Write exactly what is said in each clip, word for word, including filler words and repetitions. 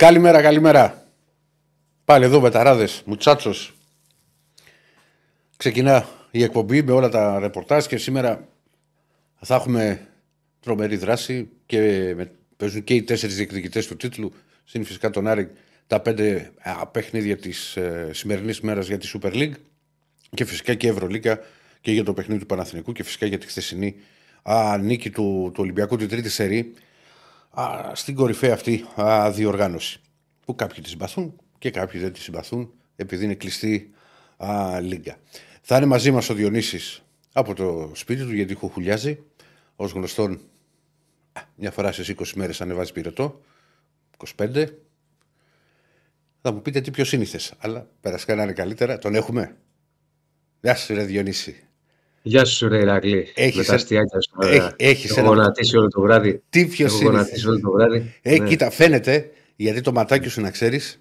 Καλημέρα, καλημέρα. Πάλι εδώ Betarades, μουτσάτσος. Ξεκινά η εκπομπή με όλα τα ρεπορτάζ και σήμερα θα έχουμε τρομερή δράση και παίζουν και οι τέσσερις διεκδικητές του τίτλου. Συν φυσικά τον Άρη τα πέντε παιχνίδια της ε, σημερινής μέρας για τη Super League και φυσικά και Ευρωλίγκα και για το παιχνίδι του Παναθηναϊκού και φυσικά για τη χθεσινή α, νίκη του, του Ολυμπιακού, την τρίτη σερί. Α, στην κορυφαία αυτή α, διοργάνωση που κάποιοι τη συμπαθούν και κάποιοι δεν τη συμπαθούν επειδή είναι κλειστή α, λίγκα. Θα είναι μαζί μας ο Διονύσης από το σπίτι του γιατί χουχουλιάζει. Ως γνωστόν μια φορά στις είκοσι μέρες ανεβάζει πυρετό, είκοσι πέντε. Θα μου πείτε τι πιο σύνηθες, αλλά περαστικά να είναι καλύτερα. Τον έχουμε. Γεια σου ρε Διονύση. Γεια σου ρε Ηρακλή. Έχεις τα αστιάκια σου. Έχω γονατίσει όλο το βράδυ. Τι πιο σύνηθες. Ε, ναι. Κοίτα, φαίνεται, γιατί το ματάκι σου να ξέρεις,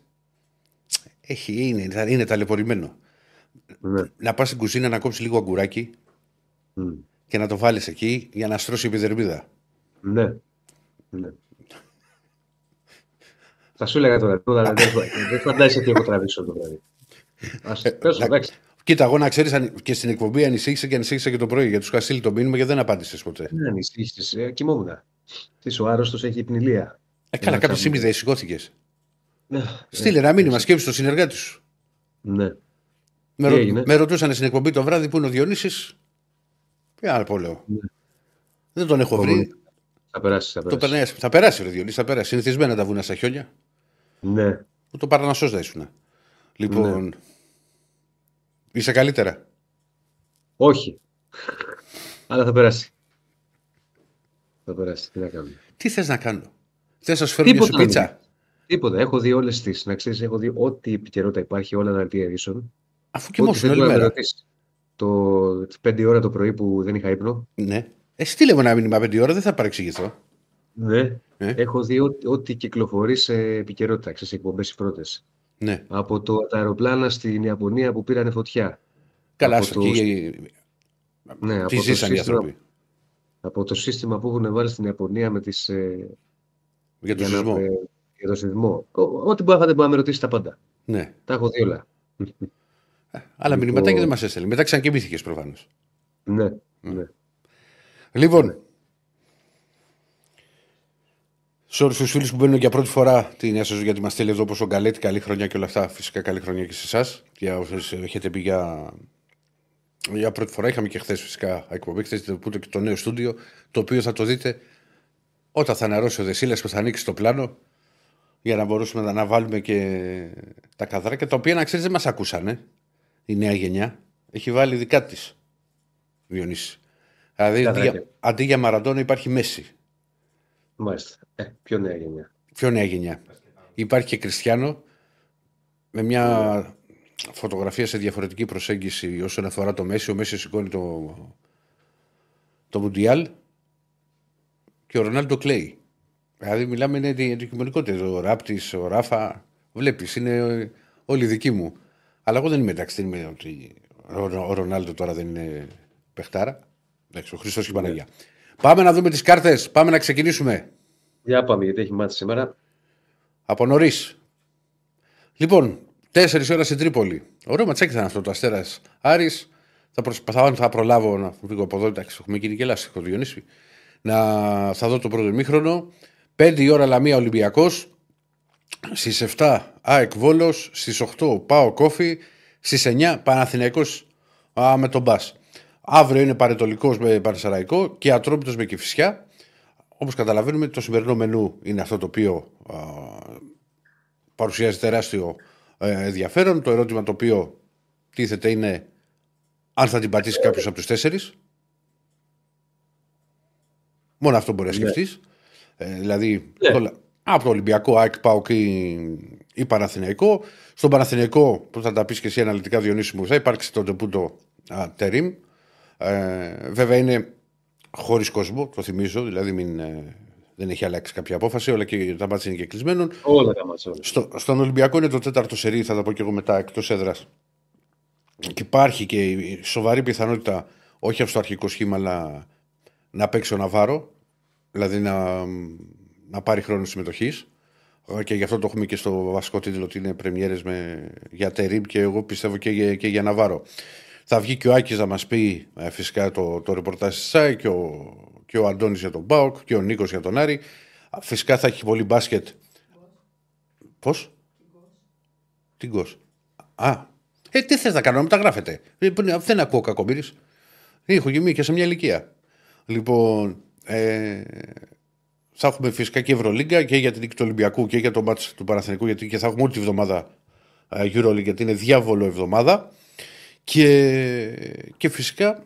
έχει, είναι, είναι ταλαιπωρημένο. Ναι. Να πας στην κουζίνα να κόψεις λίγο αγκουράκι mm. και να το βάλεις εκεί για να στρώσει η επιδερμίδα. Ναι. Ναι. Θα σου έλεγα τώρα, αλλά δεν φαντάζεσαι τι έχω τραβήξει όλο το βράδυ. Ας πέσω, εντάξει. Κοίτα, εγώ να ξέρεις και στην εκπομπή ανησύχησα και ανησύχησα και το πρωί γιατί σου είχα στείλει το μήνυμα και δεν απάντησες ποτέ. Δεν ανησύχησες, ε, κοιμόμουν. Τι ο άρρωστος έχει πνηλία. Ε, καλά, κάποια στιγμή δεν σηκώθηκες. Ναι, στείλε ένα μήνυμα, σκέψου το συνεργάτη σου. Ναι. Με, ρω... με ρωτούσαν στην εκπομπή το βράδυ που είναι ο Διονύσης. Για να πω, λέω. Ναι. Δεν τον έχω βρει. Θα περάσει, θα περάσει. Περνάει... Θα περάσει, ρε Διονύση, θα περάσει. Συνηθισμένα τα βουνά στα χιόνια. Ναι. Που το παρανασσός δεν ήσουν. Λοιπόν. Ναι. Είσαι καλύτερα. Όχι. Αλλά θα περάσει. Θα περάσει. Τι να κάνω. Τι θες να κάνω. Θες να σου φέρω μια σου πίτσα. Τίποτα. Έχω δει όλες τις. Να ξέρεις, έχω δει ό,τι επικαιρότητα υπάρχει. Όλα να έρθει ειδήσεων. Αφού κοιμόσουν όλη μέρα. Το πέντε ώρα το πρωί που δεν είχα ύπνο. Ναι. Ε, στείλε μου ένα μήνυμα πέντε ώρα. Δεν θα παρεξηγηθώ. Ναι. Ε. Έχω δει ό, ό,τι κυκλοφορεί σε επικαιρότητα. Ξέρεις, εκπομπές οι πρώτες. Ναι. Από το, τα αεροπλάνα στην Ιαπωνία που πήρανε φωτιά. Καλά, από το, και... ναι, από το, σύστημα, από το σύστημα που έχουν βάλει στην Ιαπωνία με τις, για το σεισμό. Για το σεισμό. Ό,τι μπορεί να με ρωτήσει τα πάντα. Ναι. Τα έχω δει όλα. Αλλά λοιπόν... μηνυματάκια δεν μας έστελνε. Μετά ξανακοιμήθηκες προφανώς. Ναι. ναι. Λοιπόν, ναι. Σε όλους τους φίλους που μπαίνουν για πρώτη φορά την νέα σεζόν, γιατί μας στέλνει εδώ όπως ο Γκαλέτη, καλή χρονιά και όλα αυτά. Φυσικά καλή χρονιά και σε εσάς. Για όσους έχετε πει για... για πρώτη φορά, είχαμε και χθες φυσικά εκπομπή. Χθες και το νέο στούντιο, το οποίο θα το δείτε όταν θα αναρρώσει ο Δεσίλας που θα ανοίξει το πλάνο. Για να μπορούσαμε να αναβάλουμε και τα καθαράκια, τα οποία να ξέρεις δεν μας ακούσανε. Η νέα γενιά έχει βάλει δικά της. Διονύση. Δηλαδή αντί για, αντί για Μαραντόνα υπάρχει Μέση. Μάλιστα. Ε, πιο νέα γενιά. Πιο νέα γενιά. Υπάρχει και Κριστιάνο με μια φωτογραφία σε διαφορετική προσέγγιση όσον αφορά το Μέση. Ο Μέση σηκώνει το, το Μουντιάλ και ο Ρονάλντο κλαίει. Δηλαδή μιλάμε είναι αντικειμενικότητα. Ο Ράπτης, ο Ράφα, βλέπεις, είναι όλοι δικοί μου. Αλλά εγώ δεν είμαι εντάξει, δεν είμαι ότι ο Ρονάλντο τώρα δεν είναι παιχτάρα. Εντάξει, ο Χριστός και η Παναγία. Πάμε να δούμε τις κάρτες. Πάμε να ξεκινήσουμε. Για πάμε, γιατί έχει μάθει σήμερα. Από νωρίς. Λοιπόν, τέσσερις ώρα στην Τρίπολη. Ωραίο ματσάκι ήταν αυτό το Αστέρας Άρης. Θα προσπαθώ, θα προλάβω να βγω από εδώ. Εντάξει, έχουμε γίνει και λάστιχο, Διονύση. Να θα δω το πρώτο ημίχρονο. πέντε ώρα Λαμία Ολυμπιακός. Στις εφτά ΑΕΚ Βόλος. Στις οκτώ ΠΑΟΚ Όφη. Στις εννιά Παναθηναϊκός α, με τον Μπας. Αύριο είναι Παρετολικός με Πανσεραϊκό και Ατρόμητος με Κηφισιά. Όπως καταλαβαίνουμε, το σημερινό μενού είναι αυτό το οποίο α, παρουσιάζει τεράστιο ε, ενδιαφέρον. Το ερώτημα το οποίο τίθεται είναι αν θα την πατήσει κάποιος από τους τέσσερις. Μόνο αυτό μπορεί να σκεφτείς. Ναι. Ε, δηλαδή, ναι. το, από το Ολυμπιακό, ΑΕΚ, ΠΑΟΚ ή, ή Παναθηναϊκό. Στον Παναθηναϊκό, που θα τα πεις και εσύ αναλυτικά, Διονύση μου, θα υπάρξει το Ντεπούτο Τερίμ. Ε, βέβαια είναι χωρίς κόσμο, το θυμίζω, δηλαδή μην, ε, δεν έχει αλλάξει κάποια απόφαση, όλα και τα μάτια είναι και κλεισμένων. Όλα τα μάτια. Στο, στον Ολυμπιακό είναι το τέταρτο σερί, θα τα πω και εγώ μετά, εκτός έδρας. Και υπάρχει και η σοβαρή πιθανότητα, όχι από το αρχικό σχήμα, αλλά να παίξει ο Ναβάρο, δηλαδή να, να πάρει χρόνο συμμετοχής. Και γι' αυτό το έχουμε και στο βασικό τίτλο ότι είναι πρεμιέρες με... για Τερίμ και εγώ πιστεύω και για, και για Ναβάρο. Θα βγει και ο Άκης να μας πει φυσικά το, το ρεπορτάζ της ΑΕΚ και ο, και ο Αντώνης για τον ΠΑΟΚ και ο Νίκος για τον Άρη. Φυσικά θα έχει πολύ μπάσκετ. Πώς? Την Γκώσσα. Α, ε, τι θες να κάνω, να μεταγράφετε. Δεν ακούω κακομύρης. Έχω γεμίσει και σε μια ηλικία. Λοιπόν, ε, θα έχουμε φυσικά και Ευρωλίγκα και για την νίκη του Ολυμπιακού και για το μάτς του Παναθηναϊκού, γιατί και θα έχουμε όλη τη βδομάδα EuroLeague, γιατί είναι διάβολο εβδομάδα. Και, και φυσικά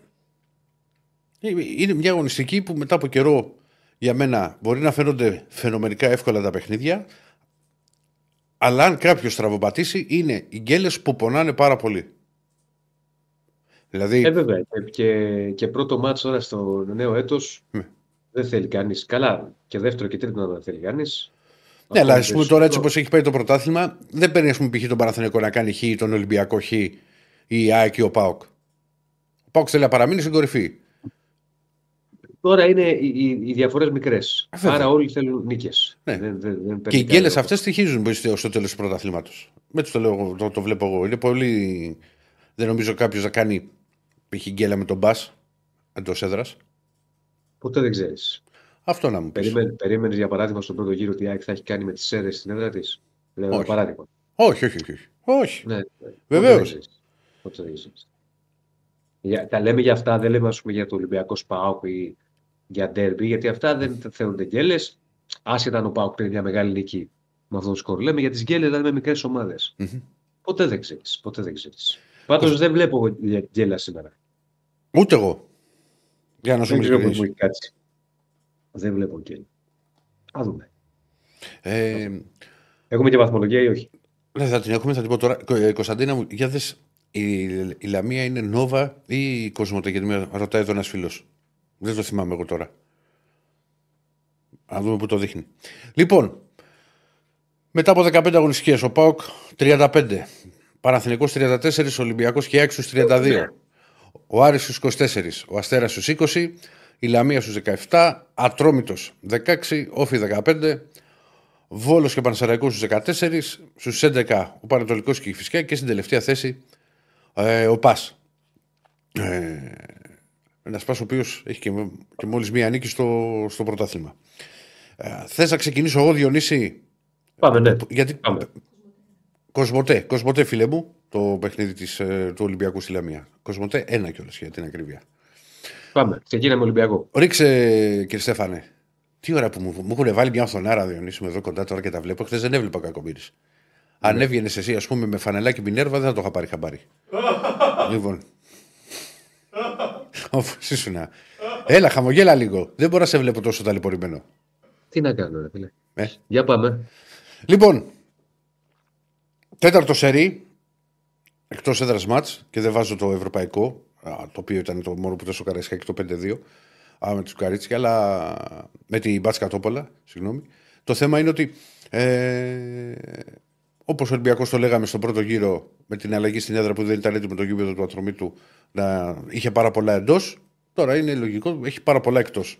είναι μια αγωνιστική που μετά από καιρό για μένα μπορεί να φαίνονται φαινομενικά εύκολα τα παιχνίδια, αλλά αν κάποιος στραβοπατήσει είναι οι γκέλες που πονάνε πάρα πολύ. Δηλαδή... Ε, βέβαια. Και, και πρώτο μάτς τώρα στο νέο έτος mm. δεν θέλει κανείς. Καλά, και δεύτερο και τρίτο να θέλει κανείς. Ναι, αυτό αλλά ας πούμε τώρα έτσι όπως έχει πάει το πρωτάθλημα, δεν παίρνει ας πούμε π.χ. τον Παναθηναϊκό να κάνει χ, τον Ολυμπιακό χ, η ΑΕΚ ή ο ΠΑΟΚ. Ο ΠΑΟΚ θέλει να παραμείνει στην κορυφή. Τώρα είναι οι, οι διαφορές μικρές. Άρα όλοι θέλουν νίκες. Ναι. Δεν, δεν, δεν και οι γκέλες αυτές στοιχίζουν στο τέλος του πρωταθλήματος. Με το, λέω, το, το βλέπω εγώ. Είναι πολύ... Δεν νομίζω κάποιος να κάνει π.χ. γκέλα με τον μπας εντός έδρας. Ποτέ δεν ξέρεις. Αυτό να μου πεις. Περίμενε, περίμενες για παράδειγμα στον πρώτο γύρο τι η ΑΕΚ θα έχει κάνει με τις ΣΕΡΕΣ στην έδρα της. Λέω για παράδειγμα. Όχι, όχι, όχι. όχι. Ναι, ναι. Βεβαίως. Ποτέ δεν ξέρεις. Τα λέμε για αυτά, δεν λέμε ας πούμε για το Ολυμπιακό ΠΑΟΚ ή για ντέρμπι, γιατί αυτά δεν θεωρούνται γκέλες. Άσχετα αν ο ΠΑΟΚ πήρε μια μεγάλη νίκη με αυτόν τον σκορ. Λέμε για τις γκέλες, δηλαδή με μικρές ομάδες. Mm-hmm. Ποτέ δεν ξέρεις. Ποτέ δεν ξέρεις. Πάντως δεν βλέπω γκέλα σήμερα. Ούτε εγώ. Για να σου μιλήσω. Δεν βλέπω γκέλα. Δεν βλέπω γκέλα. Α δούμε. Ε... Έχουμε και βαθμολογία ή όχι? Δεν θα την έχουμε, θα την πω τώρα. Κωνσταντίνα μου, για δες, η, η Λαμία είναι Νόβα ή η Κοσμοτέ? Γιατί με ρωτάει εδώ ένας φίλος. Δεν το θυμάμαι εγώ τώρα. Να δούμε που το δείχνει. Λοιπόν, μετά από δεκαπέντε αγωνιστικές, ο ΠΑΟΚ τριάντα πέντε. Παναθηναϊκός τριάντα τέσσερα, Ολυμπιακός και ΑΕΚ στους τριάντα δύο. Ο Άρης στους είκοσι τέσσερα, ο Αστέρας στους είκοσι, η Λαμία στους δεκαεπτά, Ατρόμητος δεκαέξι, Όφη δεκαπέντε, Βόλος και Πανσεραϊκός στους δεκατέσσερα, στους έντεκα ο Πανατολικός και η Φυσιά και στην τελευταία θέση ε, ο ΠΑΣ. Ε, ένας ΠΑΣ ο οποίος έχει και, και μόλις μία νίκη στο, στο πρωτάθλημα. Ε, θες να ξεκινήσω εγώ, Διονύση? Πάμε, ναι. Γιατί... Πάμε. Κοσμοτέ, Κοσμοτέ φίλε μου, το παιχνίδι της, του Ολυμπιακού στη Λαμία. Κοσμοτέ ένα κιόλας για την ακρίβεια. Πάμε, ξεκίναμε Ολυμπιακό. Ρίξε, κύριε Στέφανε. Τι ώρα που μου, μου έχουν βάλει μια οθονάρα, Διονύση, εδώ κοντά τώρα και τα βλέπω. Χθες δεν έβλεπα κακομύρης. Mm. Αν έβγαινες εσύ, ας πούμε, με φανελάκι Μινέρβα, δεν θα το είχα πάρει χαμπάρι. Λοιπόν. Οφ, σύσουνα. Έλα, χαμογέλα λίγο. Δεν μπορώ να σε βλέπω τόσο ταλαιπωρημένο. Τι να κάνω, ρε φίλε. Ε? Για πάμε. Λοιπόν. Τέταρτο σερί, εκτός έδρας μάτς, και δεν βάζω το ευρωπαϊκό, το οποίο ήταν το μόνο που δεν σοκαριστικά και το πέντε δύο α, με τους Καρίτσια, αλλά με την Μπάτσκα Τόπολα, συγγνώμη. Το θέμα είναι ότι, ε, όπως ο Ολυμπιακός το λέγαμε στον πρώτο γύρο, με την αλλαγή στην έδρα που δεν ήταν έτοιμο το γήπεδο του Ατρομήτου, να είχε πάρα πολλά εντός, τώρα είναι λογικό, έχει πάρα πολλά εκτός.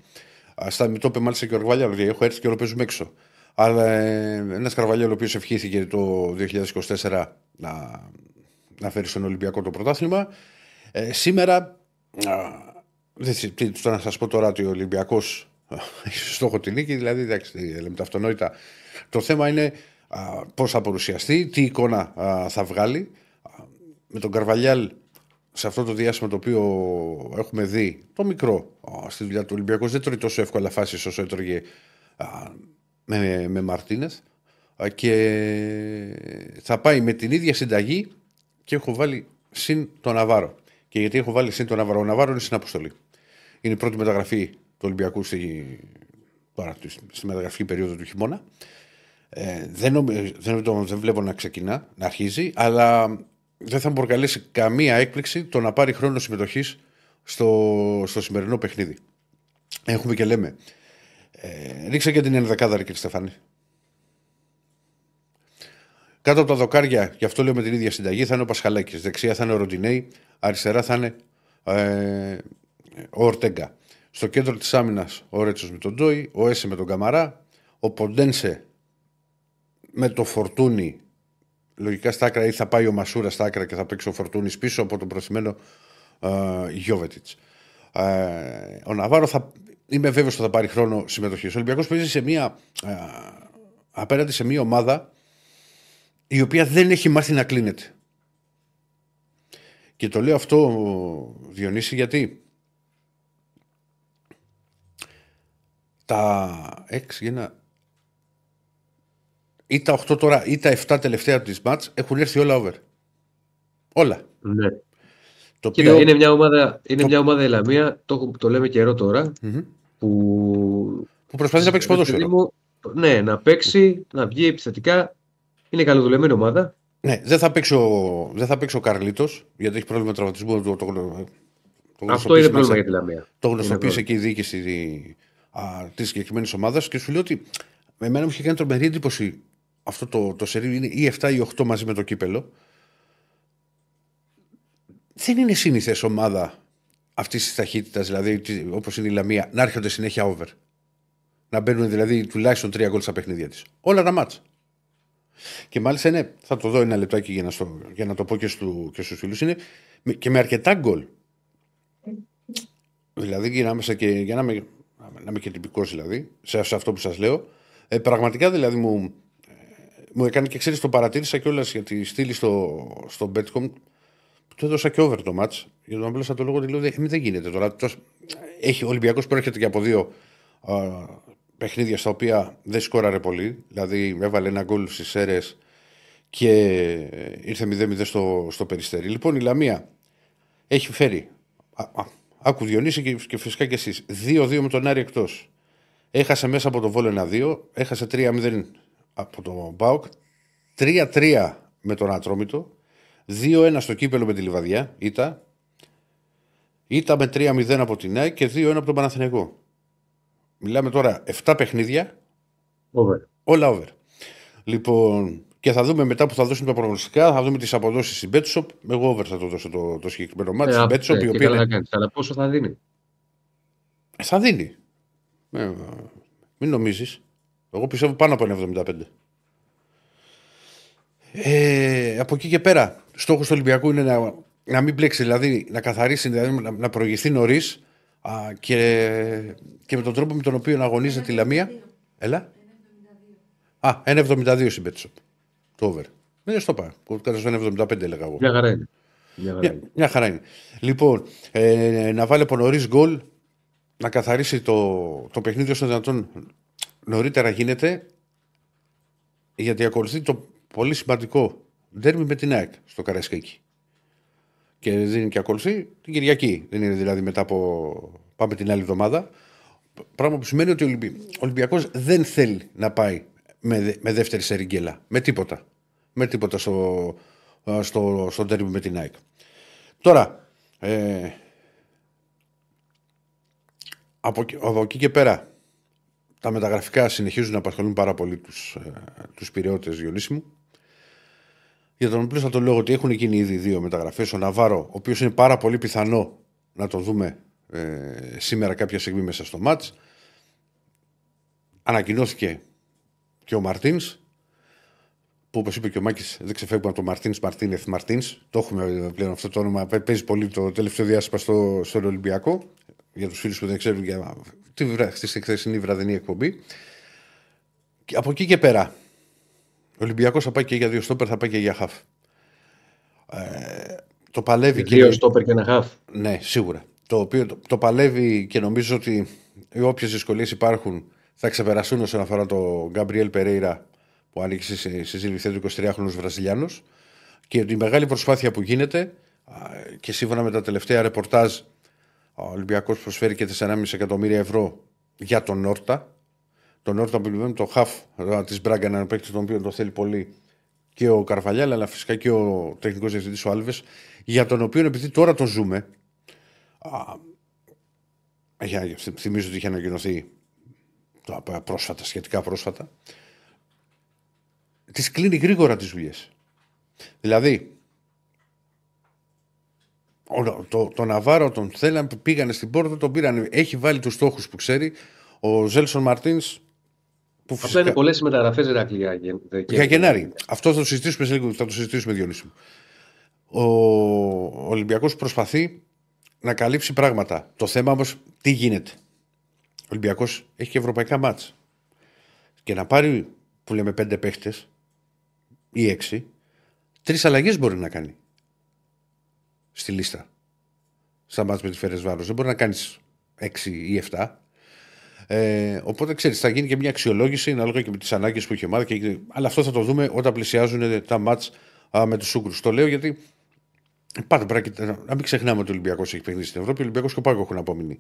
Στα μητώπε μάλιστα και ο Καρβαλιάλ, γιατί έχω έρθει και όλο παίζουμε έξω. Αλλά ε, ένας Καρβαλιάλ ο οποίος ευχήθηκε το είκοσι είκοσι τέσσερα να, να φέρει στον Ολυμπιακό το πρωτάθλημα. Ε, σήμερα, α, δεν, τι, να σας πω τώρα ότι ο Ολυμπιακός έχει στόχο τη νίκη, δηλαδή εντάξει, λέμε τα αυτονόητα. Το θέμα είναι α, πώς θα παρουσιαστεί, τι εικόνα α, θα βγάλει. Α, με τον Καρβαλιάλ σε αυτό το διάστημα το οποίο έχουμε δει, το μικρό α, στη δουλειά του Ολυμπιακού δεν τρώει τόσο εύκολα φάσεις όσο έτρωγε α, με, με Μαρτίνες, και θα πάει με την ίδια συνταγή και έχω βάλει συν τον Ναβάρο. Και γιατί έχω βάλει συν τον Ναβάρο? Ο Ναβάρο είναι στην αποστολή. Είναι η πρώτη μεταγραφή του Ολυμπιακού στη, τώρα, στη μεταγραφική περίοδο του χειμώνα. Ε, δεν, δεν, δεν βλέπω να ξεκινά, να αρχίζει, αλλά δεν θα μου προκαλέσει καμία έκπληξη το να πάρει χρόνο συμμετοχής στο, στο σημερινό παιχνίδι. Έχουμε και λέμε. Ε, ρίξε και την ενδεκάδα, ρε κύριε Στεφάνη. Κάτω από τα δοκάρια, γι' αυτό λέω με την ίδια συνταγή, θα είναι ο Πασχαλάκης. Δεξιά θα είναι ο Ροντινέη, αριστερά θα είναι ε, ο Ορτέγκα. Στο κέντρο της άμυνας ο Ρέτσος με τον Ντόι, ο Έσε με τον Καμαρά, ο Ποντένσε με το Φορτούνι λογικά στα άκρα, ή θα πάει ο Μασούρα στα άκρα και θα παίξει ο Φορτούνις πίσω από τον προθυμένο ε, Γιώβετιτς. Ε, ο Ναβάρο θα, είμαι βέβαιος ότι θα πάρει χρόνο συμμετοχής. Ο Ολυμπιακός παίζει σε μια, ε, απέναντι σε μια ομάδα η οποία δεν έχει μάθει να κλείνεται. Και το λέω αυτό, Διονύση, γιατί τα έξι ή τα οκτώ τώρα ή τα εφτά τελευταία της μάτς έχουν έρθει όλα over. Όλα. Ναι. Το κοίτα, οποίο... είναι μια ομάδα, είναι το... μια ομάδα η Λαμία, το, το λέμε καιρό τώρα, mm-hmm. που... που προσπαθεί να παίξει ποδόσφαιρο. Ναι, να παίξει, να βγει επιθετικά. Είναι καλοδουλεμένη ομάδα. Ναι, δεν θα παίξει ο, ο Καρλίτος, γιατί έχει πρόβλημα τραυματισμού. Το, το, το Αυτό είναι πρόβλημα για τη Λαμία. Το γνωστοποίησε και η διοίκηση της συγκεκριμένης ομάδας και σου λέω ότι εμένα μου είχε κάνει τρομερή εντύπωση αυτό το, το σερί, είναι ή εφτά ή οκτώ μαζί με το κύπελο. Δεν είναι σύνηθες ομάδα αυτής της ταχύτητας, δηλαδή όπως είναι η Λαμία, να έρχονται συνέχεια over. Να μπαίνουν δηλαδή τουλάχιστον τρία γκολ στα παιχνίδια της. Όλα τα μάτς. Και μάλιστα είναι, θα το δω ένα λεπτάκι για να, στο, για να το πω και, στο, και στους φίλους, είναι και με αρκετά γκολ. Δηλαδή για να είμαι, και, για να είμαι, να είμαι και τυπικός δηλαδή, σε, σε αυτό που σας λέω. Ε, πραγματικά δηλαδή μου, μου έκανε και ξέρεις, το παρατήρησα κιόλας για τη στήλη στο, στο Betcom. Το έδωσα και over το match. Για τον απλό το λόγο ότι λέω δεν γίνεται τώρα. Έχει, ο Ολυμπιακός προέρχεται και από δύο α, παιχνίδια στα οποία δεν σκόραρε πολύ. Δηλαδή έβαλε ένα γκολ στις αίρες και ήρθε μηδέν μηδέν στο, στο Περιστέρι. Λοιπόν, η Λαμία έχει φέρει. Α, α, άκου Διονύση και, και φυσικά κι εσείς. δύο δύο με τον Άρη εκτός. Έχασε μέσα από το Βόλο ένα δύο. Έχασε τρία μηδέν από τον ΠΑΟΚ. τρία τρία με τον Ατρόμητο. δύο ένα στο κύπελο με τη Λιβαδιά, Ήτα. Ήτα με τρία μηδέν από την ΑΕΚ και δύο ένα από τον Παναθηναϊκό. Μιλάμε τώρα εφτά παιχνίδια. Over. Όλα over. Λοιπόν, και θα δούμε μετά που θα δώσουν τα προγνωστικά, θα δούμε τις αποδόσεις στην Betshop. Εγώ over θα το δώσω το, το συγκεκριμένο μάτι. Στην Betshop η οποία. Είναι... Κάνεις, αλλά πόσο θα δίνει. Θα δίνει. Ε, μην νομίζεις. Εγώ πιστεύω πάνω από ένα εβδομήντα πέντε. Ε, από εκεί και πέρα, στόχος του Ολυμπιακού είναι να, να μην μπλέξει, δηλαδή να καθαρίσει, δηλαδή, να, να προηγηθεί νωρίς και, και με τον τρόπο με τον οποίο αγωνίζεται η Λαμία. Έλα. Α, ένα εβδομήντα δύο στην Betshop. Το over. Δεν στο πάω. Κάτω στο ένα εβδομήντα πέντε έλεγα εγώ. Μια χαρά είναι. Μια, μια, μια χαρά είναι. Λοιπόν, ε, να βάλει από νωρίς γκολ, να καθαρίσει το, το παιχνίδι όσο δυνατόν νωρίτερα γίνεται, γιατί ακολουθεί το πολύ σημαντικό ντέρμι με την ΑΕΚ στο Καραϊσκάκι. Και δίνει και ακολουθεί την Κυριακή. Δεν είναι δηλαδή μετά από. Πάμε την άλλη εβδομάδα. Πράγμα που σημαίνει ότι ο Ολυμπιακός δεν θέλει να πάει με, δε, με δεύτερη σεριγγέλα. Με τίποτα. Με τίποτα στο, στο, στο ντέρμι με την ΑΕΚ. Τώρα. Ε, από, από εκεί και πέρα. Τα μεταγραφικά συνεχίζουν να απασχολούν πάρα πολύ τους, ε, τους πειραιώτες, Διονύση μου. Για τον πλούστατο λόγο ότι έχουν γίνει ήδη δύο μεταγραφές. Ο Ναβάρο, ο οποίος είναι πάρα πολύ πιθανό να το δούμε ε, σήμερα κάποια στιγμή μέσα στο μάτς. Ανακοινώθηκε και ο Μαρτίνς, που όπως είπε και ο Μάκης, δεν ξεφεύγουμε από το Μαρτίνς, Μαρτίνεθ, Μαρτίνς. Το έχουμε πλέον αυτό το όνομα, παίζει πολύ το τελευταίο διάστημα στο, στον Ολυμπιακό. Για τους φίλους που δεν ξέρουν για τη χθεσινή βραδινή εκπομπή. Και από εκεί και πέρα, ο Ολυμπιακός θα πάει και για δύο στόπερ, θα πάει και για χαφ. Ε, το παλεύει και. Δύο στόπερ και ένα χαφ. Ναι, σίγουρα. Το οποίο το, το παλεύει και νομίζω ότι όποιες δυσκολίες υπάρχουν θα ξεπεραστούν όσον αφορά τον Γκαμπριέλ Περέιρα που άνοιξε σε συζήτηση του εικοσιτριάχρονου Βραζιλιάνου. Και τη μεγάλη προσπάθεια που γίνεται και σύμφωνα με τα τελευταία ρεπορτάζ. Ο Ολυμπιακός προσφέρει και τεσσεράμισι εκατομμύρια ευρώ για τον Όρτα. Τον Όρτα που λένε το χαφ της Μπράγκα, έναν παίκτη τον οποίο το θέλει πολύ και ο Καρβαλιάλ, αλλά φυσικά και ο τεχνικός διευθυντής ο Άλβες, για τον οποίο επειδή τώρα τον ζούμε. Α, για, θυμίζω ότι είχε ανακοινωθεί πρόσφατα, σχετικά πρόσφατα. Τις κλείνει γρήγορα τις δουλειές. Δηλαδή. Το, το, τον Ναβάρο τον θέλαν, πήγανε στην Πόρτο, τον πήραν. Έχει βάλει τους στόχους που ξέρει. Ο Ζέλσον Μαρτίνς Που φυσικά... Απλά είναι πολλές μεταγραφές Ηρακλία για Γενάρη. Αυτό θα το συζητήσουμε σε λίγο. Θα το συζητήσουμε Διονύση. Ο Ολυμπιακός προσπαθεί να καλύψει πράγματα. Το θέμα όμως τι γίνεται. Ο Ολυμπιακός έχει και ευρωπαϊκά μάτς. Και να πάρει που λέμε πέντε παίχτες ή έξι, τρεις αλλαγές μπορεί να κάνει στη λίστα. Στα μάτς με τη Φερεσβάρος. Δεν μπορεί να κάνεις έξι ή εφτά. Ε, οπότε ξέρεις, θα γίνει και μια αξιολόγηση ανάλογα και με τις ανάγκες που έχει η ομάδα. Και... Αλλά αυτό θα το δούμε όταν πλησιάζουν τα μάτς α, με τους Σούγκρους. Το λέω γιατί πάντα πρέπει να μην ξεχνάμε ότι ο Ολυμπιακός έχει παιχνίδι στην Ευρώπη. Ο Ολυμπιακός και ο ΠΑΟΚ έχουν απομείνει.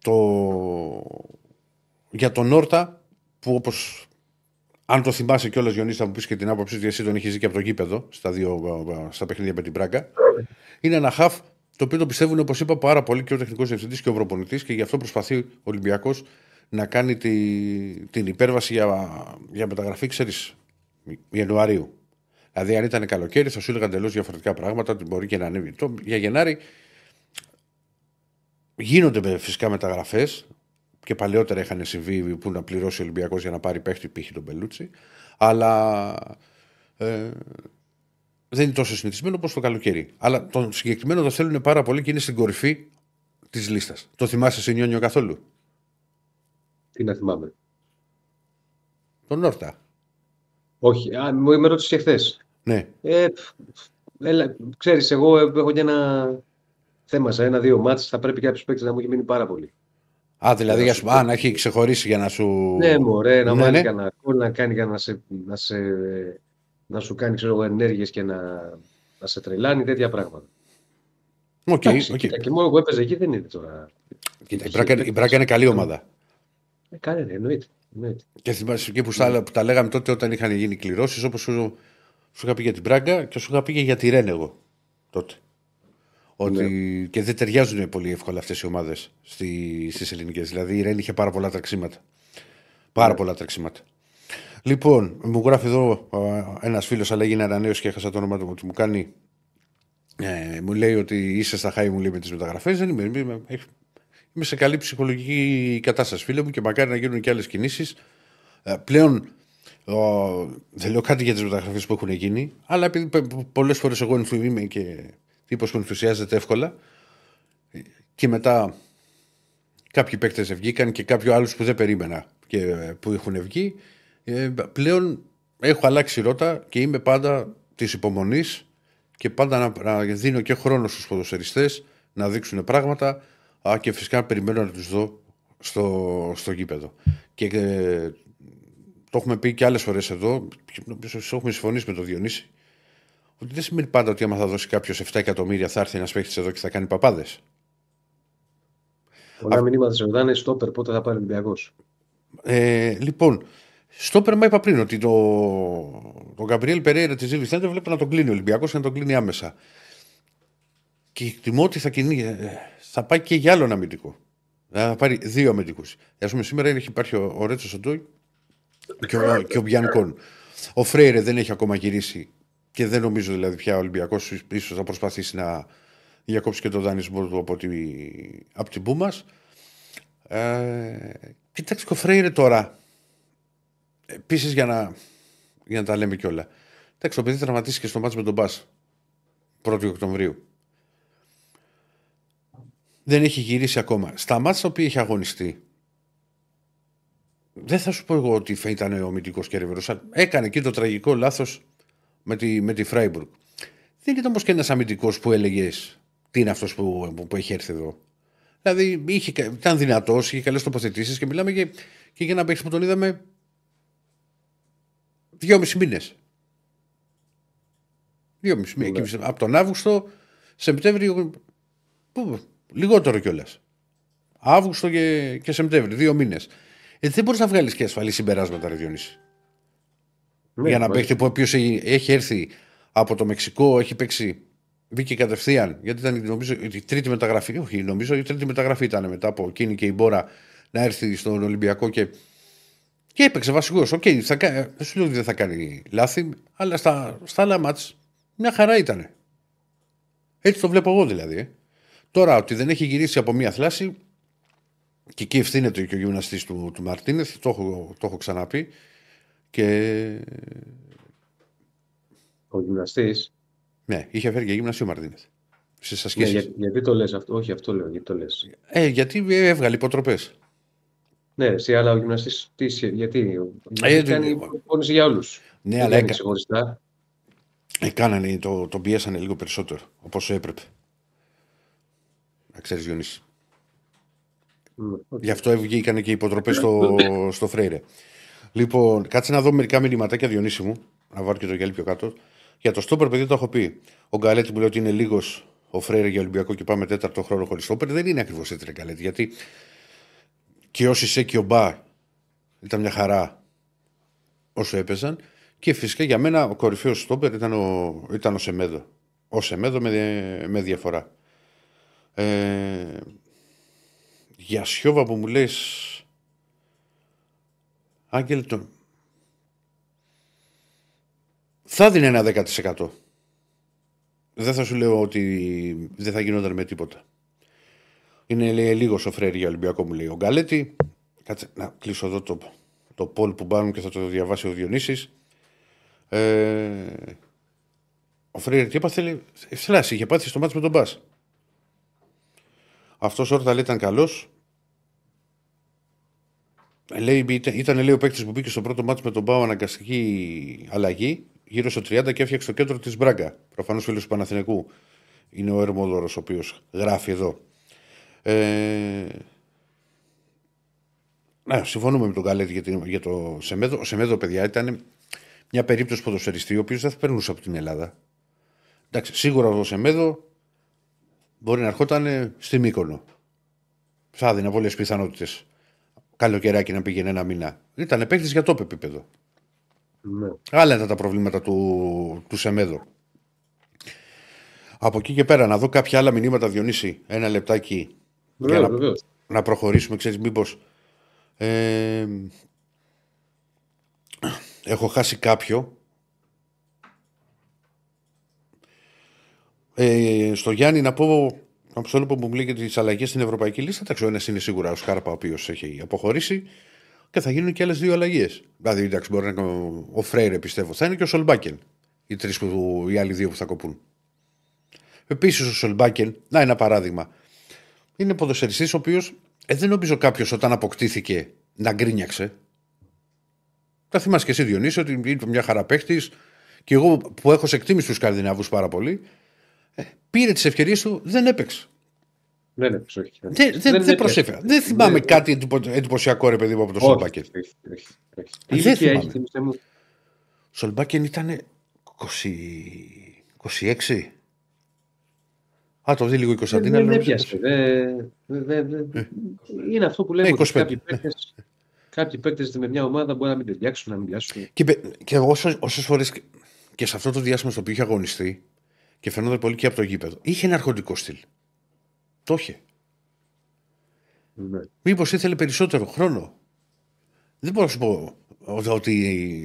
Το... Για τον Όρτα, που όπως αν το θυμάσαι κιόλας, Γιονί, θα μου πεις και την άποψη ότι εσύ τον έχεις δει και από το γήπεδο στα, δύο, στα παιχνίδια με την Πράγκα, είναι ένα χαφ. Το οποίο το πιστεύουν, όπως είπα, πάρα πολύ και ο τεχνικός διευθυντής και ο προπονητής, και γι' αυτό προσπαθεί ο Ολυμπιακός να κάνει τη, την υπέρβαση για, για μεταγραφή, ξέρεις, Ιανουαρίου. Δηλαδή, αν ήταν καλοκαίρι, θα σου έλεγαν τελώς διαφορετικά πράγματα, μπορεί και να ανέβει. Το, για Γενάρη γίνονται φυσικά μεταγραφές, και παλαιότερα είχαν συμβεί που να πληρώσει ο Ολυμπιακός για να πάρει παίχτη, π.χ. τον Πελούτσι, αλλά. Ε, Δεν είναι τόσο συνηθισμένο όπως το καλοκαίρι. Αλλά τον συγκεκριμένο το θέλουν πάρα πολύ και είναι στην κορυφή της λίστας. Το θυμάσαι Σινιόνιο καθόλου? Τι να θυμάμαι? Τον Όρτα. Όχι. Α, με ρώτησες και χθες. Ναι. Ε, έλα, ξέρεις, εγώ έχω και ένα θέμα σε ένα-δύο μάτς. Θα πρέπει κάποιος παίκτης να μου έχει μείνει πάρα πολύ. Α, δηλαδή να, σου... α, να έχει ξεχωρίσει για να σου... Ναι, μωρέ, να ναι, μάλλει ναι. κανένα κόλ, να κάνει κανένα σε... Να σε... να σου κάνει ενέργειες και να, να σε τρελάνει, τέτοια πράγματα. Οκ, okay, okay. Και μόνο που έπαιζε εκεί δεν είναι τώρα. Κοίτα, η Μπράκα είναι καλή ομάδα. Ε, Κάνε, εννοείται. εννοείται. Και θυμάσαι εκεί που, ναι. που τα λέγαμε τότε όταν είχαν γίνει κληρώσεις, όπως σου, σου είχα πει για την Μπράκα και σου είχα πει για τη Ρεν εγώ τότε. Ότι ναι. Και δεν ταιριάζουν πολύ εύκολα αυτές οι ομάδες στις ελληνικές. Δηλαδή η Ρεν είχε πάρα πολλά τραξίματα. Πάρα ναι. πολλά τραξίματα. Λοιπόν, μου γράφει εδώ ένας φίλος, αλλά έγινε ανανέωση και έχασα το όνομα του, που μου κάνει. Ε, μου λέει ότι είσαι στα χάη μου, λέει, με τις μεταγραφές. Δεν είμαι, είμαι, είμαι σε καλή ψυχολογική κατάσταση, φίλε μου, και μακάρι να γίνουν και άλλες κινήσεις. Ε, πλέον, ο, δεν λέω κάτι για τις μεταγραφές που έχουν γίνει, αλλά επειδή πολλές φορές εγώ είμαι και τύπος που ενθουσιάζεται εύκολα, και μετά κάποιοι παίκτες ευγήκαν και κάποιοι άλλους που δεν περίμενα και που έχουν βγει. Ε, πλέον έχω αλλάξει ρότα και είμαι πάντα της υπομονής και πάντα να, να δίνω και χρόνο στους ποδοσφαιριστές να δείξουν πράγματα, α, και φυσικά περιμένω να τους δω στο, στο γήπεδο. Και ε, το έχουμε πει και άλλες φορές εδώ, νομίζω έχουμε συμφωνήσει με τον Διονύση, ότι δεν σημαίνει πάντα ότι άμα θα δώσει κάποιος εφτά εκατομμύρια θα έρθει ένας παίχτης εδώ και θα κάνει παπάδες. Πολλά α... μηνύματα σε ρωτάνε στόπερ πότε θα πάρει Ολυμπιακός. Ε, λοιπόν, στο πέρμα είπα πριν ότι το Γκαμπριέλ Περέιρα τη Ζήλη Θέντε βλέπει να τον κλείνει ο Ολυμπιακός και να τον κλείνει άμεσα. Και εκτιμώ ότι θα, κινεί, θα πάει και για άλλο ένα αμυντικό. Θα πάρει δύο αμυντικούς. Α πούμε, σήμερα υπάρχει ο, ο Ρέτσο Σοντόι και ο, ο Μπιανκόν. Ο Φρέιρε δεν έχει ακόμα γυρίσει και δεν νομίζω δηλαδή πια ο Ολυμπιακός ίσως θα προσπαθήσει να διακόψει και τον δανεισμό του από, τη, από την πού μας. Ε, κοιτάξτε, ο Φρέιρε τώρα. Επίσης, για να, για να τα λέμε κιόλα. Εντάξει, το παιδί τραυματίστηκε στο μάτσο με τον Μπας πρώτη Οκτωβρίου. Δεν έχει γυρίσει ακόμα. Στα μάτσα τα οποία έχει αγωνιστεί, δεν θα σου πω εγώ ότι ήταν ο αμυντικός κέρβερος. Έκανε εκεί το τραγικό λάθος με τη, με τη Φράιμπουργκ. Δεν ήταν όμως και ένας αμυντικός που έλεγες τι είναι αυτός που, που, που έχει έρθει εδώ. Δηλαδή είχε, ήταν δυνατός, είχε καλές τοποθετήσεις και μιλάμε και, και για ένα παίχτη που τον είδαμε Δυόμισι μήνες. Δυόμισι μήνες. Ναι. Από τον Αύγουστο, Σεπτέμβριο. Πού, λιγότερο κιόλας. Αύγουστο και, και Σεπτέμβριο, δύο μήνες. Ε, δεν μπορείς να βγάλεις και ασφαλή συμπεράσματα, ρε Διονύση. Ναι, για να παίχτη που ο οποίος έχει έρθει από το Μεξικό, έχει παίξει. Μπήκε κατευθείαν. Γιατί ήταν, νομίζω, η τρίτη μεταγραφή. Όχι, νομίζω η τρίτη μεταγραφή ήταν μετά από εκείνη και η Μπόρα να έρθει στον Ολυμπιακό και. Και έπαιξε βασικός. Οκ, okay, δεν σου λέω ότι δεν θα κάνει λάθη, αλλά στα, στα άλλα μάτς μια χαρά ήταν. Έτσι το βλέπω εγώ δηλαδή. Τώρα ότι δεν έχει γυρίσει από μια θλάση, Και εκεί ευθύνεται και ο γυμναστής του, του Μαρτίνεθ, το, το έχω ξαναπεί. Και... Ο γυμναστής. Ναι, είχε φέρει και γυμναστή ο Μαρτίνεθ. Ναι, για, γιατί το λες αυτό, όχι αυτό λέω, γιατί το λες. Ε, γιατί έβγαλε υποτροπές. Ναι, εσύ, αλλά ο γυμναστής, τι, γιατί. Ε, κάνει ε, πόνηση για όλους. Ναι, αλλά έκανε. Ε, κάνανε, τον το πιέσανε λίγο περισσότερο, όπως έπρεπε. Να ξέρεις, Γιονύση. Okay. Γι' αυτό βγήκανε και οι υποτροπές στο, στο Φρέιρε. Λοιπόν, κάτσε να δω μερικά μηνυματάκια, Διονύση μου. Να βάλω και το γυαλί πιο κάτω. Για το στόπερ, παιδί, το έχω πει. Ο Γκαλέτη μου λέει ότι είναι λίγος ο Φρέιρε για Ολυμπιακό και πάμε τέταρτο χρόνο χωρίς στόπερ. Δεν είναι ακριβώς έτσι, Γκαλέτη. Γιατί και όσοι σε και ο Μπά ήταν μια χαρά όσο έπαιζαν. Και φυσικά για μένα ο κορυφαίος στόπερ ήταν ο, ήταν ο Σεμέδο. Ο Σεμέδο με, με διαφορά. Ε, για Σιώβα που μου λες, Άγγελτον, θα δίνει ένα δέκα τοις εκατό. Δεν θα σου λέω ότι δεν θα γινόταν με τίποτα. Είναι, λέει, λίγος ο Φρέρι για Ολυμπιακό, μου λέει ο Γκαλέτη. Κάτσε να κλείσω εδώ το, το poll που μπάνουν και θα το διαβάσει ο Διονύσης. Ε, ο Φρέρι τι έπαθε, λέει, ευθλάση, είχε πάθει στο μάτς με τον Μπάς. Αυτός ο Όρτα λέει ήταν καλός. Λέει, ήταν, λέει, ο παίκτης που μπήκε στο πρώτο μάτς με τον Πάο αναγκαστική αλλαγή γύρω στο τριάντα και έφτιαξε το κέντρο της Μπράγκα. Προφανώς φίλος του Παναθηναϊκού είναι ο Ερμόδωρος, ο οποίος γράφει εδώ. Ε... Να, συμφωνούμε με τον Γκαλέτη για, την, για το Σεμέδο. Ο Σεμέδο, παιδιά, ήταν μια περίπτωση ποδοσφαιριστή ο οποίος δεν θα περνούσε από την Ελλάδα. Εντάξει, σίγουρα ο Σεμέδο μπορεί να ερχόταν στη Μύκονο. Θα έδινε πολλές πιθανότητες. Καλοκαιράκι να πήγαινε ένα μήνα. Ήταν παίκτης για τόπο επίπεδο. Ναι. Άλλα ήταν τα προβλήματα του, του Σεμέδο. Από εκεί και πέρα, να δω κάποια άλλα μηνύματα, Διονύση. Ένα λεπτάκι. Ναι, για να, να προχωρήσουμε, ξέρεις, μήπως. Ε, έχω χάσει κάποιο. Ε, στο Γιάννη να πω, από που μου λέει για τις αλλαγές στην ευρωπαϊκή λίστα, εντάξει, ο ένας είναι σίγουρα ο Σκάρπα, ο οποίος έχει αποχωρήσει και θα γίνουν και άλλες δύο αλλαγές. Δηλαδή, εντάξει, μπορεί να ο Φρέιρε, πιστεύω, θα είναι και ο Σολμπάκεν. Οι, τρεις που, οι άλλοι δύο που θα κοπούν. Επίσης, ο Σολμπάκεν, να ένα παράδειγμα. Είναι ποδοσφαιριστής ο οποίος ε, δεν νομίζω κάποιος όταν αποκτήθηκε να γκρίνιαξε. Θα θυμάσαι και εσύ, Διονύση, ότι είναι μια χαρά παίχτης και εγώ που έχω σε εκτίμηση τους Σκανδιναβούς πάρα πολύ. Πήρε τις ευκαιρίες του, δεν έπαιξε. Δεν έπαιξε, όχι. Δεν, δεν, δεν, δεν προσέφερα. Δεν θυμάμαι δεν, κάτι εντυπωσιακό, ρε παιδί μου, από το Σολμπάκεν. Όχι, όχι, όχι. Δεν είχε, θυμάμαι. Έχει, Σολμπάκεν ήταν είκοσι έξι. Α, το δει λίγο η Κωνσταντίνα. Δεν, δεν, δεν πιάσε. Δε, δε, δε, δε. Ε. Είναι αυτό που λέμε. Ε, ότι κάποιοι παίκτες, κάποιοι παίκτες με μια ομάδα μπορεί να μην ταιριάξουν, να μην πιάσουν. Και, και όσες φορές και, και σε αυτό το διάστημα στο οποίο είχε αγωνιστεί, και φαινόταν πολύ και από το γήπεδο. Είχε ένα αρχοντικό στυλ. Το είχε. Ναι. Μήπως ήθελε περισσότερο χρόνο. Δεν μπορώ να σου πω ότι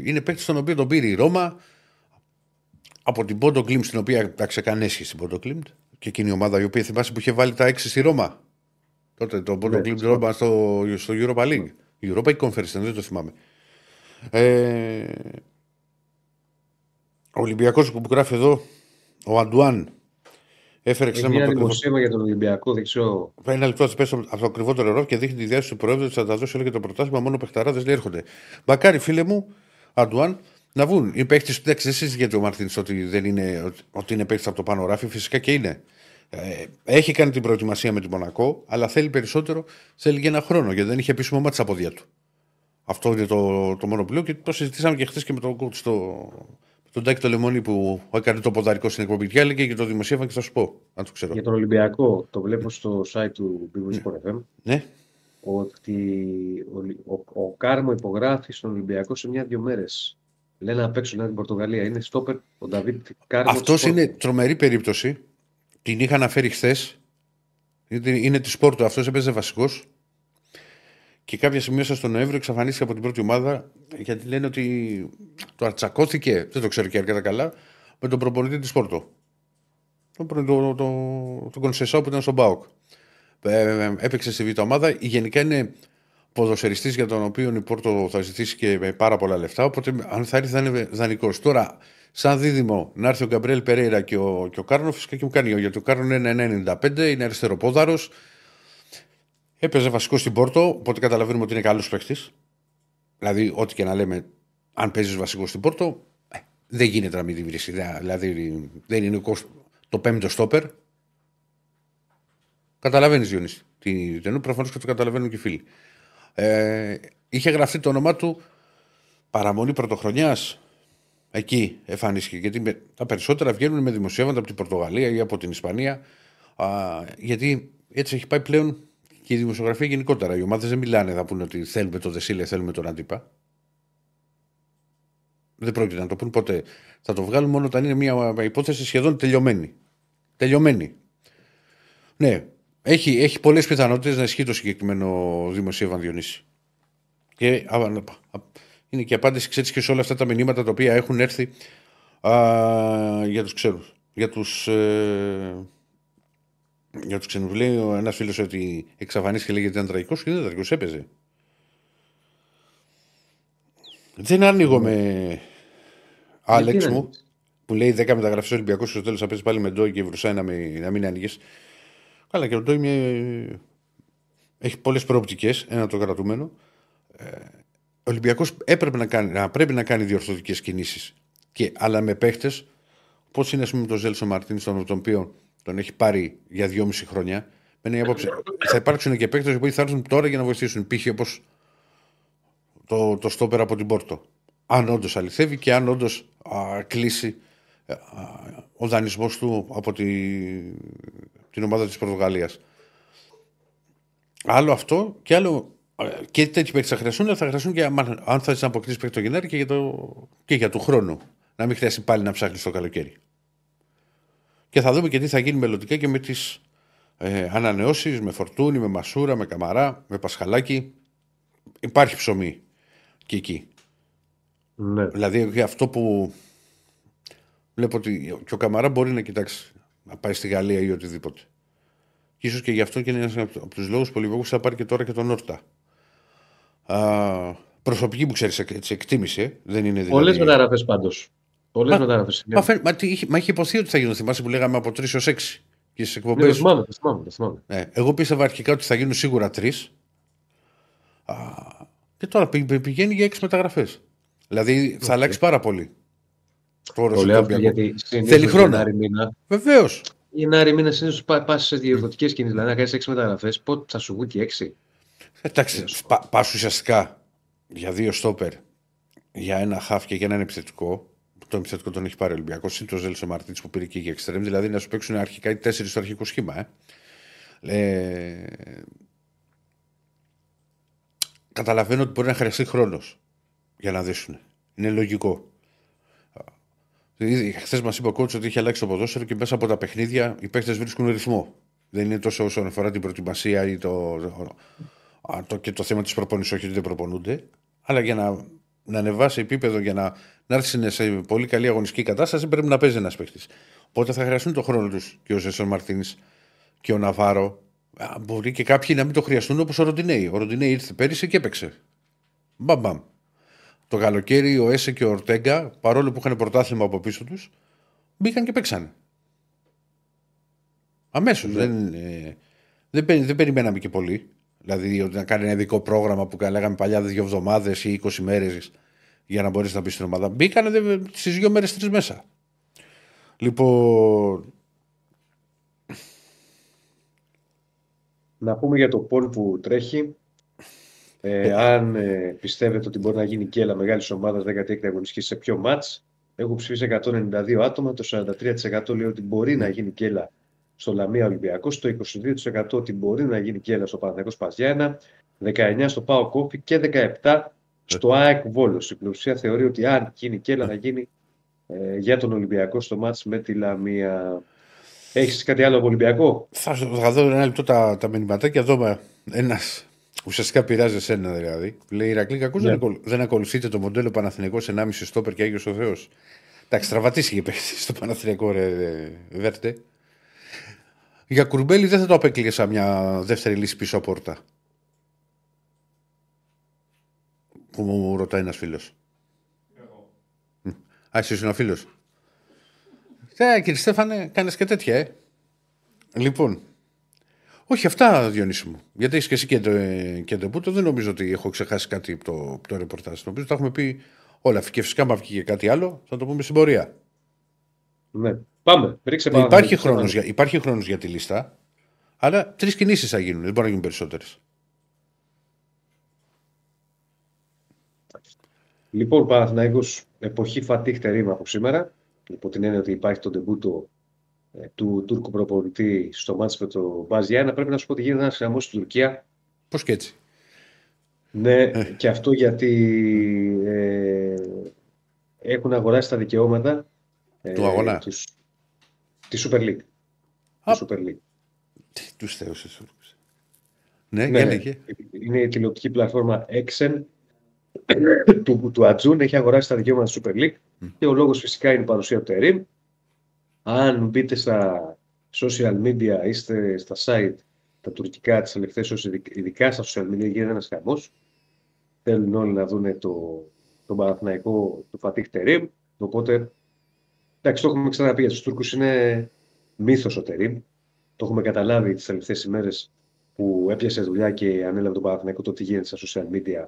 είναι παίκτης στον οποίο τον πήρε η Ρώμα από την Πόντο Κλίμπ, στην οποία τα ξεκανέσχει στην Πόντο Κλίμπ. Και εκείνη η ομάδα η οποία θυμάσαι που είχε βάλει τα έξι στη Ρώμα. Τότε το Πόντο Κλίμπ Ρώμα στο, στο Europa League. Η Europa Conference, δεν το θυμάμαι. Ε, ο Ολυμπιακός που γράφει εδώ. Ο Αντουάν έφερε ξέμα από το δημοσίευμα για τον Ολυμπιακό δεξιό. Ένα λεπτό θα πέσει από το κρυβό το νερό και δείχνει τη διάθεση του Προέδρου ότι θα τα δώσει όλο και το πρωτάθλημα. Μόνο παιχταράδες δεν έρχονται. Μακάρι, φίλε μου, Αντουάν, να βγουν. Οι παίχτες του δεν συζητιέται ο Μαρτίνς ότι δεν είναι, ότι είναι παίχτης από το πάνω ράφι. Φυσικά και είναι. Ε, έχει κάνει την προετοιμασία με την Μονακό, αλλά θέλει περισσότερο, θέλει για ένα χρόνο γιατί δεν είχε επίσημο μάτι στα πόδια του. Αυτό είναι το, το μόνο πλοίο και το συζητήσαμε και χθες και με τον κόουτς στο. Τον Τάκη το Λεμόνι που έκανε το ποδαρικό στην εκπομπή και έλεγε και το δημοσίευμα και θα σου πω, αν το ξέρω. Για τον Ολυμπιακό, το βλέπω στο site του Sport εφ εμ, ναι, ότι ο, ο, ο Κάρμο υπογράφει στον Ολυμπιακό σε μια-δυο μέρες. Λένε να παίξουν την Πορτογαλία. Είναι στόπερ ο Νταβίτ Κάρμο. Αυτός είναι τρομερή περίπτωση. Την είχα αναφέρει χθες. Είναι τη Sport του. Αυτός έπαιζε βασικός. Και κάποια στιγμή μέσα στον Νοέμβριο εξαφανίστηκε από την πρώτη ομάδα γιατί λένε ότι το αρτσακώθηκε, δεν το ξέρω και αρκετά καλά, με τον προπονητή της Πόρτο. Τον, τον, τον, τον Κονσεσάου που ήταν στον ΠΑΟΚ. έπαιξε στη β' ομάδα. Γενικά είναι ποδοσφαιριστής για τον οποίο η Πόρτο θα ζητήσει και πάρα πολλά λεφτά. Οπότε, αν θα έρθει, θα είναι δανεικός. Τώρα, σαν δίδυμο, να έρθει ο Γκαμπριέλ Περέιρα και ο, ο Κάρνο, φυσικά και μου κάνει. Γιατί ο Κάρνο είναι ενενήντα πέντε, είναι αριστεροπόδαρος. Έπαιζε βασικό στην Πόρτο, οπότε καταλαβαίνουμε ότι είναι καλός παίκτης. Δηλαδή, ό,τι και να λέμε, αν παίζει βασικό στην Πόρτο, δεν γίνεται να μην τη βρει. Δηλαδή, δεν είναι το πέμπτο στόπερ. Καταλαβαίνεις, Διονύση. Την εννοώ, προφανώς και το καταλαβαίνουν και οι φίλοι. Ε, είχε γραφτεί το όνομά του παραμονή πρωτοχρονιάς. Εκεί εμφανίστηκε. Γιατί με, τα περισσότερα βγαίνουν με δημοσιεύματα από την Πορτογαλία ή από την Ισπανία. Α, γιατί έτσι έχει πάει πλέον και η δημοσιογραφία γενικότερα. Οι ομάδες δεν μιλάνε, θα πούνε ότι θέλουμε το Δεσίλε, θέλουμε τον αντίπα. Δεν πρόκειται να το πούν ποτέ. Θα το βγάλουν μόνο όταν είναι μια υπόθεση σχεδόν τελειωμένη. Τελειωμένη. Ναι. Έχει, έχει πολλές πιθανότητες να ισχύει το συγκεκριμένο δημοσίευμα, Διονύση. Και α, α, α, είναι και απάντηση, ξέρεις, και σε όλα αυτά τα μηνύματα τα οποία έχουν έρθει α, για τους ξένους. Για τους, ε, για τους ξένους. Λέει ένας φίλος ότι εξαφανίστηκε, λέγεται ήταν τραγικός, και δεν ήταν τραγικός, έπαιζε. Δεν άνοιγω με Άλεξ μου, που λέει δέκα μεταγραφές Ολυμπιακός και στο τέλος θα παίζει πάλι με Ντόι και Βρουσάι να, να μην άνοιγες. Καλά, και ο Ντόι έχει πολλές προοπτικές, ένα το κρατούμενο. Ε, ο Ολυμπιακός έπρεπε να κάνει, να, πρέπει να κάνει διορθωτικές κινήσεις, και, αλλά με παίχτες, πώς είναι ας πούμε το Ζέλσο Μαρτίνς, τον οποίο τον έχει πάρει για δυόμιση χρόνια, με μια απόψη, θα υπάρξουν και παίχτες που θα έρθουν τώρα για να βοηθήσουν, π.χ. όπως το, το στόπερ από την Πόρτο. Αν όντως αληθεύει και αν όντως α, κλείσει α, ο δανεισμός του από τη... την ομάδα της Πορτογαλίας. Άλλο αυτό και άλλο. Και τέτοιοι παίκτες θα χρειαστούν, θα χρειαστούν και αν θα τις αποκτήσεις παίκτη το Γενάρη και για, το... και για του χρόνου. Να μην χρειαστεί πάλι να ψάχνεις το καλοκαίρι. Και θα δούμε και τι θα γίνει μελλοντικά και με τις ε, ανανεώσεις, με Φορτούνη, με Μασούρα, με Καμαρά, με Πασχαλάκη. Υπάρχει ψωμί και εκεί. Ναι. Δηλαδή αυτό που βλέπω ότι και ο Καμαρά μπορεί να κοιτάξει. Να πάει στη Γαλλία ή οτιδήποτε. Και ίσως και γι' αυτό και είναι ένας από τους λόγους που ο Ολυμπιακός θα πάρει και τώρα και τον Όρτα. Α, προσωπική που ξέρεις, έτσι, εκτίμησε. Δεν είναι δηλαδή... Πολλές μεταγραφές πάντως. Πολλές μεταγραφές. Μα, μα, μα, μα είχε υποθεί ότι θα γίνουν. Θυμάσαι που λέγαμε από τρεις έως έξι. Και στις εκπομπές. Ναι, θυμάμαι, θυμάμαι, θυμάμαι. Ναι, εγώ πίστευα αρχικά ότι θα γίνουν σίγουρα τρεις. Α, και τώρα πηγαίνει για έξι μεταγραφές. Δηλαδή θα okay. αλλάξει πάρα πολύ. Γιατί θέλει χρόνο. Βεβαίως. Η Ενάρη μήνα συνήθως πας σε διορθωτικές κινήσεις, δηλαδή να κάνεις έξι μεταγραφές, πότε θα σου βγουν και έξι. Εντάξει, πα, πας ουσιαστικά για δύο στόπερ, για ένα χαφ και για έναν επιθετικό. Το επιθετικό τον έχει πάρει ο Ολυμπιακός, είναι το Ζέλσο Μαρτίνς που πήρε και για εξτρέμ, δηλαδή να σου παίξουν αρχικά οι τέσσερις στο αρχικό σχήμα. Ε. Ε, καταλαβαίνω ότι μπορεί να χρειαστεί χρόνος για να δείσουν. Είναι λογικό. Χθες μας είπε ο κόουτς ότι είχε αλλάξει το ποδόσφαιρο και μέσα από τα παιχνίδια οι παίκτες βρίσκουν ρυθμό. Δεν είναι τόσο όσον αφορά την προετοιμασία ή το, το, και το θέμα της προπόνησης, όχι ότι δεν προπονούνται, αλλά για να, να ανεβάσει επίπεδο, για να, να έρθει σε πολύ καλή αγωνιστική κατάσταση, πρέπει να παίζει ένας παίκτης. Οπότε θα χρειαστούν τον χρόνο τους και ο Ζέσον Μαρτίνης και ο Ναβάρο. Μπορεί και κάποιοι να μην το χρειαστούν, όπως ο Ροντινέη. Ο Ροντινέη ήρθε πέρυσι και έπαιξε. Μπαμ, μπαμ. Το καλοκαίρι ο Έσε και ο Ορτέγκα, παρόλο που είχαν πρωτάθλημα από πίσω τους, μπήκαν και παίξαν. Αμέσως. Mm. Δεν, ε, δεν, δεν περιμέναμε και πολύ. Δηλαδή ότι να κάνει ένα ειδικό πρόγραμμα που λέγαμε παλιά δύο εβδομάδες ή είκοσι μέρες για να μπορείς να μπεις στην ομάδα. Μπήκανε στις δύο μέρες, τρεις μέσα. Λοιπόν... Να πούμε για το πόλ που τρέχει. Ε, ε, αν ε, πιστεύετε ότι μπορεί να γίνει και έλα μεγάλη ομάδα δεκαετία αγωνιστική σε ποιο μάτς, έχω ψηφίσει εκατόν ενενήντα δύο άτομα. Το σαράντα τρία τοις εκατό λέει ότι μπορεί να γίνει και έλα στο Λαμία Ολυμπιακός, το είκοσι δύο τοις εκατό ότι μπορεί να γίνει και έλα στο Παναθηναϊκό Σπαζιάννα, δεκαεννιά τοις εκατό στο ΠΑΟΚ Όφη και δεκαεπτά τοις εκατό στο ΑΕΚ Βόλος. Η πλειοψηφία θεωρεί ότι αν γίνει και έλα θα γίνει ε, για τον Ολυμπιακό στο μάτς με τη Λαμία. Έχεις κάτι άλλο από Ολυμπιακό? Θα, θα δω ένα λεπτό τα, τα μηνυματάκια. Δώμα ένα. Ουσιαστικά πειράζει εσένα δηλαδή. Λέει η Ηρακλή, κακούς yeah. δεν ακολουθείτε το μοντέλο Παναθηναϊκός ενάμιση στόπερ και Άγιος ο Θεός. Εντάξει, τραβατίστηκε παίχτη στο Παναθηναϊκό, ρε, ρε, βέρτε. Για Κουρμπέλη δεν θα το απέκλεισα μια δεύτερη λύση πίσω από Όρτα. Που μου ρωτάει ένας φίλος. Εγώ. Α, εσύ είναι ο φίλος. Ε, κύριε Στέφανε, κάνεις και τέτοια, ε. Λοιπόν. Όχι αυτά, Διονύση μου. Γιατί έχεις και εσύ κέντρο πούτο. Δεν νομίζω ότι έχω ξεχάσει κάτι από το, από το ρεπορτάζ. Νομίζω τα έχουμε πει όλα. Και φυσικά μα βγήκε κάτι άλλο. Θα το πούμε στην πορεία. Ναι. Πάμε. Ρίξε πάνω, υπάρχει, πάμε. Χρόνος για, υπάρχει χρόνος για τη λίστα. Αλλά τρεις κινήσεις θα γίνουν. Δεν μπορεί να γίνουν περισσότερες. Λοιπόν, Παναθηναϊκός, εποχή Φατίχ Τερίμ από σήμερα. Υπό την έννοια ότι υπάρχει το ντεμπούτο ε, του Τούρκου προπονητή στο μάτς με το Μπαζιάννα, πρέπει να σου πω ότι γίνεται ένα χαμό στην Τουρκία. Πώς και έτσι. Ναι, και αυτό γιατί ε, έχουν αγοράσει τα δικαιώματα ε, του αγώνα. Τους, τη Super League. Α, Super League. Τους θεούς τους Τούρκους. Ναι, ναι, ναι. Είναι η τηλεοπτική πλατφόρμα Exen του, του Ατζούν, έχει αγοράσει τα δικαιώματα στη Super League mm. και ο λόγος φυσικά είναι η παρουσία του Τερίμ. Αν μπείτε στα social media ή στα site τα τουρκικά τις τελευταίες, ειδικά στα social media, γίνεται ένας χαμός. Θέλουν όλοι να δουν το, τον Παναθηναϊκό του Φατίχ Τερίμ. Οπότε, εντάξει, το έχουμε ξαναπεί, στους Τούρκους είναι μύθος ο Τερίμ. Το έχουμε καταλάβει τις τελευταίες ημέρες που έπιασε δουλειά και ανέλαβε τον Παναθηναϊκό, το τι γίνεται στα social media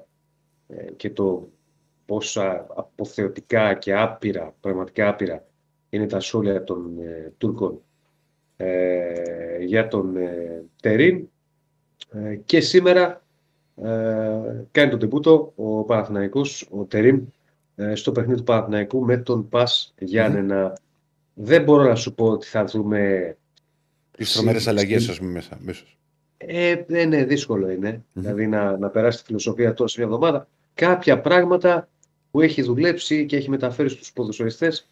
και το πόσα αποθεωτικά και άπειρα, πραγματικά άπειρα, είναι τα σχόλια των ε, Τούρκων ε, για τον ε, Τερίμ. Ε, και σήμερα ε, κάνει τον τεμπούτο ο Παναθηναϊκός, ο Τερίμ, ε, στο παιχνίδι του Παναθηναϊκού με τον Πας Γιάννενα. Mm. Δεν μπορώ να σου πω ότι θα δούμε τις τρομερές αλλαγές σας μέσα. Ε, ναι, ναι, δύσκολο είναι. Mm-hmm. Δηλαδή να, να περάσει τη φιλοσοφία τώρα σε μια εβδομάδα. Κάποια πράγματα που έχει δουλέψει και έχει μεταφέρει στους ποδοσφαιριστές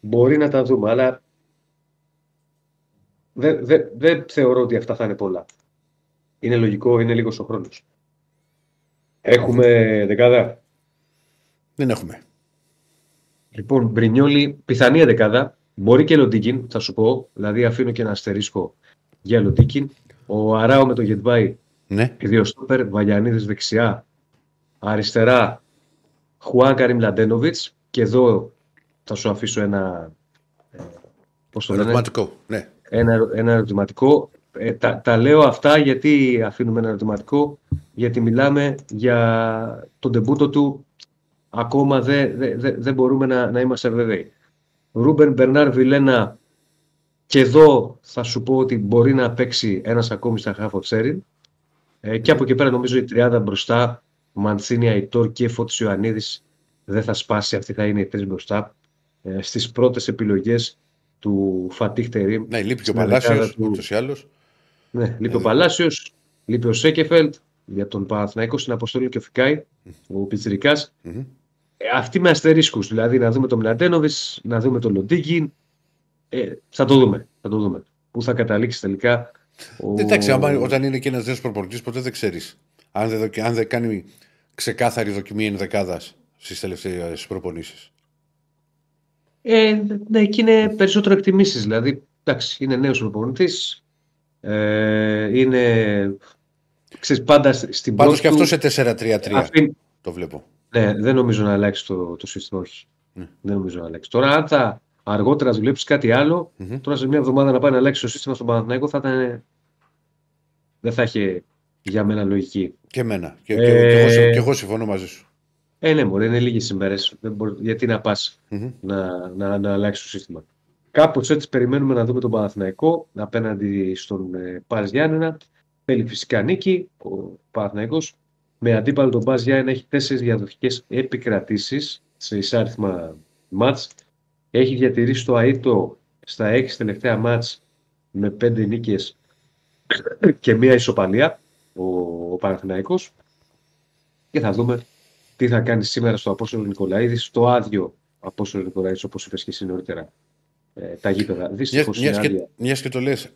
μπορεί να τα δούμε, αλλά δεν δε, δε θεωρώ ότι αυτά θα είναι πολλά. Είναι λογικό, είναι λίγος ο χρόνος. Έχουμε δεκάδα. Δεν έχουμε. Λοιπόν, Μπρινιόλη, πιθανή δεκάδα. Μπορεί και Λοντίκιν, θα σου πω. Δηλαδή αφήνω και ένα αστερίσκο για Λοντίκιν. Ο Αράο με το Γετβάι, ναι. Οι δύο στόπερ, Βαγιανίδης δεξιά, αριστερά, Χουάν Καρίμ Λαντένοβιτς. Και εδώ θα σου αφήσω ένα, ε, πώς το ερωτηματικό, ναι. ένα, ένα ερωτηματικό. Ε, τα, τα λέω αυτά γιατί αφήνουμε ένα ερωτηματικό, γιατί μιλάμε για τον τεμπούτο του, ακόμα δεν δε, δε, δε μπορούμε να, να είμαστε βέβαιοι. Ρούμπεν Μπερνάρ Βιλένα. Και εδώ θα σου πω ότι μπορεί να παίξει ένας ακόμη στα χάφο Τσέριν. Ε, και από εκεί πέρα νομίζω η τριάδα μπροστά, Μαντσίνη, Αϊτόρ και Φώτης Ιωαννίδης, δεν θα σπάσει. Αυτή θα είναι οι τρεις μπροστά ε, στις πρώτες επιλογές του Φατίχ Τερίμ. Ναι, λείπει και ο Παλάσιος, του... ούτως ή άλλως. Ναι, λείπει ο Παλάσιος, λείπει ο Σέκεφελτ για τον Παναθηναϊκό, στην αποστολή και ο Φικάη, ο Πιτσιρικάς. Mm-hmm. Ε, αυτοί με αστερίσκους, δηλαδή να δούμε τον Μλαντένοβιτς, να δούμε τον Λοντίγκιν. Ε, θα το δούμε, θα το δούμε. Πού θα καταλήξει τελικά. Ο... Εντάξει, άμα, όταν είναι και ένας νέος προπονητής, ποτέ δεν ξέρεις. Αν δεν, αν δεν κάνει ξεκάθαρη δοκιμή ενδεκάδας στις τελευταίες προπονήσεις. Ε, ναι, εκεί είναι περισσότερο εκτιμήσεις. Δηλαδή, εντάξει, είναι νέος προπονητής. Ε, είναι, ξέρεις, πάντα στην πρώτη. Πάντως και αυτό σε τέσσερα τρία τρία αφή... το βλέπω. Ναι, δεν νομίζω να αλλάξει το, το σύστημα, όχι. Ναι. Δεν νομίζω να αλλάξει. Τώρα, αν θα... αργότερα δουλέψει κάτι άλλο. Mm-hmm. Τώρα σε μια εβδομάδα να πάει να αλλάξει το σύστημα στον Παναθηναϊκό θα ήταν... δεν θα είχε για μένα λογική. Και εμένα. Και, ε... και, εγώ, και, εγώ, και εγώ συμφωνώ μαζί σου. Ε, ναι, μπορεί, είναι λίγες ημέρες. Μπορεί... γιατί να πας mm-hmm. να, να, να αλλάξει το σύστημα. Κάπως έτσι περιμένουμε να δούμε τον Παναθηναϊκό απέναντι στον ε, Πας Γιάννενα. Θέλει φυσικά νίκη ο Παναθηναϊκός. Με αντίπαλο τον Πας Γιάννενα έχει τέσσερις διαδοχικές επικρατήσεις σε εισάριθμα μάτς. Έχει διατηρήσει το αίτο στα έξι τελευταία μάτς με πέντε νίκες και μία ισοπαλία ο, ο Παναθηναϊκός. Και θα δούμε τι θα κάνει σήμερα στο Απόστολο Νικολαίδη, στο άδειο Απόστολο Νικολαίδη, όπως είπες και εσύ νωρίτερα, ε, τα γήπεδα. Δυστυχώς είναι άδεια. Μιας και το λες.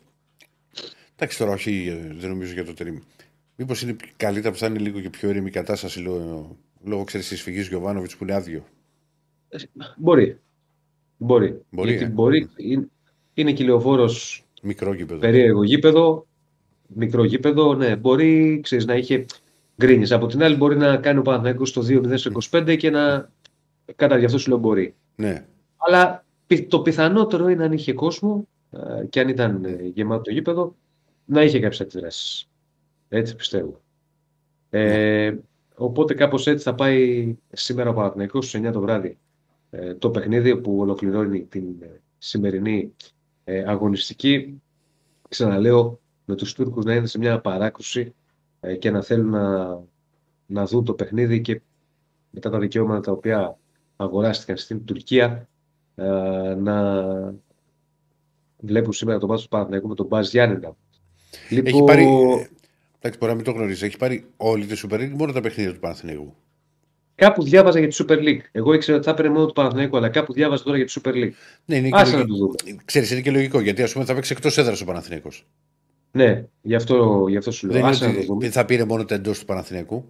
Εντάξει, τώρα όχι, δεν νομίζω για το Τερίμ. Μήπως είναι καλύτερα που θα είναι λίγο και πιο ήρεμη η κατάσταση λόγω, λόγω ξέρεις, της φυγής Γιοβάνοβιτς που είναι άδειο. Μπορεί. Μπορεί. Μπορεί, ε. μπορεί. Είναι, είναι κυλεοφόρος Μικρό γήπεδο. Περίεργο γήπεδο. Μικρό γήπεδο, ναι. Μπορεί, ξέρεις, να είχε γκρίνης. Από την άλλη, μπορεί να κάνει ο Παναθηναϊκός το δύο μηδέν είκοσι πέντε και να. Κατά γι' αυτό σου λέω μπορεί. Ναι. Αλλά το πιθανότερο είναι αν είχε κόσμο και αν ήταν γεμάτο το γήπεδο να είχε κάποιες αντιδράσεις. Έτσι πιστεύω. Ναι. Ε, οπότε κάπως έτσι θα πάει σήμερα ο Παναθηναϊκός στις εννιά το βράδυ. Ε, το παιχνίδι που ολοκληρώνει την σημερινή ε, αγωνιστική. Ξαναλέω, με τους Τούρκους να είναι σε μια παράκρουση ε, και να θέλουν να, να δουν το παιχνίδι και μετά τα δικαιώματα τα οποία αγοράστηκαν στην Τουρκία ε, να βλέπουν σήμερα το μάτσο του Παναθηναϊκού με τον Μπαζ Γιάννενα. Λοιπόν... Έχει πάρει, εντάξει, μπορεί να μην το γνωρίζει, έχει πάρει όλη τη Super League, μόνο τα παιχνίδια του Παναθηναϊκού. Κάπου διάβαζα για τη Super League. Εγώ ήξερα ότι θα έπαιρνε μόνο του Παναθηναϊκού, αλλά κάπου διάβαζα τώρα για τη Super League. Ναι, είναι Άσε και να το δούμε. Ξέρεις, είναι και λογικό, γιατί ας πούμε θα παίξει εκτός έδρας ο Παναθηναϊκός. Ναι, γι' αυτό, γι αυτό σου λέω. Άσε να το δούμε. Θα πήρε μόνο τα εντός του Παναθηναϊκού.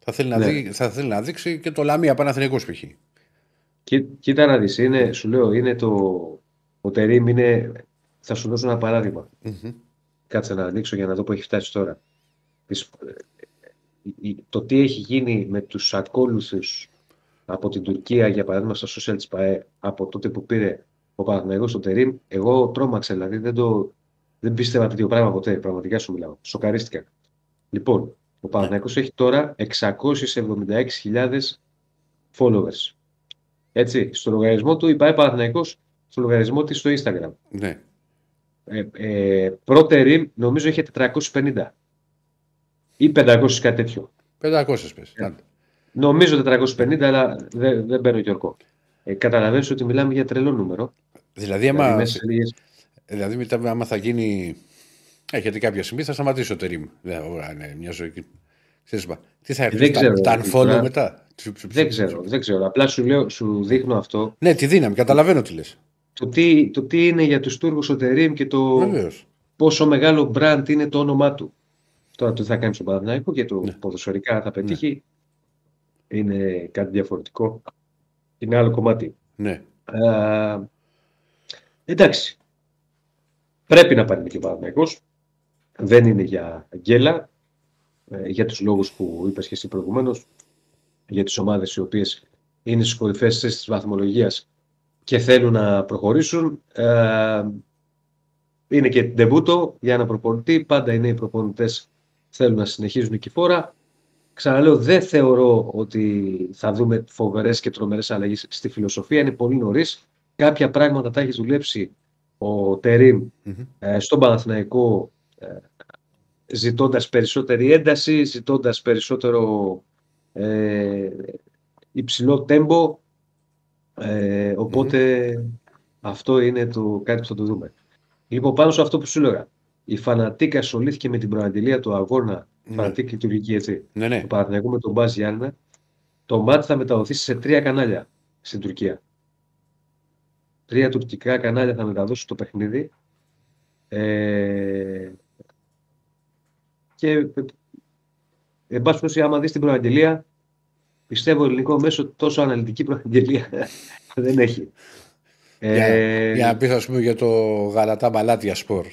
Θα θέλει, ναι. να δει, θα θέλει να δείξει και το Λαμία Παναθηναϊκός π.χ. Κοίτα να δεις, είναι, σου λέω, είναι το. Ο Τερίμ είναι. Θα σου δώσω ένα παράδειγμα. Mm-hmm. Κάτσε να ανοίξω για να δω που έχει φτάσει τώρα. Το τι έχει γίνει με τους ακόλουθους από την Τουρκία, για παράδειγμα, στα social της ΠΑΕ, από τότε που πήρε ο Παναθηναϊκός στον Τερίμ, εγώ τρόμαξα, δηλαδή δεν, το, δεν πίστευα τέτοιο πράγμα ποτέ. Πραγματικά σου μιλάω. Σοκαρίστηκα. Λοιπόν, ο Παναθηναϊκός έχει τώρα εξακόσιες εβδομήντα έξι χιλιάδες followers. Έτσι, στο λογαριασμό του η ΠΑΕ Παναθηναϊκός, στο λογαριασμό της στο Instagram. Ναι. Ε, ε, πρώτερη, νομίζω είχε τετρακόσιες πενήντα ή πεντακόσιες, κάτι τέτοιο. πεντακόσιες πες. Ε, νομίζω τετρακόσιες πενήντα, αλλά δεν, δεν παίρνω και ορκό. Ε, καταλαβαίνεις ότι μιλάμε για τρελό νούμερο. Δηλαδή, δηλαδή, άμα, μέσα... δηλαδή μετά, άμα θα γίνει. Έχετε κάποια στιγμή, θα σταματήσω το Τερίμ. Ναι, μια ζωή. Τι θα έρθει, τα unfollow μετά. Δεν ξέρω, δεν ξέρω. Απλά σου, λέω, σου δείχνω αυτό. Ναι, τη δύναμη, καταλαβαίνω τι λες. Το τι, το τι είναι για τους Τούρκους ο Τερίμ και το Βεβαίως. Πόσο μεγάλο μπραντ είναι το όνομά του. Τώρα το τι θα κάνει στον Παναθηναϊκό και το ναι. ποδοσφαιρικά θα πετύχει ναι. είναι κάτι διαφορετικό. Είναι άλλο κομμάτι. Ναι. Α, εντάξει. Πρέπει να πάρει και ο Παναθηναϊκός. Δεν είναι για γκέλα. Για τους λόγους που είπες και εσύ προηγουμένως. Για τις ομάδες οι οποίες είναι στις κορυφαίες θέσεις της βαθμολογίας και θέλουν να προχωρήσουν. Ε, είναι και ντεμπούτο για ένα προπονητή. Πάντα οι νέοι προπονητές θέλουν να συνεχίζουν εκεί φόρα. Ξαναλέω, δεν θεωρώ ότι θα δούμε φοβερές και τρομερές αλλαγές στη φιλοσοφία. Είναι πολύ νωρίς. Κάποια πράγματα τα έχει δουλέψει ο Τερίμ mm-hmm. ε, στον Παναθηναϊκό, ε, ζητώντας περισσότερη ένταση, ζητώντας περισσότερο ε, υψηλό τέμπο. Ε, οπότε mm-hmm. αυτό είναι το κάτι που θα το δούμε. Λοιπόν, πάνω σε αυτό που σου έλεγα, η Φανατίκα ασχολήθηκε με την προαντιλία του αγώνα. Mm-hmm. Φανατίκα λειτουργική, έτσι. Ναι, ναι. Το Παναθηναϊκό με τον Μπαζ Γιάννενα. Το μάτι θα μεταδοθεί σε τρία κανάλια στην Τουρκία. Τρία τουρκικά κανάλια θα μεταδώσουν το παιχνίδι. Ε, και ε, εν πάση περιπτώσει, άμα δεις την προαντιλία. Πιστεύω ελληνικό μέσο τόσο αναλυτική προαγγελία δεν έχει. Για, ε, για να πεις, ας πούμε, για το Γαλατά Μαλάτια Σπορ.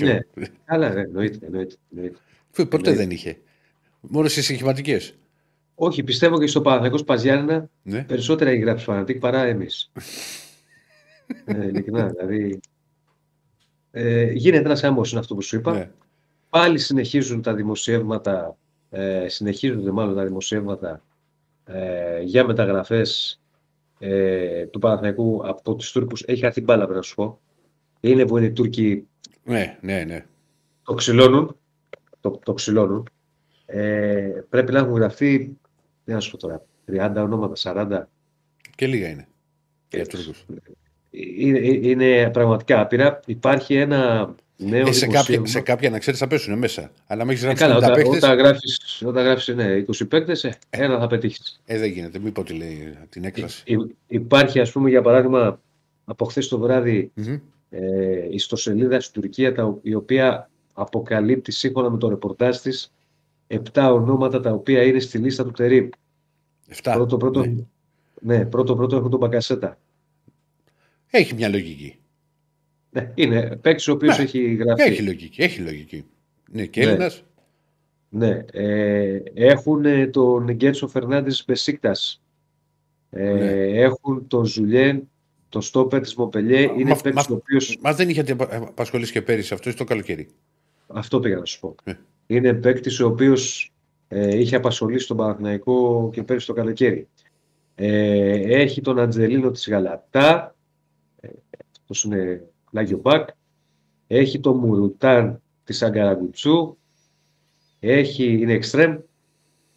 Ναι, αλλά εννοείται. εννοείται, εννοείται. Φου, ποτέ εννοείται. Δεν είχε. Μόνο στις συγχηματικές. Όχι, πιστεύω και στο Παναθηναϊκός Μπαζ Γιάννενα ναι. περισσότερα έχει γράψει Φανατίκ παρά εμείς. ε, ειλικρινά, δηλαδή. Ε, γίνεται ένας χαμός, είναι αυτό που σου είπα. Ναι. Πάλι συνεχίζουν τα δημοσιεύματα. Ε, συνεχίζονται μάλλον τα δημοσιεύματα ε, για μεταγραφές ε, του Παναθηναϊκού από τους Τούρκους. Έχει χαθεί μπάλα, πρέπει να σου πω. Είναι που είναι οι Τούρκοι. Ναι, ναι, ναι. Το ξυλώνουν. Το, το ξυλώνουν. Ε, πρέπει να έχουν γραφτεί. Δεν να σου πω τώρα. τριάντα ονόματα, σαράντα. Και λίγα είναι. Για Τούρκους. Είναι, είναι πραγματικά άπειρα. Υπάρχει ένα. Ε, σε, κάποια, σε κάποια να ξέρεις θα πέσουν μέσα. Αλλά μην έχεις γράψει ε, πενήντα παίκτες. Όταν γράφεις, όταν γράφεις ναι, είκοσι παίκτες, ε, ένα θα πετύχεις. Ε, δεν γίνεται. Μήπως τη λέει την έκφραση. Υ, υ, υπάρχει, ας πούμε, για παράδειγμα, από χθες το βράδυ mm-hmm. ε, ιστοσελίδα στην Τουρκία, τα, η οποία αποκαλύπτει σύμφωνα με το ρεπορτάζ της επτά ονόματα τα οποία είναι στη λίστα του Τερίμ. Εφτά. Πρώτο πρώτο, ναι. Ναι, πρώτο, πρώτο έχουν τον Μπακασέτα. Έχει μια λογική. Ναι, είναι παίκτης ο οποίος ναι, έχει γραφτεί. Έχει λογική. Έχει λογική. Ναι, και Έλληνας. Ναι, ναι. Ε, έχουν τον Γκένσο Φερνάντες Μπεσίκτας. Ε, ναι. Έχουν τον Ζουλιέν, τον στόπερ της Μοπελιέ. Είναι μα, παίκτης ο οποίος. Μας δεν είχε απασχολήσει και πέρυσι αυτό, στο καλοκαίρι. Αυτό πήγα να σου πω. Ναι. Είναι παίκτης ο οποίος ε, είχε απασχολήσει τον Παναθηναϊκό και πέρυσι το καλοκαίρι. Ε, έχει τον Αντζελίνο της Γαλατά. Ε, αυτός είναι Λάγιο Μπακ. Έχει τον Μουρουτάν της Αγκαραγκουτσού. Έχει, είναι εξτρέμ.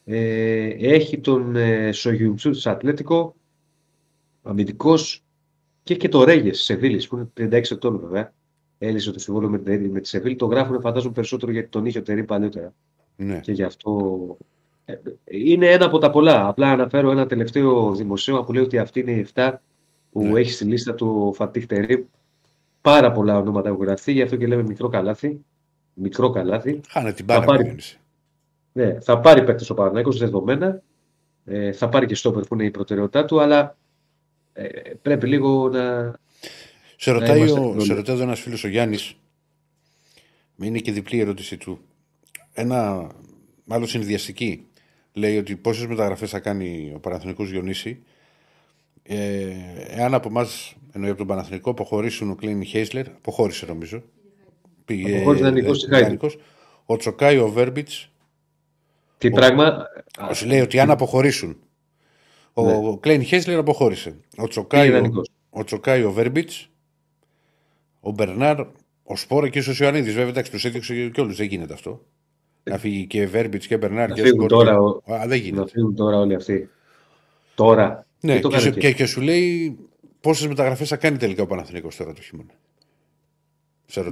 Ε, έχει τον ε, Σογιουμτσού της Ατλέτικο. Αμυντικός. Και έχει και το Ρέγες της Σεβίλης που είναι τριάντα έξι ετών βέβαια. Έλυσε το συμβόλαιο με, με τη Σεβίλη. Το γράφουν φαντάζομαι περισσότερο γιατί τον είχε ο Τερίμ παλιότερα. Ναι. Και γι' αυτό. Είναι ένα από τα πολλά. Απλά αναφέρω ένα τελευταίο δημοσίευμα που λέει ότι αυτή είναι η εφτά που ναι, έχει στη λίστα του Φατίχ Τερίμ. Πάρα πολλά ονόματα έχουν γραφτεί, γι' αυτό και λέμε μικρό καλάθι. Μικρό καλάθι. Χάνε την πάρα πάρει... Ναι, θα πάρει παίκτες ο Παναθηναϊκός δεδομένα. Ε, θα πάρει και στόπερ που είναι η προτεραιότητά του, αλλά ε, πρέπει λίγο να. Σε ρωτάει εδώ ένας φίλος ο Γιάννης, είναι και διπλή ερώτηση του. Ένα, μάλλον συνδυαστική, λέει ότι πόσες μεταγραφές θα κάνει ο Παναθηναϊκός Διονύση, ε, εάν από εμάς, εννοεί από τον Παναθηναϊκό, αποχωρήσουν ο Κλέιν Χέισλερ, αποχώρησε νομίζω, πήγε Δανεικός, ο Τσοκάι, ο Βέρμπιτς. Τι πράγμα. Λέει ότι αν αποχωρήσουν, ο Κλέιν Χέισλερ αποχώρησε, ο Τσοκάι, ο Βέρμπιτς, ο Μπερνάρ, ο Σπόρα και ο Ιωαννίδης. Βέβαια, εντάξει, τους έδιωξε και όλους. Δεν γίνεται αυτό. Να φύγει και Βέρμπιτς και Μπερνάρ να και ο τώρα. Ο... Α, δεν γίνεται. Να φύγουν τώρα όλοι αυτοί. Τώρα. Ναι, και, και, και, και σου λέει πόσες μεταγραφές θα κάνει τελικά ο Παναθηναϊκός τώρα το χειμώνα.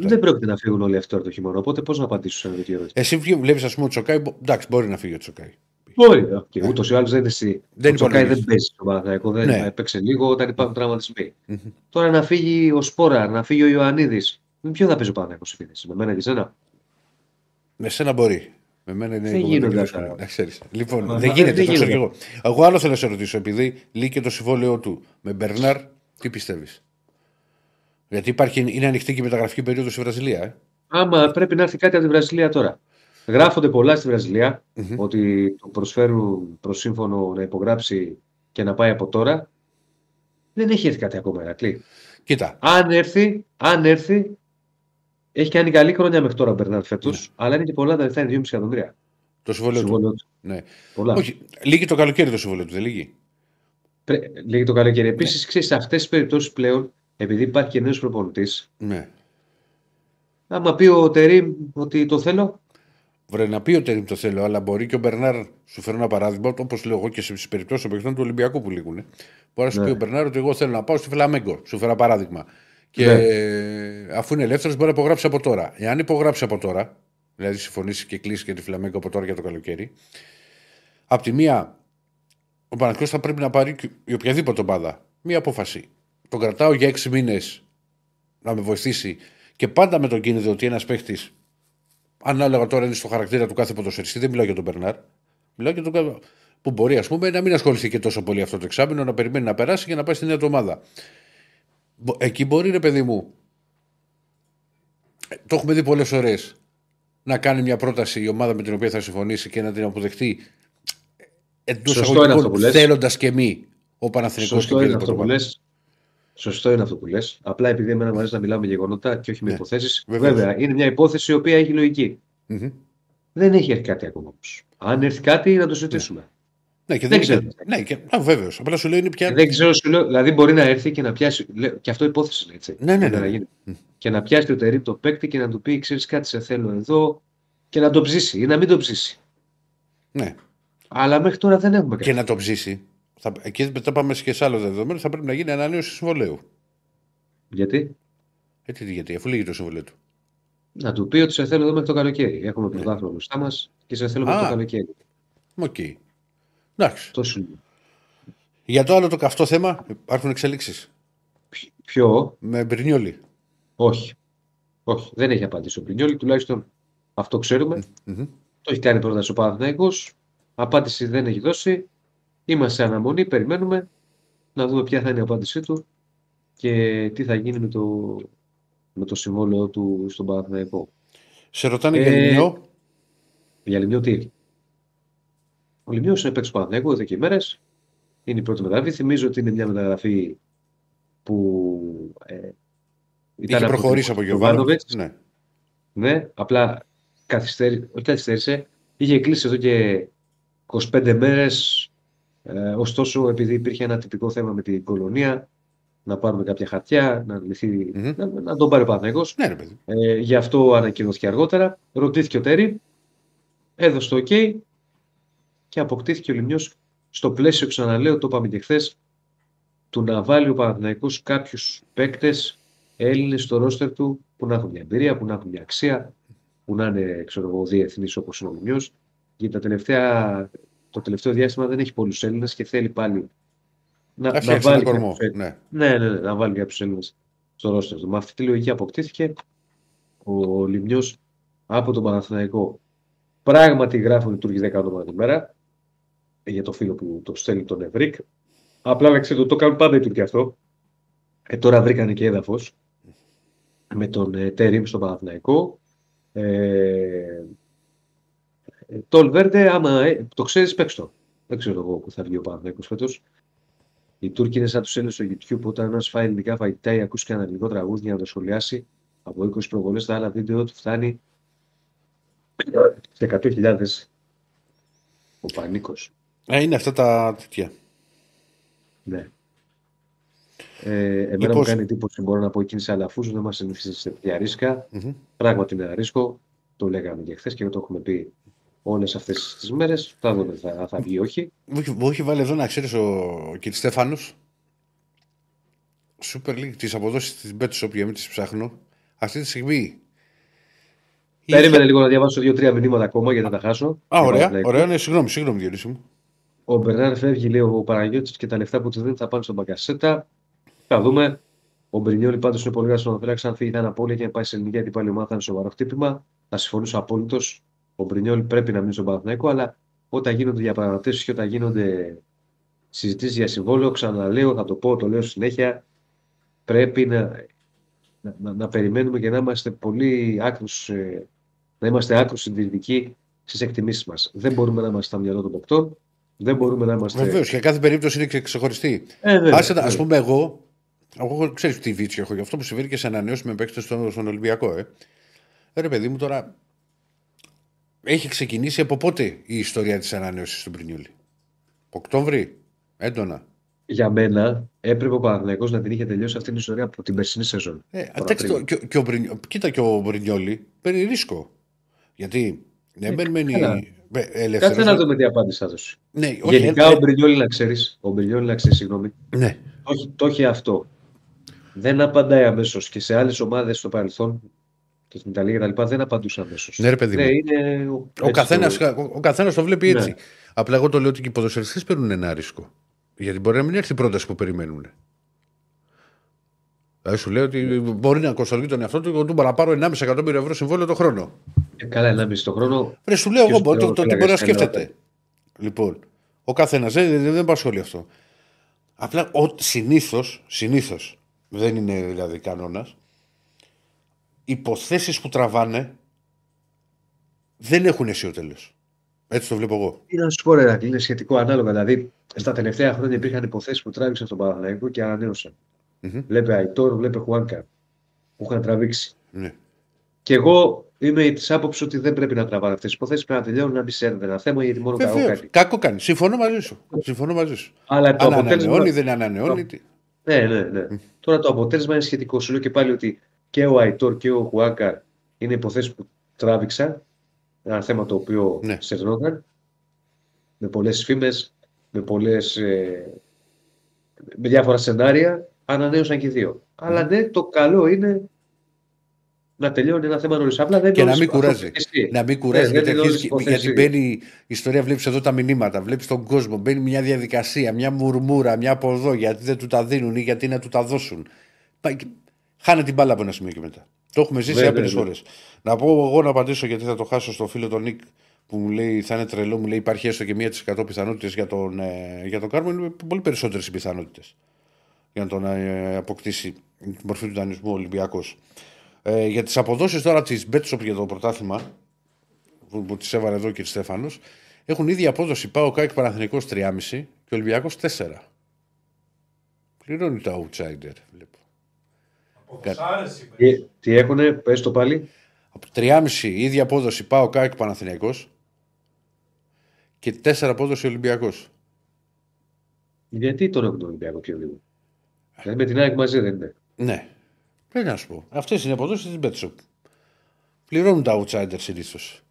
Δεν πρόκειται να φύγουν όλοι αυτοί τώρα το χειμώνα. Οπότε πώς να απαντήσω σε αυτή την ερώτηση. Εσύ βλέπεις, ας πούμε, ο Τσοκάι. Εντάξει, μπορεί να φύγει ο Τσοκάι. Μπορεί. Okay. Ούτως ή άλλως δεν είναι εσύ. Ο Τσοκάι δεν παίζει στον Παναθηναϊκό. Δεν ναι, παίξε λίγο όταν υπάρχουν τραυματισμοί. Mm-hmm. Τώρα να φύγει ο Σπόρα, να φύγει ο Ιωαννίδης. Με ποιον θα παίζει ο Παναθηναϊκός επίθεση, με μένα και εσένα. Με σένα μπορεί. Με μένα είναι η κομμάτια. Λοιπόν, μα, δεν μα, γίνεται, δεν το ξέρω και εγώ. Εγώ άλλο θέλω να σε ρωτήσω, επειδή λύκει το συμβόλαιό του με Μπερνάρ, τι πιστεύεις. Γιατί υπάρχει, είναι ανοιχτή και μεταγραφική περίοδο στη Βραζιλία. Ε? Άμα πρέπει να έρθει κάτι από τη Βραζιλία τώρα. Γράφονται πολλά στη Βραζιλία mm-hmm. ότι το προσφέρουν προς σύμφωνο να υπογράψει και να πάει από τώρα. Δεν έχει έρθει κάτι ακόμα, Ερακλή. Κοίτα. Αν έρθει, αν έρθει. Έχει κάνει καλή χρονιά μέχρι τώρα ο Μπερνάρ φέτος, ναι, αλλά είναι και πολλά τα λεφτά, είναι δύο κόμμα πέντε εκατομμύρια. Το συμβόλαιο του. Ναι. Όχι, λύγει το καλοκαίρι το συμβόλαιο του, δεν λύγει. Πρέ... Λύγει το καλοκαίρι. Ναι. Επίσης, ξέρεις, σε αυτές τις περιπτώσεις πλέον, επειδή υπάρχει και νέος προπονητής. Ναι. Άμα πει ο Τερίμ ότι το θέλω. Βρε, να πει ο Τερίμ το θέλω, αλλά μπορεί και ο Μπερνάρ, σου φέρνω ένα παράδειγμα, όπως λέω εγώ και σε περιπτώσεις των παιχτών του Ολυμπιακού που λύγουν. Ε. Μπορεί να σου ναι, πει ο Μπερνάρ ότι εγώ θέλω να πάω στη Φλαμέγκο, σου φέρνω παράδειγμα. Και ναι, αφού είναι ελεύθερος μπορεί να υπογράψει από τώρα. Εάν υπογράψει από τώρα, δηλαδή συμφωνήσει και κλείσει και τη Φλαμέγκο από τώρα για το καλοκαίρι, απ' τη μία ο Παναθηναϊκός θα πρέπει να πάρει η οποιαδήποτε ομάδα μία απόφαση. Τον κρατάω για έξι μήνες να με βοηθήσει και πάντα με τον κίνδυνο ότι ένας παίχτης, ανάλογα τώρα είναι στο χαρακτήρα του κάθε ποδοσφαιριστή, δεν μιλάω για τον Μπερνάρ, μιλάω για τον κάθε. Που μπορεί ας πούμε να μην ασχοληθεί και τόσο πολύ αυτό το εξάμηνο, να περιμένει να περάσει και να πάει στην νέα ομάδα. Εκεί μπορεί ρε παιδί μου, το έχουμε δει πολλές ώρες, να κάνει μια πρόταση η ομάδα με την οποία θα συμφωνήσει και να την αποδεχτεί εντός αγωγικών θέλοντας και μη ο Παναθηναϊκός. Σωστό, Σωστό είναι αυτό που λες. Απλά επειδή εμένα μου αρέσει να μιλάμε γεγονότα και όχι με ναι, υποθέσεις. Βεβαίως. Βέβαια είναι μια υπόθεση η οποία έχει λογική. Mm-hmm. Δεν έχει έρθει κάτι ακόμα όμως. Αν έρθει κάτι να το συζητήσουμε. Ναι. Ναι, και δεν, δεν ξέρω. Και, ναι, και, α, βέβαιος. Απλά σου λέω είναι πια. Δεν ξέρω, σου λέω. Δηλαδή μπορεί να έρθει και να πιάσει. Λέω, και αυτό υπόθεση λέει, έτσι. Ναι, ναι, ναι, ναι. Και να πιάσει το Τερίμ το παίκτη και να του πει: ξέρεις κάτι, σε θέλω εδώ. Και να το ψήσει ή να μην το ψήσει. Ναι. Αλλά μέχρι τώρα δεν έχουμε κάτι. Και να το ψήσει. Θα, εκεί μετά πάμε και σε άλλο δεδομένο. Θα πρέπει να γίνει ανανέωση συμβολέου. Γιατί? Έτσι, γιατί, αφού λύγει το συμβολέο του. Να του πει ότι σε θέλω εδώ μέχρι το καλοκαίρι. Έχουμε ναι, πρωτάθλημα μπροστά μας και σε θέλω μέχρι το καλοκαίρι. Οκ. Okay. Για το άλλο το καυτό θέμα υπάρχουν εξελίξεις. Ποιο? Με Μπρινιόλη. Όχι. Όχι. Δεν έχει απαντήσει ο Μπρινιόλη. Τουλάχιστον αυτό ξέρουμε. Mm-hmm. Το έχει κάνει πρόταση ο Παναθηναϊκός. Απάντηση δεν έχει δώσει. Είμαστε αναμονή. Περιμένουμε να δούμε ποια θα είναι η απάντησή του και τι θα γίνει με το με το συμβόλαιο του στον Παναθηναϊκό. Σε ρωτάνε ε, για Λιμιό. Για Λιμιό τι. Ο Λιμιός έπαιξε στον Παναθηναϊκό εδώ και μέρες. Είναι η πρώτη μεταγραφή. Θυμίζω ότι είναι μια μεταγραφή που ε, είχε προχωρήσει από Γιωβάνο. Ναι. ναι, απλά καθυστέρη, όχι καθυστέρησε. Είχε κλείσει εδώ και είκοσι πέντε μέρες. Ε, ωστόσο, επειδή υπήρχε ένα τυπικό θέμα με την Κολωνία, να πάρουμε κάποια χαρτιά, να, λυθεί, mm-hmm. να, να τον πάρει ο Παναθηναϊκός. Ναι, ε, γι' αυτό ανακοινώθηκε αργότερα. Ρωτήθηκε ο Τερίμ, έδωσε το OK και αποκτήθηκε ο Λιμιός στο πλαίσιο, ξαναλέω, το είπαμε και χθες, του να βάλει ο Παναθηναϊκός κάποιους παίκτες Έλληνες στο ρόστερ του που να έχουν μια εμπειρία, που να έχουν μια αξία, που να είναι διεθνής όπως είναι ο Λιμιός. Γιατί τα τελευταία. Το τελευταίο διάστημα δεν έχει πολλούς Έλληνες και θέλει πάλι να, να βάλει κάποιους ναι. Ναι, ναι, ναι, Έλληνες στο ρόστερ του. Με αυτή τη λογική αποκτήθηκε ο Λιμιός από τον Παναθηναϊκό. Πράγματι γράφουν οι Τούρκοι δέκα ονόματα τη μέρα για το φίλο που το στέλνει τον Ευρικ. Απλά να ξέρετε το κάνουν πάντα οι Τούρκοι αυτό. Ε, τώρα βρήκανε και έδαφος με τον ε, Τερίμ στον Παναθηναϊκό. Ε, Τολβέρντε, άμα ε, το ξέρεις, παίξτε το. Δεν ξέρω εγώ που θα βγει ο Παναθηναϊκός φέτος. Οι Τούρκοι είναι σαν τους Έλληνες στο YouTube. Όταν ένας φάει ελληνικά φαγητά ή ακούσει κανένα ελληνικό τραγούδι για να το σχολιάσει από είκοσι προβολές, τα άλλα βίντεο του φτάνει σε εκατό χιλιάδες. Ο Πανίκος. Ε, είναι αυτά τα τέτοια. Ναι. Ε, εμένα λοιπόν... μου κάνει εντύπωση, μπορώ να πω εκείνη σε αλαφούς, δεν μας συνήθισε σε τέτοια ρίσκα. Mm-hmm. Πράγματι είναι ένα ρίσκο. Το λέγαμε και χθες και το έχουμε πει. Όλες αυτές τις μέρες θα δούμε, θα, θα βγει όχι. Μου έχει βάλει εδώ να ξέρεις ο, ο κ. Στέφανος. Super League, τις αποδόσεις της Betis, όποια μην τις ψάχνω. Αυτή τη στιγμή... Περίμενε είχε... λίγο να διαβάσω δύο-τρία μηνύματα ακόμα γιατί θα τα χάσω. Α, ωραία, ωραία, ναι, συγγνώμη, συγγνώμη Διονύση μου. Ο Μπερνάρ φεύγει, λέει ο Παναγιώτης, και τα λεφτά που του δίνει θα πάνε στον Μπαγκασέτα. Θα δούμε. Ο Μπρινιόλη πάντως είναι πολύ γρήγορο να φύγει. Αν φύγει, θα είναι απώλεια και να πάει σε ελληνική, γιατί πάλι η ομάδα θα είναι σοβαρό χτύπημα. Θα συμφωνήσω απόλυτος. Ο Μπρινιόλη πρέπει να μείνει στον Παναθηναϊκό, αλλά όταν γίνονται διαπραγματεύσεις και όταν γίνονται συζητήσεις για συμβόλαιο, ξαναλέω, θα το πω, το λέω συνέχεια, πρέπει να, να, να περιμένουμε και να είμαστε πολύ άκρους, να είμαστε άκρους συντηρητικοί στις εκτιμήσεις μας. Δεν μπορούμε να είμαστε στα μυαλό των παικτών, δεν μπορούμε να είμαστε. Βεβαίως, για κάθε περίπτωση είναι ξεχωριστή. Ε, βέβαια, Άσε, βέβαια. Ας πούμε, εγώ, εγώ ξέρεις τι βίτσιο έχω, γι' αυτό που συμβαίνει και σε ανανεώσιμη παίκτες στον, στον Ολυμπιακό. Ε. Ρε παιδί μου τώρα. Έχει ξεκινήσει από πότε η ιστορία της ανανέωσης του Μπρινιόλη. Οκτώβρη, έντονα. Για μένα έπρεπε ο Παναθηναϊκός να την είχε τελειώσει αυτή την ιστορία από την περσινή σεζόν. Ε, το, και, και ο Μπρινι, κοίτα και ο Μπρινιόλη παίρνει ρίσκο. Γιατί δεν ε, μένει ελεύθερος. Κάτσε να δούμε τι απάντηση έδωσε. Ναι, γενικά ε, ο Μπρινιόλη να ξέρεις, ο Μπρινιόλη να ξέρεις, συγγνώμη, ναι. το, το έχει αυτό. Δεν απαντάει αμέσως και σε άλλες ομάδες στο παρελθόν. Και στην Ιταλία και τα λοιπά δεν απαντούσαν αμέσως. Ναι, ρε παιδί μου. Ναι, είναι... Ο καθένας το... το βλέπει έτσι. Ναι. Απλά εγώ το λέω ότι και οι ποδοσφαιριστές παίρνουν ένα ρίσκο. Γιατί μπορεί να μην έρθει η πρόταση που περιμένουν. Δηλαδή σου λέω ότι μπορεί να κοστολογεί τον εαυτό του και του παραπάρω ενάμισι εκατομμύριο ευρώ συμβόλαιο το χρόνο. Ε, καλά, ενάμισι το χρόνο. Ρε, σου λέω εγώ το, το, το μπορεί να σκέφτεται. Λοιπόν, ο καθένας δεν, δεν πασχολεί αυτό. Απλά συνήθως, δεν είναι δηλαδή κανόνας. Υποθέσεις που τραβάνε δεν έχουν αίσιο τέλος. Έτσι το βλέπω εγώ. Είναι να σου πω, ρε, είναι σχετικό ανάλογα. Δηλαδή, στα τελευταία χρόνια υπήρχαν υποθέσεις που τράβηξαν στον Παναθηναϊκό και ανανέωσαν. Mm-hmm. Βλέπε Αϊτόρ, βλέπε Χουάνκα που είχαν τραβήξει. Mm-hmm. Και εγώ είμαι της άποψης ότι δεν πρέπει να τραβάνε αυτές τις υποθέσεις. Πρέπει να τελειώνουν, να μπει σε ένα θέμα γιατί μόνο κακό κάνει. Κακό κάνει. Συμφωνώ μαζί σου. Συμφωνώ μαζί σου. Αλλά το αποτέλεσμα. Δεν ανανεώνει. Το... Ναι, ναι, ναι. Mm-hmm. Τώρα το αποτέλεσμα είναι σχετικό. Σου λέω και πάλι ότι. Και ο Αϊτόρ και ο Χουάκα είναι υποθέσεις που τράβηξαν. Ένα θέμα το οποίο ναι. στερνόταν. Με πολλές φήμες, με, πολλές, ε, με διάφορα σενάρια. Ανανέωσαν και δύο. Mm. Αλλά ναι, το καλό είναι να τελειώνει ένα θέμα νωρίς. Απλά δεν και νωρίς, να μην κουράζει. Να μην κουράζει. Ναι, γιατί, γιατί μπαίνει η ιστορία, βλέπεις εδώ τα μηνύματα, βλέπεις τον κόσμο. Μπαίνει μια διαδικασία, μια μουρμούρα, μια από εδώ. Γιατί δεν του τα δίνουν ή γιατί να του τα δώσουν. Χάνε την μπάλα από ένα σημείο και μετά. Το έχουμε ζήσει άπειρες φορές. Να πω εγώ να απαντήσω γιατί θα το χάσω στο φίλο τον Νίκ που μου λέει θα είναι τρελό, μου λέει υπάρχει έστω και ένα τοις εκατό πιθανότητες για τον, ε, για τον Κάρμο. Είναι πολύ περισσότερες οι πιθανότητες για να τον ε, αποκτήσει τη μορφή του δανεισμού ο Ολυμπιακός. Ε, για τις αποδόσεις τώρα της Μπέτσοπ για το πρωτάθλημα που, που τις έβαλε εδώ και ο Στέφανος, έχουν ήδη απόδοση ΠΑΟΚ ΑΕΚ Παναθηναϊκός τρία κόμμα πέντε και Ολυμπιακός τέσσερα. Πληρώνει τα outsider, βλέπω. Κα... Τι, τι έχουνε, πες το πάλι. Από τρία κόμμα πέντε ήδη απόδοση ΠΑΟΚ ΑΕΚ Παναθηναϊκός και τέσσερα απόδοση Ολυμπιακός. Γιατί τον έχουν τον Ολυμπιακό πιο λίγο? Δηλαδή με την ΑΕΚ μαζί δεν είναι. Ναι. Πρέπει να σου πω. Αυτές είναι οι αποδόσεις της Betshop. Πληρώνουν τα outsider συνήθως.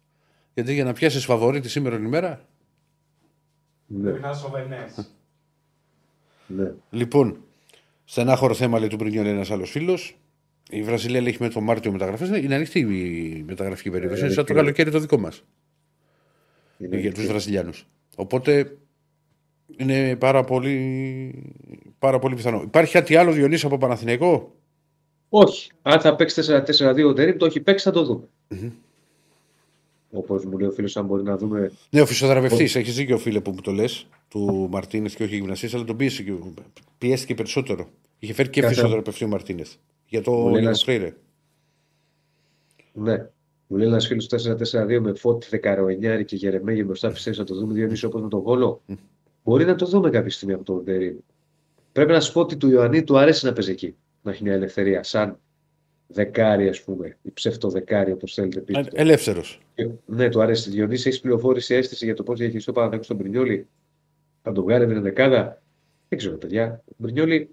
Γιατί για να πιάσεις φαβορί τη σήμερα ημέρα. Ναι. ναι. Λοιπόν, στενάχωρο θέμα λέει του Μπρινιόλη ένας άλλος φίλος. Η Βραζιλία λέει με τον Μάρτιο μεταγραφές. Είναι ανοιχτή η μεταγραφική περίοδος. Είναι σαν το καλοκαίρι το δικό μας. Είναι για τους Βραζιλιάνους. Οπότε είναι πάρα πολύ, πάρα πολύ πιθανό. Υπάρχει κάτι άλλο Διονύση από Παναθηναϊκό? Όχι. Αν θα παίξει τέσσερα τέσσερα δύο ο Τερίμ, το έχει παίξει, θα το δούμε. Mm-hmm. Όπως μου λέει ο φίλος, αν μπορεί να δούμε. Ναι, ο φυσιοθεραπευτής, έχεις δίκιο, φίλε, που μου το λες, του Μαρτίνες και όχι γυμνασίας, αλλά τον πίεσε και πιέστηκε περισσότερο. Είχε φέρει και Κατά... φυσιοθεραπευτή ο Μαρτίνες. Για το Φρέιρε. Ναι. Μου λέει ένας φίλος τέσσερα τέσσερα δύο με Φώτη δεκαεννιά και Γερεμέγε μπροστά, πιστεύεις να το δούμε Διονύση όπως με τον Βόλο? Mm. Μπορεί να το δούμε κάποια στιγμή από τον Τερίμ. Πρέπει να σου πω ότι του Ιωαννή του αρέσει να παίζει εκεί. Να έχει μια ελευθερία, σαν δεκάρι, ας πούμε, ή ψευτοδεκάρι, όπως θέλετε πείτε. Ελεύθερος. Ναι, του αρέσει. Διονύση, έχεις πληροφόρηση, αίσθηση για το πώς διαχειριστεί ο Παναθηναϊκός τον Μπρινιόλη? Θα τον βγάλει με την δεκάδα? Δεν ξέρω, παιδιά. Ο Μπρινιόλη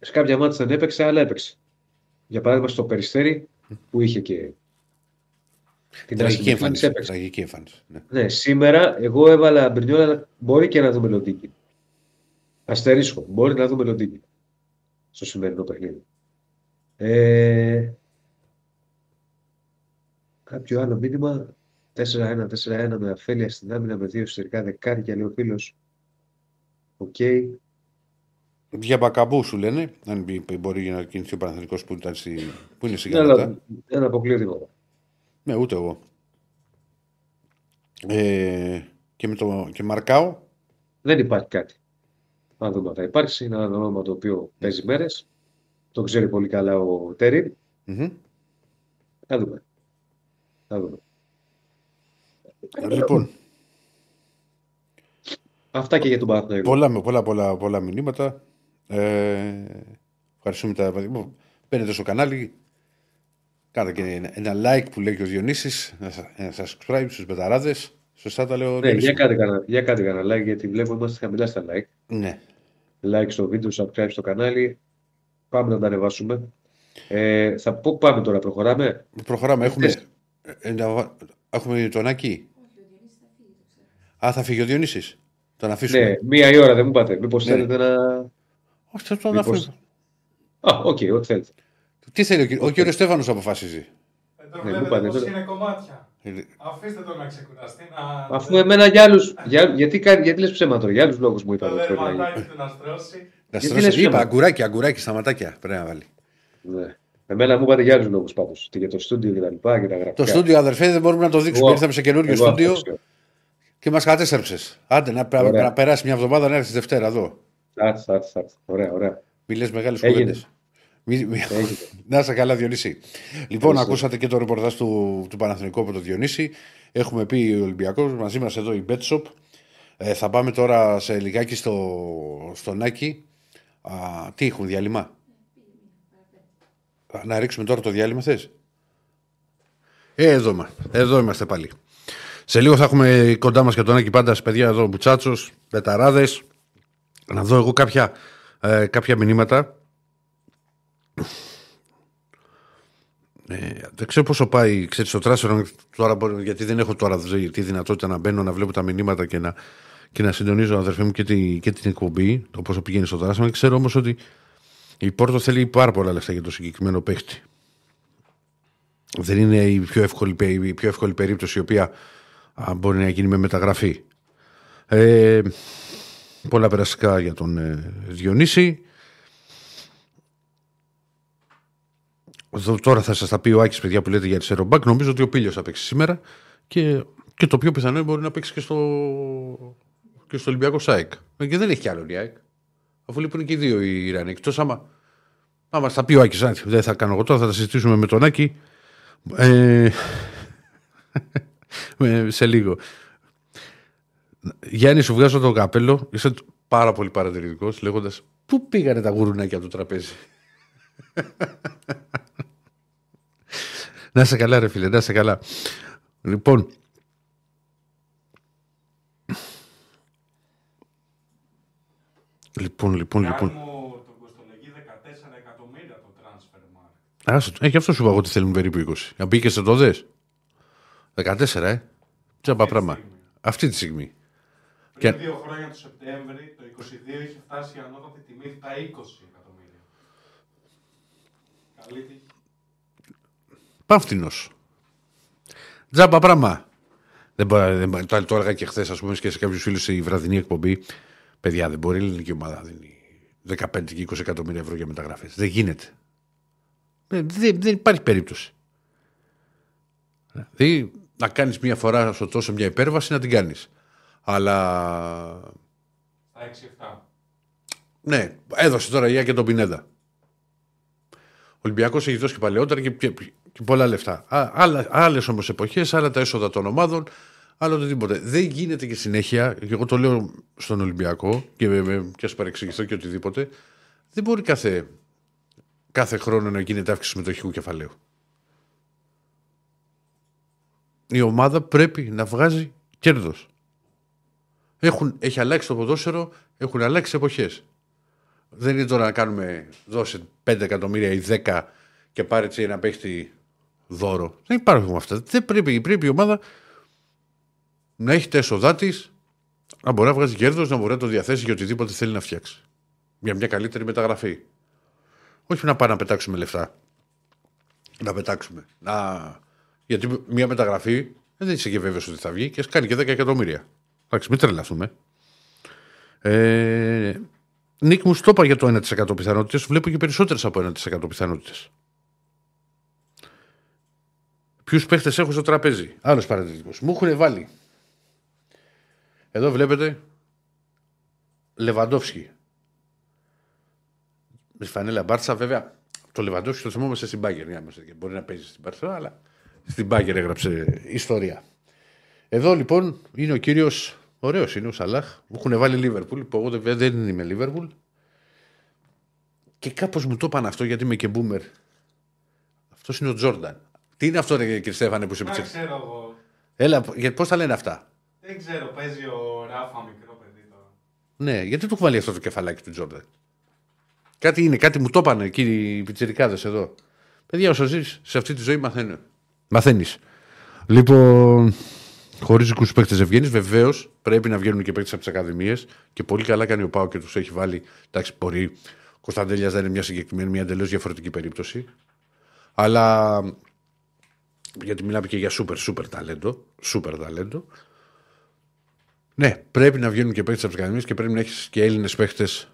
σε κάποια μάτια δεν έπαιξε, αλλά έπαιξε. Για παράδειγμα, στο Περιστέρι που είχε και. Την τραγική εμφάνιση. Τραγική εμφάνιση. Ναι. ναι, σήμερα εγώ έβαλα Μπρινιόλα. Μπορεί και να δούμε Λοντίνγκι. Αστερίσκο. Μπορεί να δούμε Λοντίνγκι στο σημερινό παιχνίδι. Ε... Κάποιο άλλο μήνυμα. τέσσερα ένα τέσσερα ένα με αφέλεια στην άμυνα με δύο εσωτερικά δεκάρια, λέει ο φίλος. Οκ. Okay. Για μπακαμπού σου λένε. Αν μπορεί να κινηθεί ο Παναθηναϊκός που, στη... που είναι στην Γαλλία. Δεν αποκλείω τίποτα. Ναι, ούτε εγώ. Ε, και, με το, και Μαρκάο. Δεν υπάρχει κάτι. Αν δούμε θα υπάρξει. Είναι ένα όνομα το οποίο παίζει μέρες. Το ξέρει πολύ καλά ο Τέριμ. Mm-hmm. Θα δούμε. Θα δούμε. Λοιπόν. Αυτά και για τον Παναθηναϊκό. Πολλά, πολλά, πολλά, πολλά μηνύματα. Ε, ευχαριστούμε τα παραδείγματα. Μπαίνετε στο κανάλι. Κάντε και ένα like που λέει και ο Διονύσης, ένα subscribe στους Betarades. Σωστά τα λέω. Ναι, για κάτι, για κάτι κανένα like, γιατί βλέπω είμαστε χαμηλά στα like. Ναι. Like στο βίντεο, subscribe στο κανάλι. Πάμε να τα ανεβάσουμε. Ε, θα πω πάμε τώρα, προχωράμε. Προχωράμε, έχουμε, ε, έχουμε τον Άκη. Α, θα φύγει ο Διονύσης. Τον αφήσουμε. Ναι, μία η ώρα δεν μου πάτε. Μήπως θέλετε να... Όχι, θα τον αφήσουμε. Α, οκ, ό,τι θέλετε. Τι θέλει, ο κύριος Στέφανος αποφασίζει. Δεν τον βλέπετε πως είναι κομμάτια. Αφήστε τον να ξεκουραστεί. Αφού εμένα για άλλους... Γιατί λες ψέματα, για άλλους λόγους μου είπα. Το δερματάκι του να στρώσει. Να στρώσει, είπα, αγκουράκι, αγκουράκι στα ματάκια πρέπει να βάλει. Εμένα μου είπατε για άλλους λόγους πάντως. Και για το στούντιο και τα λοιπά και τα γραφικά. Το στούντιο, αδερφέ, δεν μπορούμε να το δείξουμε. Ήρθαμε σε καινούριο στούντιο και μας κατέστρεψες. Άντε να περάσει μια εβδομάδα να έρθεις Δευτέρα εδώ. Ωραία, ωραία. Μιλές μεγάλες κουβέντες. Να είσαι καλά, Διονύση. Λοιπόν, ακούσατε και το ρεπορτάζ του, του Παναθηναϊκού από τον Διονύση. Έχουμε πει ο Ολυμπιακός, μαζί μας εδώ η Betshop. Ε, θα πάμε τώρα σε λιγάκι στο, στο Νάκη. Α, τι έχουν, διάλειμμα? Να ρίξουμε τώρα το διάλειμμα, θες? Ε, εδώ, μα, εδώ είμαστε πάλι. Σε λίγο θα έχουμε κοντά μας και τον Νάκη πάντα, παιδιά εδώ, Μπουτσάτσος, Betarades. Να δω εγώ κάποια, ε, κάποια μηνύματα. Ε, δεν ξέρω πόσο πάει, ξέρεις, το transfer τώρα, γιατί δεν έχω τώρα τη δυνατότητα να μπαίνω να βλέπω τα μηνύματα και να, και να συντονίζω, αδερφέ μου, και, τη, και την εκπομπή, το πόσο πηγαίνει στο transfer. Ξέρω όμως ότι η Πόρτο θέλει πάρα πολλά λεφτά για το συγκεκριμένο παίχτη. Δεν είναι η πιο εύκολη, η πιο εύκολη περίπτωση η οποία α, μπορεί να γίνει με μεταγραφή. ε, Πολλά περαστικά για τον ε, Διονύση. Τώρα θα σας τα πει ο Άκης, παιδιά, που λέτε για αριστερό μπακ. Νομίζω ότι ο Πίλιος θα παίξει σήμερα και, και το πιο πιθανό μπορεί να παίξει και στο, και στο Ολυμπιακό ΣΑΕΚ. Και δεν έχει κι άλλον η ΑΕΚ. Αφού λοιπόν και οι δύο οι Ιρανοί. Εκτός άμα, Θα μας τα πει ο Άκης, δεν θα κάνω εγώ τώρα, θα τα συζητήσουμε με τον Άκη ε, σε λίγο. Γιάννη, σου βγάζω το καπέλο, είσαι πάρα πολύ παρατηρητικός, λέγοντας πού πήγανε τα γουρουνάκια από το τραπέζι. Να είσαι καλά ρε φίλε, να είσαι καλά. Λοιπόν, Λοιπόν, λοιπόν, λοιπόν. Κάρμο τον κοστολογεί δεκατέσσερα εκατομμύρια το transfer market. Α, και αυτό σου είπα εγώ ότι θέλουν περίπου είκοσι. Να μπήκε σε το δες. δεκατέσσερα, ε. Τσάμπα πράγμα. Αυτή τη στιγμή. Πριν και... δύο χρόνια το Σεπτέμβρη, το είκοσι δύο, είχε φτάσει η ανώτατη τιμή τα είκοσι εκατομμύρια. Καλή τύχη. Παύτινος. Τζάμπα πράγμα. Δεν μπορεί, το έλεγα και χθες, ας πούμε, και σε κάποιους φίλους στη βραδινή εκπομπή. Παιδιά, δεν μπορεί η ελληνική ομάδα να δίνει δεκαπέντε και είκοσι εκατομμύρια ευρώ για μεταγραφές. Δεν γίνεται. Δεν, δεν υπάρχει περίπτωση. Δηλαδή, να κάνεις μια φορά στο τόσο μια υπέρβαση, να την κάνεις. Αλλά... έξι εφτά. Ναι, έδωσε τώρα η ΑΕΚ και τον Πινέδα. Ο Ολυμπιακός έχει δώσει και παλαιότερα και, και, και πολλά λεφτά. Άλλες όμως εποχές, άλλα τα έσοδα των ομάδων... Άλλο οτιδήποτε. Δεν γίνεται και συνέχεια, και εγώ το λέω στον Ολυμπιακό, και α παρεξηγηθώ και οτιδήποτε, δεν μπορεί κάθε, κάθε χρόνο να γίνεται αύξηση συμμετοχικού κεφαλαίου. Η ομάδα πρέπει να βγάζει κέρδος. Έχουν, έχει αλλάξει το ποδόσφαιρο, έχουν αλλάξει εποχές. Δεν είναι τώρα να κάνουμε δώσε πέντε εκατομμύρια ή δέκα και πάρε έτσι ένα παίχτη δώρο. Δεν υπάρχουν αυτά. Δεν πρέπει, πρέπει η ομάδα να έχει τα έσοδά της, να μπορεί να βγάζει κέρδος, να μπορεί να το διαθέσει για οτιδήποτε θέλει να φτιάξει. Για μια καλύτερη μεταγραφή. Όχι να πάμε να πετάξουμε λεφτά. Να πετάξουμε. Να... Γιατί μια μεταγραφή δεν είσαι και βέβαιος ότι θα βγει και κάνει και δέκα εκατομμύρια. Εντάξει, μην τρελαθούμε. Ε... Νίκ μου στόπα για το ένα τοις εκατό πιθανότητες. Βλέπω και περισσότερες από ένα τοις εκατό πιθανότητες. Ποιους παίχτες έχω στο τραπέζι. Άλλος παρατηρητικός. Μου έχουν βάλει. Εδώ βλέπετε Λεβαντόφσκι. Με φανέλα Μπάρτσα, βέβαια. Το Λεβαντόφσκι το θυμόμαστε στην Μπάγκερ. Μπορεί να παίζει στην Μπάρτσα, αλλά στην Μπάγκερ έγραψε ιστορία. Εδώ λοιπόν είναι ο κύριος. Ωραίος είναι ο Σαλάχ. Μου έχουν βάλει Λίβερπουλ, που εγώ δεν είμαι Λίβερπουλ. Και κάπως μου το είπαν αυτό γιατί είμαι και μπούμερ. Αυτός είναι ο Τζόρνταν. Τι είναι αυτό, ρε, κύριε Στέφανε, που σε πιτσέρει. Δεν ξέρω εγώ. Έλα, πώς τα λένε αυτά. Δεν ξέρω, παίζει ο Ράφα μικρό παιδί τώρα. Ναι, γιατί του έχω βάλει αυτό το κεφαλάκι του Τζόρνταν. Κάτι είναι, κάτι μου το είπανε, κύριοι πιτσιρικάδες εδώ. Παιδιά, όσο ζεις, σε αυτή τη ζωή μαθαίνω. Μαθαίνεις. Λοιπόν, χωρίς δικούς παίκτες ευγένειες, βεβαίως πρέπει να βγαίνουν και παίκτες από τις ακαδημίες και πολύ καλά κάνει ο ΠΑΟΚ και τους έχει βάλει. Εντάξει, μπορεί. Ο Κωνσταντέλιας δεν είναι μια συγκεκριμένη, μια εντελώς διαφορετική περίπτωση. Αλλά. Γιατί μιλάμε και για super, super ταλέντο. Super ταλέντο. Ναι, πρέπει να βγαίνουν και παίκτες από τις ακαδημίες και πρέπει να έχεις και Έλληνες παίκτες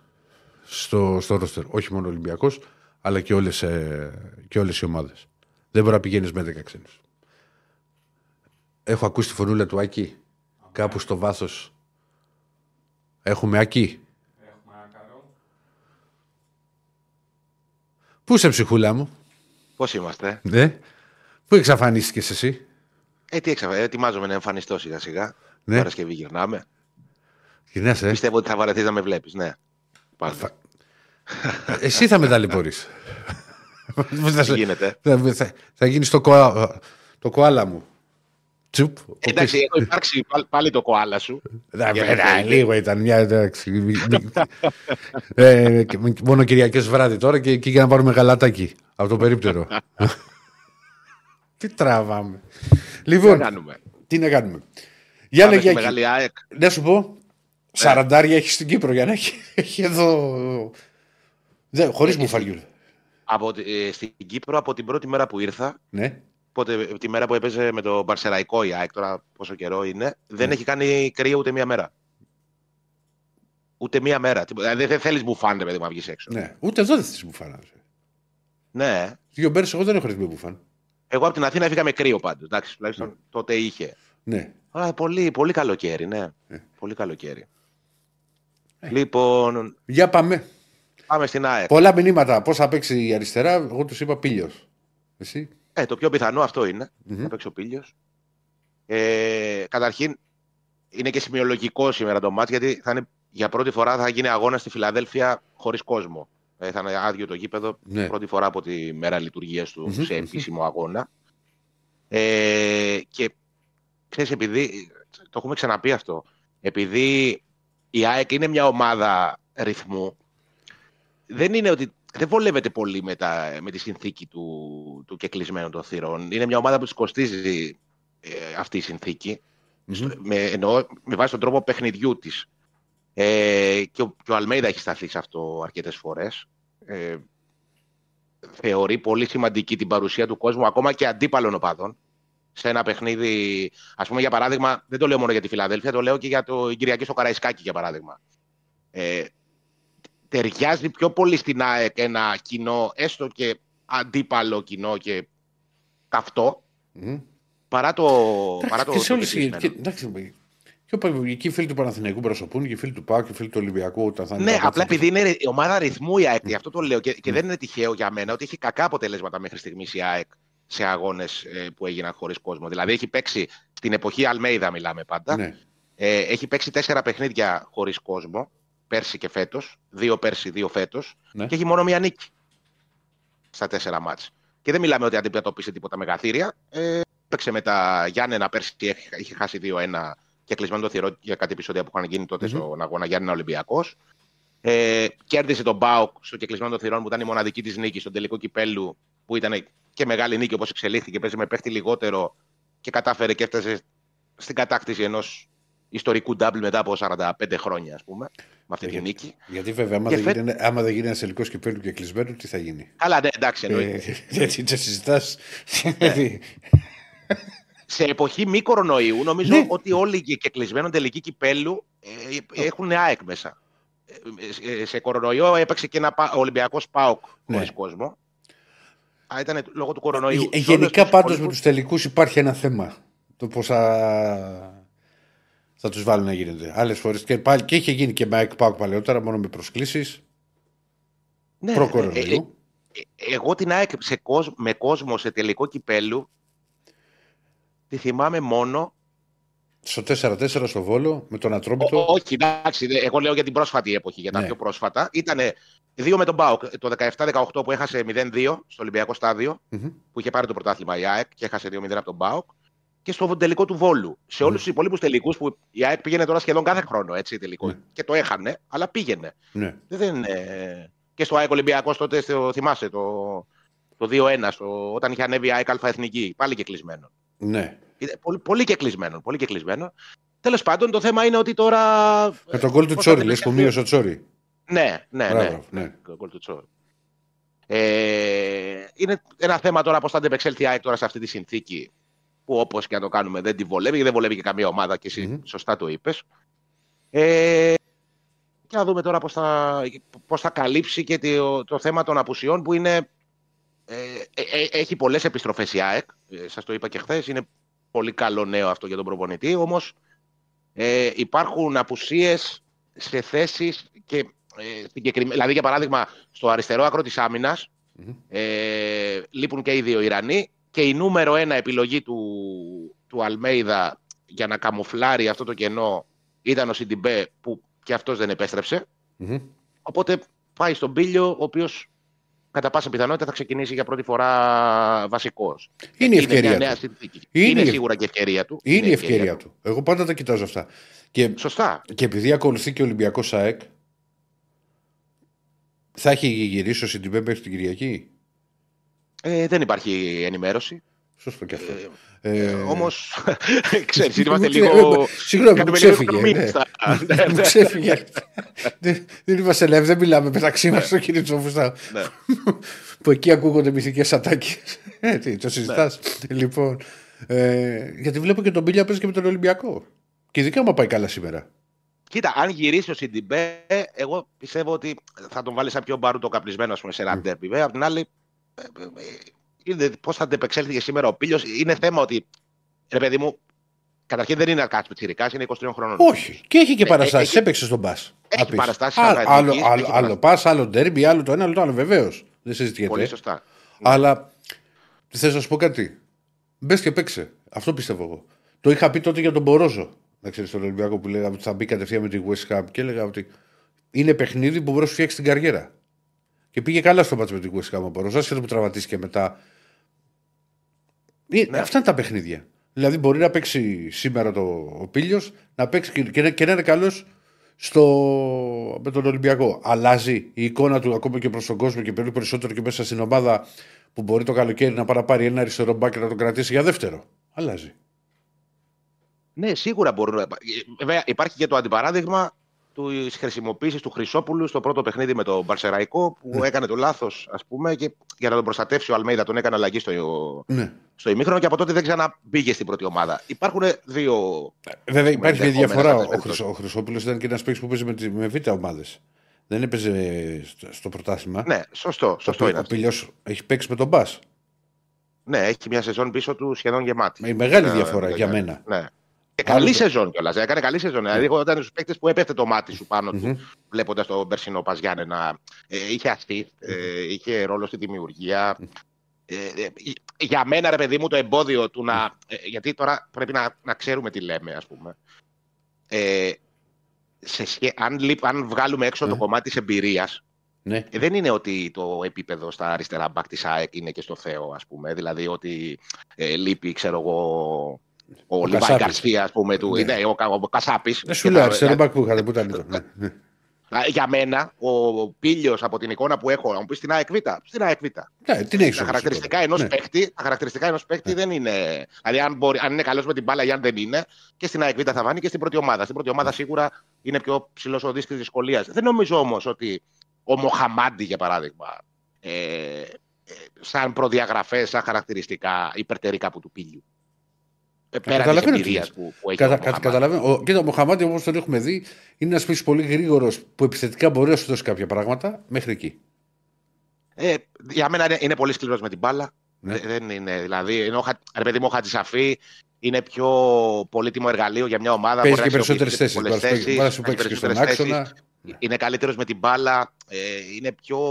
στο, στο ρόστερ. Όχι μόνο ο Ολυμπιακός, αλλά και όλες, ε, και όλες οι ομάδες. Δεν μπορεί να πηγαίνεις με δέκα ξένους. Έχω ακούσει τη φωνούλα του Άκη κάπου στο βάθος. Έχουμε Άκη. Έχουμε Άκαρο. Πού είσαι, ψυχούλα μου. Πώς είμαστε. Ναι. Πού εξαφανίστηκες εσύ. Ε, τι εξαφανίστηκε. Ετοιμάζομαι να εμφανιστώ σιγά σιγά. Ναι. Παρασκευή γυρνάμε. Γυρνάς, ε. Πιστεύω ότι θα βαρεθείς να με βλέπεις, ναι. Θα... Εσύ θα μεταλληπωρείς. Τι γίνεται. Θα, θα, θα γίνεις το, κοα... το κοάλα μου. Τσουπ. Εντάξει, okay. Έχω υπάρξει πάλι το κοάλα σου. Ένα, λίγο ήταν μια... Εντάξει, ε, μόνο Κυριακές βράδυ τώρα και εκεί για να πάρουμε γαλατάκι. Από το περίπτερο. Τι τραβάμε. Λοιπόν, τι να κάνουμε. Για να γίνει. Να σου πω, σαραντάρια έχει στην Κύπρο για να έχει εδώ. Χωρίς μπουφαλιούλ. Στην Κύπρο από την πρώτη μέρα που ήρθα, τη μέρα που έπαιζε με τον Μπαρσελαϊκό η ΑΕΚ, τώρα πόσο καιρό είναι, δεν έχει κάνει κρύο ούτε μία μέρα. Ούτε μία μέρα. Δεν θέλεις μπουφάνε, παιδί μου, να βγεις έξω. Ούτε εδώ δεν θέλεις μπουφάνε. Ναι. Δύο μπέρες, εγώ δεν έχω χρησιμοποιήσει μπουφάνε. Εγώ από την Αθήνα έφυγα με κρύο πάντως. Εντάξει, τουλάχιστον ναι. Τότε είχε. Ναι. Α, πολύ, πολύ καλοκαίρι, ναι. ναι. Πολύ καλοκαίρι. Ε. Λοιπόν. Για πάμε. Πάμε στην ΑΕΚ. Πολλά μηνύματα. Πώς θα παίξει η αριστερά, εγώ τους είπα Πίλιος. Εσύ. Ε, το πιο πιθανό αυτό είναι. Mm-hmm. Θα παίξει ο Πίλιος. Ε, καταρχήν, είναι και σημειολογικό σήμερα το μάτς, γιατί θα είναι, για πρώτη φορά θα γίνει αγώνα στη Φιλαδέλφια χωρίς κόσμο. Ε, θα είναι άδειο το γήπεδο, ναι. Πρώτη φορά από τη μέρα λειτουργίας του mm-hmm. σε επίσημο αγώνα. Ε, και ξέρεις, επειδή, το έχουμε ξαναπεί αυτό, επειδή η ΑΕΚ είναι μια ομάδα ρυθμού, δεν είναι ότι δεν βολεύεται πολύ με, τα, με τη συνθήκη του, του κεκλεισμένου των θυρών. Είναι μια ομάδα που της κοστίζει ε, αυτή η συνθήκη, mm-hmm. στο, με, εννοώ, με βάση τον τρόπο παιχνιδιού της. Ε, και, ο, και ο Αλμέιδα έχει σταθεί σε αυτό αρκετές φορές. Ε, θεωρεί πολύ σημαντική την παρουσία του κόσμου, ακόμα και αντίπαλων οπαδών, σε ένα παιχνίδι. Ας πούμε, για παράδειγμα, δεν το λέω μόνο για τη Φιλαδέλφια, το λέω και για το Κυριακή στο Καραϊσκάκι, για παράδειγμα. Ε, ταιριάζει πιο πολύ στην ΑΕΚ ένα κοινό, έστω και αντίπαλο κοινό και καυτό, mm. παρά το. Παρά το, το εντάξει. Και οι φίλοι του Παναθηναϊκού προσωπούν, και οι φίλοι του ΠΑΟΚ, και οι φίλοι του Ολυμπιακού. Όταν θα είναι ναι, απλά επειδή είναι η ομάδα αριθμού η ΑΕΚ, γι' αυτό το λέω και, και mm. δεν είναι τυχαίο για μένα ότι έχει κακά αποτελέσματα μέχρι στιγμής η ΑΕΚ σε αγώνες ε, που έγιναν χωρίς κόσμο. Δηλαδή έχει παίξει, στην εποχή Αλμέιδα μιλάμε πάντα, mm. ε, έχει παίξει τέσσερα παιχνίδια χωρίς κόσμο, πέρσι και φέτος, δύο πέρσι, δύο φέτος, mm. και έχει μόνο μία νίκη στα τέσσερα μάτς. Και δεν μιλάμε ότι αντιμετώπισε τίποτα μεγαθύρια. Ε, παίξε με τα Γιάννενα πέρσι, είχε χάσει δύο ένα. Και κλεισμένο το θηρό για κάτι επεισόδια που είχαν γίνει τότε mm-hmm. στον αγώνα Γιάννενα Ολυμπιακός. Ε, κέρδισε τον ΠΑΟΚ στο κεκλεισμένο των θηρών που ήταν η μοναδική της νίκη στον τελικό κυπέλλου, που ήταν και μεγάλη νίκη όπως εξελίχθηκε. Παίζει με παίχτη λιγότερο και κατάφερε και έφτασε στην κατάκτηση ενός ιστορικού ντάμπλ μετά από σαράντα πέντε χρόνια, ας πούμε, με αυτή τη νίκη. Γιατί βέβαια, άμα, δεν, φε... γίνει, άμα δεν γίνει ένα τελικό κυπέλλου και κλεισμένο, τι θα γίνει. Αλλά ναι, εντάξει, εννοείται. Γιατί το συζητά. Σε εποχή μη κορονοϊού, νομίζω ναι. ότι όλοι οι κεκλεισμένοι τελικοί κυπέλλου ε, έχουν ΑΕΚ μέσα. Ε, ε, σε κορονοϊό έπαιξε και ένα Ολυμπιακός ΠΑΟΚ ναι. χωρίς κόσμο. Α, ήταν λόγω του κορονοϊού. Ε, γενικά πάντως κόσμους... με τους τελικούς υπάρχει ένα θέμα. Το πώς θα, θα τους βάλουν να γίνεται. Άλλες φορές και, πάλι, και είχε γίνει και με ΑΕΚ ΠΑΟΚ παλαιότερα, μόνο με προσκλήσεις. Ναι, προ-κορονοϊού. Ε, ε, ε, εγώ την ΑΕΚ σε κόσμο, με κόσμο σε τελικό κυπέλλου τη θυμάμαι μόνο. Στο τέσσερα τέσσερα στο Βόλο, με τον Ατρόμητο. Ό, όχι, εντάξει, εγώ λέω για την πρόσφατη εποχή, για τα ναι. πιο πρόσφατα. Ήτανε δύο με τον ΠΑΟΚ, το δεκαεπτά δεκαοκτώ που έχασε μηδέν δύο στο Ολυμπιακό Στάδιο, mm-hmm. που είχε πάρει το πρωτάθλημα η ΑΕΚ και έχασε δύο μηδέν από τον ΠΑΟΚ. Και στο τελικό του Βόλου. Σε όλους mm-hmm. τους υπόλοιπους τελικούς που η ΑΕΚ πήγαινε τώρα σχεδόν κάθε χρόνο έτσι, τελικό. Mm-hmm. Και το έχανε, αλλά πήγαινε. Mm-hmm. Δεν, ε... Και στο ΑΕΚ Ολυμπιακός τότε, στο, θυμάσαι το, το δύο ένα, στο... όταν είχε ανέβει η ΑΕΚ Αλφαεθνική, πάλι και κλεισμένο. Ναι. Πολύ, πολύ και κλεισμένο. κλεισμένο. Τέλος πάντων, το θέμα είναι ότι τώρα. Με τον γκολ του Τσόρι, λες που μείωσε ο Τσόρι. Ναι, ναι, Μπράβο, ναι. ναι. Το γκολ του Τσόρι. Ε, είναι ένα θέμα τώρα πώς θα αντεπεξέλθει η ΑΕΚ τώρα σε αυτή τη συνθήκη που όπως και να το κάνουμε δεν τη βολεύει και δεν βολεύει και καμία ομάδα και εσύ mm-hmm. σωστά το είπες. Ε, και να δούμε τώρα πώς θα, πώς θα καλύψει και το, το θέμα των απουσιών που είναι. Ε, ε, έχει πολλές επιστροφές η ΑΕΚ, ε, σας το είπα και χθες, είναι πολύ καλό νέο αυτό για τον προπονητή, όμως ε, υπάρχουν απουσίες σε θέσεις και ε, συγκεκρι... δηλαδή για παράδειγμα στο αριστερό άκρο της άμυνας ε, λείπουν και οι δύο Ιρανοί και η νούμερο ένα επιλογή του, του Αλμέιδα για να καμουφλάρει αυτό το κενό ήταν ο Σιντιμπέ που και αυτός δεν επέστρεψε, mm-hmm. οπότε πάει στον Πίλιο ο οποίος κατά πάσα πιθανότητα θα ξεκινήσει για πρώτη φορά βασικός. Είναι η ευκαιρία είναι νέα του. Είναι, είναι σίγουρα και ευκαιρία του. Είναι, είναι η ευκαιρία, ευκαιρία του. του. Εγώ πάντα τα κοιτάζω αυτά. Και, σωστά. Και επειδή ακολουθεί και ο Ολυμπιακός ΑΕΚ, θα έχει γυρίσει ο Σιντιμπέ μέχρι την Κυριακή. Ε, δεν υπάρχει ενημέρωση. Σωστό και αυτό. Ε, ε, ε, όμως, ξέρεις, είμαστε λίγο... Συγγνώμη, μου ξέφυγε. Μου ξέφυγε. Δεν είμαστε ελεύθεροι, δεν μιλάμε μεταξύ μας στο κινητό φουστά. Που εκεί ακούγονται μυθικές ατάκες. Το συζητάς. Λοιπόν, γιατί βλέπω και τον Πίλια παίζει και με τον Ολυμπιακό. Και ειδικά μου πάει καλά σήμερα. Κοίτα, αν γυρίσει ο Σιντιμπέ, εγώ πιστεύω ότι θα τον βάλει σαν πιο μπαρούτο καπνισμένο σε ένα ντέρμπι. Απ' την άλλη... Πώς θα αντεπεξέλθει και σήμερα ο Πίλιος. Είναι θέμα ότι, ρε παιδί μου, Καταρχήν δεν είναι αρκάτσου πιτσιρικάς, είναι είκοσι τριών χρόνων. Όχι. Και έχει και παραστάσεις. Έχει... Έπαιξε στον Πας. Έχει παραστάσεις. Άλλο, άλλο, άλλο Πας, άλλο ντέρμπι, άλλο το ένα, άλλο το άλλο. Βεβαίως. Δεν συζητιέται. Πολύ σωστά. Αλλά ναι. Θέλω να σου πω κάτι. Μπες και παίξε. Αυτό πιστεύω εγώ. Το είχα πει τότε για τον Μπορόζο. Να ξέρεις τον Ολυμπιακό που λέγαμε ότι θα μπει κατευθείαν με τη West Ham. Και έλεγα ότι είναι παιχνίδι που μπορεί να σου φτιάξει την καριέρα. Και πήγε καλά στο μάτσο με τη West Ham ο Μπορόζο. Άσχετο που τραυματίστηκε μετά. Ναι. Αυτά είναι τα παιχνίδια. Δηλαδή μπορεί να παίξει σήμερα το, ο Πίλιος να παίξει και, και, και να είναι καλός στο, με τον Ολυμπιακό. Αλλάζει η εικόνα του ακόμα και προς τον κόσμο και πολύ περισσότερο και μέσα στην ομάδα που μπορεί το καλοκαίρι να παραπάρει ένα αριστερό μπακ και να τον κρατήσει για δεύτερο. Αλλάζει. Ναι, σίγουρα μπορούν να... Βέβαια υπάρχει και το αντιπαράδειγμα της χρησιμοποίησης του Χρυσόπουλου στο πρώτο παιχνίδι με τον Μπαρσελαϊκό που ναι. έκανε το λάθος, ας πούμε, και για να τον προστατεύσει ο Αλμέιδα τον έκανε αλλαγή στο, ναι. στο ημίχρονο και από τότε δεν ξαναμπήγε στην πρώτη ομάδα. Υπάρχουν δύο. Βέβαια υπάρχει μια διαφορά. Ο, Χρυσό, ο Χρυσόπουλος ήταν και ένας παίκτης που παίζει με, με β' ομάδες. Δεν έπαιζε στο πρωτάθλημα. Ναι, σωστό. σωστό ο Πίλιος έχει παίξει με τον Μπας. Ναι, έχει μια σεζόν πίσω του σχεδόν γεμάτη. Η μεγάλη ναι, διαφορά ναι, για ναι. μένα. Ναι. Και καλή Άλλη... σεζόν κιόλας. Έκανε καλή σεζόν. Δηλαδή, εγώ ήταν στου παίκτες που έπεφτε το μάτι σου πάνω mm-hmm. του, βλέποντας τον περσινό Πας Γιάννενα. Ε, είχε αστή, ε, είχε ρόλο στη δημιουργία. Ε, ε, για μένα, ρε παιδί μου, το εμπόδιο του να. Ε, γιατί τώρα πρέπει να, να ξέρουμε τι λέμε, ας πούμε. Ε, σε σχέ... αν, αν βγάλουμε έξω mm-hmm. το κομμάτι της εμπειρίας. Ναι. Δεν είναι ότι το επίπεδο στα αριστερά μπακ της ΑΕΚ είναι και στο Θεό, ας πούμε. Δηλαδή ότι ε, λείπει, ξέρω εγώ. Ο, ο Λιβάη Γκαρσία, ας πούμε, του, ναι. Ναι, ο, ο Κασάπης. Δεν σου λέω, αριστερό μπακ που είχατε, πού ήταν εδώ. Ναι. Για μένα, ο Πίλιος από την εικόνα που έχω, να μου πει στην ΑΕΚ Β. Στην ΑΕΚ Β. Ναι, την έχεις, τα χαρακτηριστικά ενός ναι. παίκτη, τα χαρακτηριστικά ενός παίκτη ναι. δεν είναι. Δηλαδή, αν, μπορεί, αν είναι καλός με την μπάλα ή αν δεν είναι, και στην ΑΕΚ Β θα βάνει και στην πρώτη ομάδα. Στην πρώτη ομάδα σίγουρα είναι πιο ψηλός ο δίσκης της δυσκολίας. Δεν νομίζω όμως ότι ο Μοχαμάντι, για παράδειγμα, ε, ε, σαν προδιαγραφές, σαν χαρακτηριστικά υπερτερεί κάπου του Πίλιου. Πέρα της εμπειρίας που, που έχει κατα, ο Μοχαμάντι. Καταλαβαίνω. Και ο Μοχαμάντι, όπως τον έχουμε δει, είναι ένας πίσω πολύ γρήγορος που επιθετικά μπορεί να σου δώσει κάποια πράγματα μέχρι εκεί. Ε, για μένα είναι, είναι πολύ σκληρός με την μπάλα. Ναι. Δεν είναι, δηλαδή, ενώ, ρε παιδί μου, ο Χατζησαφή είναι πιο πολύτιμο εργαλείο για μια ομάδα. Παίζει και περισσότερες θέσεις. Είναι καλύτερος με την μπάλα. Ε, είναι πιο,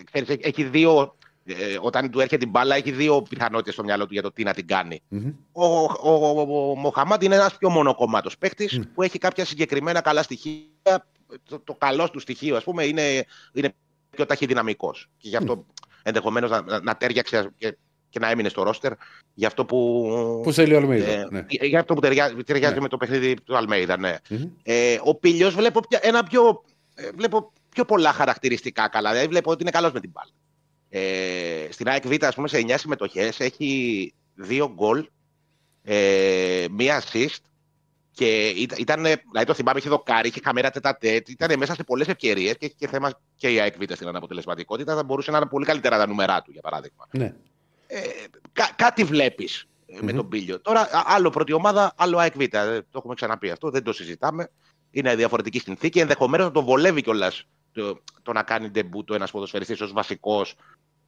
ε, ξέρεις, έχει δύο... Ε, όταν του έρχεται την μπάλα, έχει δύο πιθανότητες στο μυαλό του για το τι να την κάνει. Mm-hmm. Ο, ο, ο, ο Μοχαμάντι είναι ένας πιο μονοκομμάτος παίκτης mm. που έχει κάποια συγκεκριμένα καλά στοιχεία. Το, το καλό του στοιχείο, ας πούμε, είναι, είναι πιο ταχυδυναμικός. Και γι' αυτό mm. ενδεχομένως να, να, να τέριαξε και, και να έμεινε στο ρόστερ. Γι' αυτό που. Που θέλει ο Αλμέιδα. Ε, ναι. Γι' αυτό που ταιριάζει, ταιριάζει ναι. με το παιχνίδι του Αλμέιδα, ναι. Mm-hmm. Ε, ο Πίλιος βλέπω, ένα πιο, βλέπω πιο πολλά χαρακτηριστικά καλά. Δηλαδή βλέπω ότι είναι καλός με την μπάλα. Ε, στην ΑΕΚ Β, ας πούμε, σε εννιά συμμετοχές έχει δύο γκολ, ε, μία assist και ήταν, δηλαδή το θυμάμαι, είχε δοκάρι, είχε καμέρα τέτα-τέτ, ήταν μέσα σε πολλές ευκαιρίες και έχει και θέμα και η ΑΕΚ Β στην αναποτελεσματικότητα. Θα μπορούσε να είναι πολύ καλύτερα τα νούμερά του, για παράδειγμα. Ναι. Ε, κα, κάτι βλέπεις mm-hmm. με τον Πίλιο. Τώρα, άλλο πρώτη ομάδα, άλλο ΑΕΚ Β. Το έχουμε ξαναπεί αυτό, δεν το συζητάμε. Είναι διαφορετική συνθήκη. Ενδεχομένως να τον βολεύει κιόλας το, το να κάνει ντεμπούτο ένας ποδοσφαιριστής ως βασικός.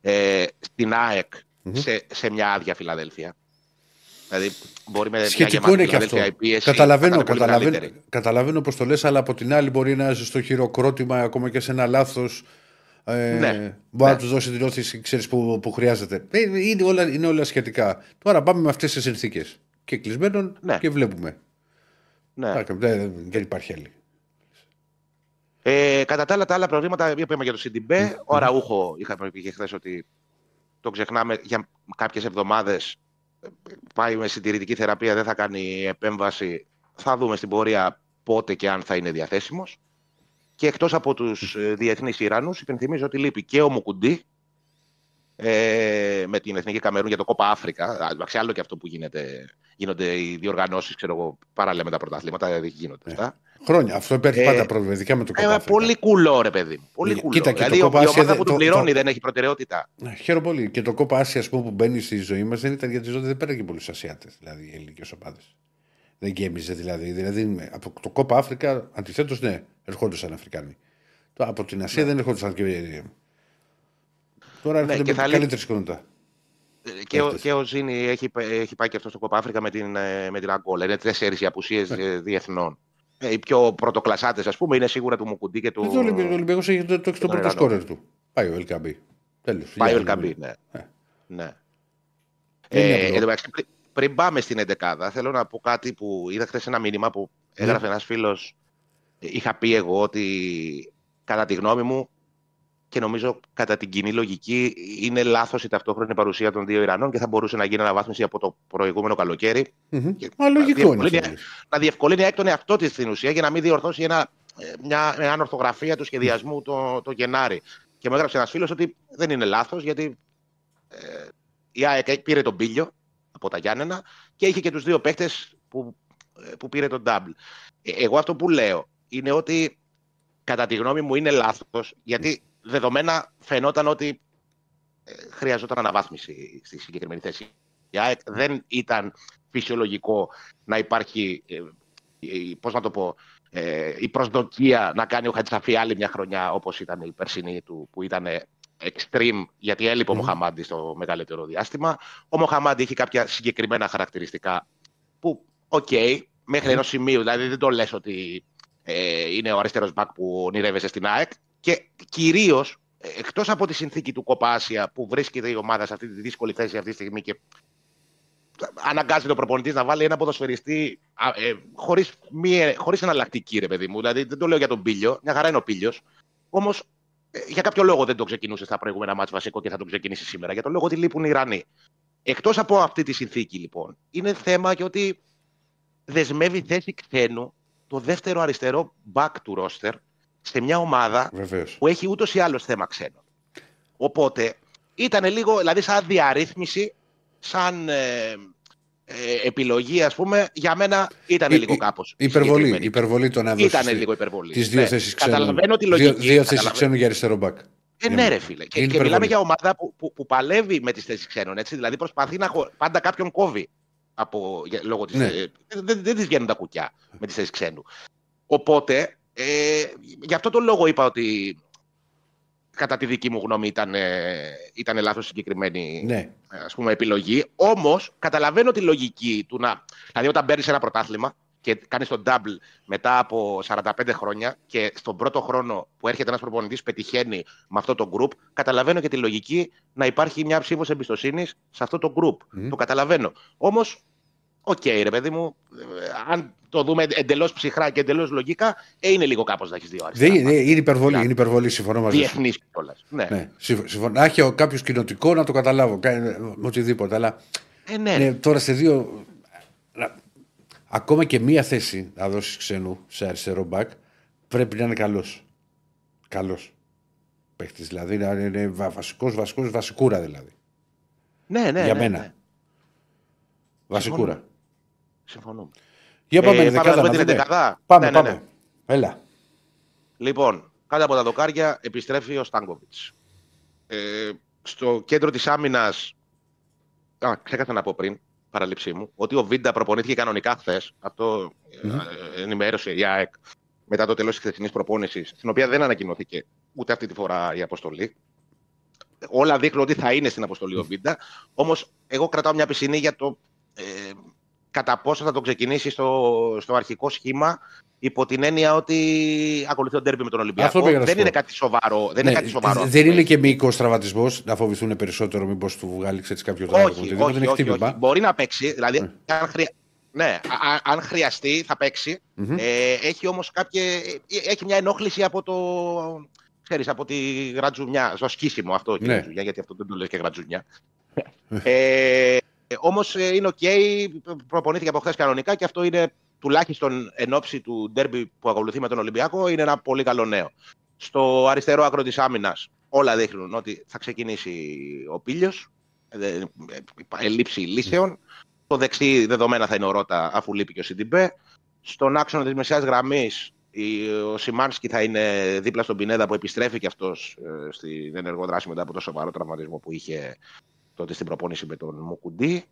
Ε, στην ΑΕΚ mm-hmm. σε, σε μια άδεια Φιλαδέλφια. Δηλαδή, μπορεί με σχετικό είναι και αυτό. Καταλαβαίνω, καταλαβαίνω, καταλαβαίνω πως το λες, αλλά από την άλλη μπορεί να είσαι στο χειροκρότημα ακόμα και σε ένα λάθος. Ε, ναι, μπορεί ναι. να του δώσει την όθηση ξέρεις, που, που χρειάζεται. Ε, είναι, όλα, είναι όλα σχετικά. Τώρα πάμε με αυτές τις συνθήκες. Και κλεισμένων ναι. και βλέπουμε. Ναι. Δεν, δεν υπάρχει άλλη. Ε, κατά τα άλλα, τα άλλα προβλήματα είπαμε για το Σιντιμπέ. Mm. Ο Ραούχο είχαμε πει χθε ότι το ξεχνάμε για κάποιες εβδομάδες. Πάει με συντηρητική θεραπεία, δεν θα κάνει επέμβαση. Θα δούμε στην πορεία πότε και αν θα είναι διαθέσιμος. Και εκτός από τους mm. διεθνείς Ιρανούς, υπενθυμίζω ότι λείπει και ο Μουκουντή ε, με την Εθνική Καμερούν για το Κόπα Αφρικα. Άλλο και αυτό που γίνεται. Γίνονται οι διοργανώσεις, ξέρω εγώ, παράλληλα με τα πρωταθλήματα, δηλαδή γίνονται αυτά. Yeah. Χρόνια. Αυτό υπάρχει πάντα ε, πρόβλημα, ειδικά με το Κόπα Αφρικα. Πολύ κουλό, ρε παιδί μου. Πολύ κουλό. Κοίτα, δηλαδή, η ομάδα που του πληρώνει το... δεν έχει προτεραιότητα. Χαίρομαι πολύ. Και το Κόπα Άσια που μπαίνει στη ζωή μας δεν ήταν για τη ζωή, δεν πέραν και πολλούς Ασιάτες, δηλαδή οι ελληνικές ομάδες. Δεν γέμιζε δηλαδή. δηλαδή. Από το Κόπα Αφρικα, αντιθέτως, ναι, ερχόντουσαν Αφρικάνοι. Από την Ασία ναι. δεν ερχόντουσαν και. Τώρα έρχονται ναι, με καλύτερη σκονότητα. Και ο, και ο Ζήνη έχει, έχει πάει και αυτό στο Κόπα Αφρικα με την, με την Αγκόλα. Είναι τέσσερις οι απουσίες διεθνών. Οι πιο πρωτοκλασάτες, ας πούμε, είναι σίγουρα του Μουκουντή και του. Ο Ολυμπιακός έχει το έξι το πρώτο σκόρερ του. Πάει ο Ελκαμπή. Τέλος. Πάει ο Ελκαμπή, ναι. Ε. ναι. Ε, ε, εντάξει, πρι, πριν πάμε στην εντεκάδα, θέλω να πω κάτι που είδα χθες ένα μήνυμα που έγραφε mm. ένας φίλος. Είχα πει εγώ ότι κατά τη γνώμη μου και νομίζω κατά την κοινή λογική είναι λάθος η ταυτόχρονη παρουσία των δύο Ιρανών και θα μπορούσε να γίνει αναβάθμιση από το προηγούμενο καλοκαίρι. Mm-hmm. Και Μα, να, λογικό διευκολύνει, είναι. να διευκολύνει εκ των εαυτό της στην ουσία για να μην διορθώσει ένα, μια, μια ανορθογραφία του σχεδιασμού το, το Γενάρη. Και μου έγραψε ένας φίλος ότι δεν είναι λάθος γιατί ε, η ΑΕΚ πήρε τον Πίλιο από τα Γιάννενα και είχε και τους δύο παίκτες που, που πήρε τον Ντάμπλ. Ε, εγώ αυτό που λέω είναι ότι κατά τη γνώμη μου είναι λάθος γιατί δεδομένα φαινόταν ότι χρειαζόταν αναβάθμιση στη συγκεκριμένη θέση. Η ΑΕΚ δεν ήταν φυσιολογικό να υπάρχει, πώς να το πω, η προσδοκία να κάνει ο Χατζησαφή άλλη μια χρονιά όπως ήταν η περσινή του, που ήταν extreme, γιατί έλειπε mm. ο Μοχαμάντι στο μεγαλύτερο διάστημα. Ο Μοχαμάντι είχε κάποια συγκεκριμένα χαρακτηριστικά που, οκ, okay, μέχρι mm. ενός σημείου, δηλαδή δεν το λες ότι ε, είναι ο αριστερός μπακ που ονειρεύεσαι στην ΑΕΚ. Και κυρίως, εκτός από τη συνθήκη του Κόπα Άσια που βρίσκεται η ομάδα σε αυτή τη δύσκολη θέση αυτή τη στιγμή και αναγκάζεται ο προπονητής να βάλει ένα ποδοσφαιριστή ε, ε, χωρίς, μία, χωρίς εναλλακτική, ρε παιδί μου. Δηλαδή, δεν το λέω για τον Πίλιο, μια χαρά είναι ο Πίλιος. Όμως, ε, για κάποιο λόγο δεν το ξεκινούσε στα προηγούμενα μάτς βασικό και θα το ξεκινήσει σήμερα. Για τον λόγο ότι λείπουν οι Ιρανοί. Εκτός από αυτή τη συνθήκη, λοιπόν, είναι θέμα και ότι δεσμεύει θέση ξένου το δεύτερο αριστερό back του roster. Σε μια ομάδα Βεβαίως. Που έχει ούτως ή άλλως θέμα ξένων. Οπότε ήταν λίγο, δηλαδή, σαν διαρρύθμιση, σαν ε, ε, επιλογή, ας πούμε, για μένα ήταν λίγο κάπως. Υπερβολή, υπερβολή το να δώσεις. Ήταν λίγο υπερβολή. Τις δύο ναι. θέσεις ξένου. Καταλαβαίνω τη λογική. Δύο, δύο θέσεις ξένου για αριστερό μπακ. Ε, ναι, ρε φίλε. Και, και μιλάμε για ομάδα που, που, που παλεύει με τις θέσεις ξένων. Έτσι, δηλαδή προσπαθεί να χω... πάντα κάποιον κόβει από... λόγω της... ναι. Δεν, δεν της βγαίνουν τα κουκιά με τις θέσεις ξένου. Οπότε. Ε, γι' αυτό τον λόγο είπα ότι κατά τη δική μου γνώμη ήταν, ήταν λάθος συγκεκριμένη ναι. ας πούμε, επιλογή. Όμως καταλαβαίνω τη λογική του να. Δηλαδή, όταν παίρνεις ένα πρωτάθλημα και κάνεις τον double μετά από σαράντα πέντε χρόνια και στον πρώτο χρόνο που έρχεται ένας προπονητής πετυχαίνει με αυτό το group, καταλαβαίνω και τη λογική να υπάρχει μια ψήφος εμπιστοσύνης σε αυτό το group. Mm. Το καταλαβαίνω. Όμως. Οκ, okay, ρε παιδί μου, αν το δούμε εντελώς ψυχρά και εντελώς λογικά, ε, είναι λίγο κάπως να έχεις δύο αριστερά. Είναι, είναι υπερβολή, είναι υπερβολή, συμφωνώ μαζί σου. Διεθνής κιόλας. Ναι. Ναι, συμφωνώ. Να έχει κάποιο κοινοτικό να το καταλάβω, οτιδήποτε. Αλλά ε, ναι. Ναι, τώρα σε δύο. Ακόμα και μία θέση να δώσεις ξένου σε αριστερό μπακ πρέπει να είναι καλός. Καλός παίχτης, δηλαδή να είναι βασικός, βασικός, βασικούρα δηλαδή. Ναι, ναι. Για μένα. Ναι, ναι. Βασικούρα. Συμφωνούμε. Για πάμε, ε, δεκάδα, πάμε, δεκάδα. πάμε, ναι, πάμε. Ναι, ναι. Έλα. Λοιπόν, κάτω από τα δοκάρια επιστρέφει ο Στάνκοβιτς. Ε, στο κέντρο της άμυνας, α, ξέχασα να πω πριν, παραλήψή μου, ότι ο Βίντα προπονήθηκε κανονικά χθες. Αυτό mm. ε, ενημέρωσε η ΑΕΚ μετά το τέλος της χθεσινής προπόνησης, στην οποία δεν ανακοινώθηκε ούτε αυτή τη φορά η αποστολή. Όλα δείχνουν ότι θα είναι στην αποστολή mm. ο Βίντα. Όμως, εγώ κρατάω μια πισινή για το. Ε, κατά πόσο θα το ξεκινήσει στο, στο αρχικό σχήμα, υπό την έννοια ότι ακολουθεί το ντέρμπι με τον Ολυμπιακό. Δεν είναι κάτι σοβαρό. Δεν, ναι, είναι, κάτι σοβαρό, δεν είναι και μυϊκός τραυματισμός να φοβηθούν περισσότερο μήπως του βγάλει ξέρεις, κάποιο τραυματισμό. Όχι, όχι, όχι, όχι. Μπορεί να παίξει. Δηλαδή, mm. αν, χρεια... ναι, α, αν χρειαστεί, θα παίξει. Mm-hmm. Ε, έχει όμως κάποια... έχει μια ενόχληση από το. Ξέρεις, από τη γρατζουνιά. Στο σκίσιμο αυτό. Και ναι. Γιατί αυτό δεν το λες και γρατζουνιά. ε, Όμως είναι οκ, okay, προπονήθηκε από χθες κανονικά και αυτό είναι τουλάχιστον εν ώψη του ντέρμπι που ακολουθεί με τον Ολυμπιακό, είναι ένα πολύ καλό νέο. Στο αριστερό άκρο της άμυνας όλα δείχνουν ότι θα ξεκινήσει ο Πίλιος, ελήψη λύσεων. Στο δεξί δεδομένα θα είναι ο Ρώτα αφού λείπει και ο Σιντιμπέ. Στον άξονα της μεσαίας γραμμής ο Σιμάνσκι θα είναι δίπλα στον Πινέδα που επιστρέφει και αυτός στην ενεργό δράση μετά από το σοβαρό τραυματισμό που είχε τότε στην προπόνηση με τον Μουκουντή.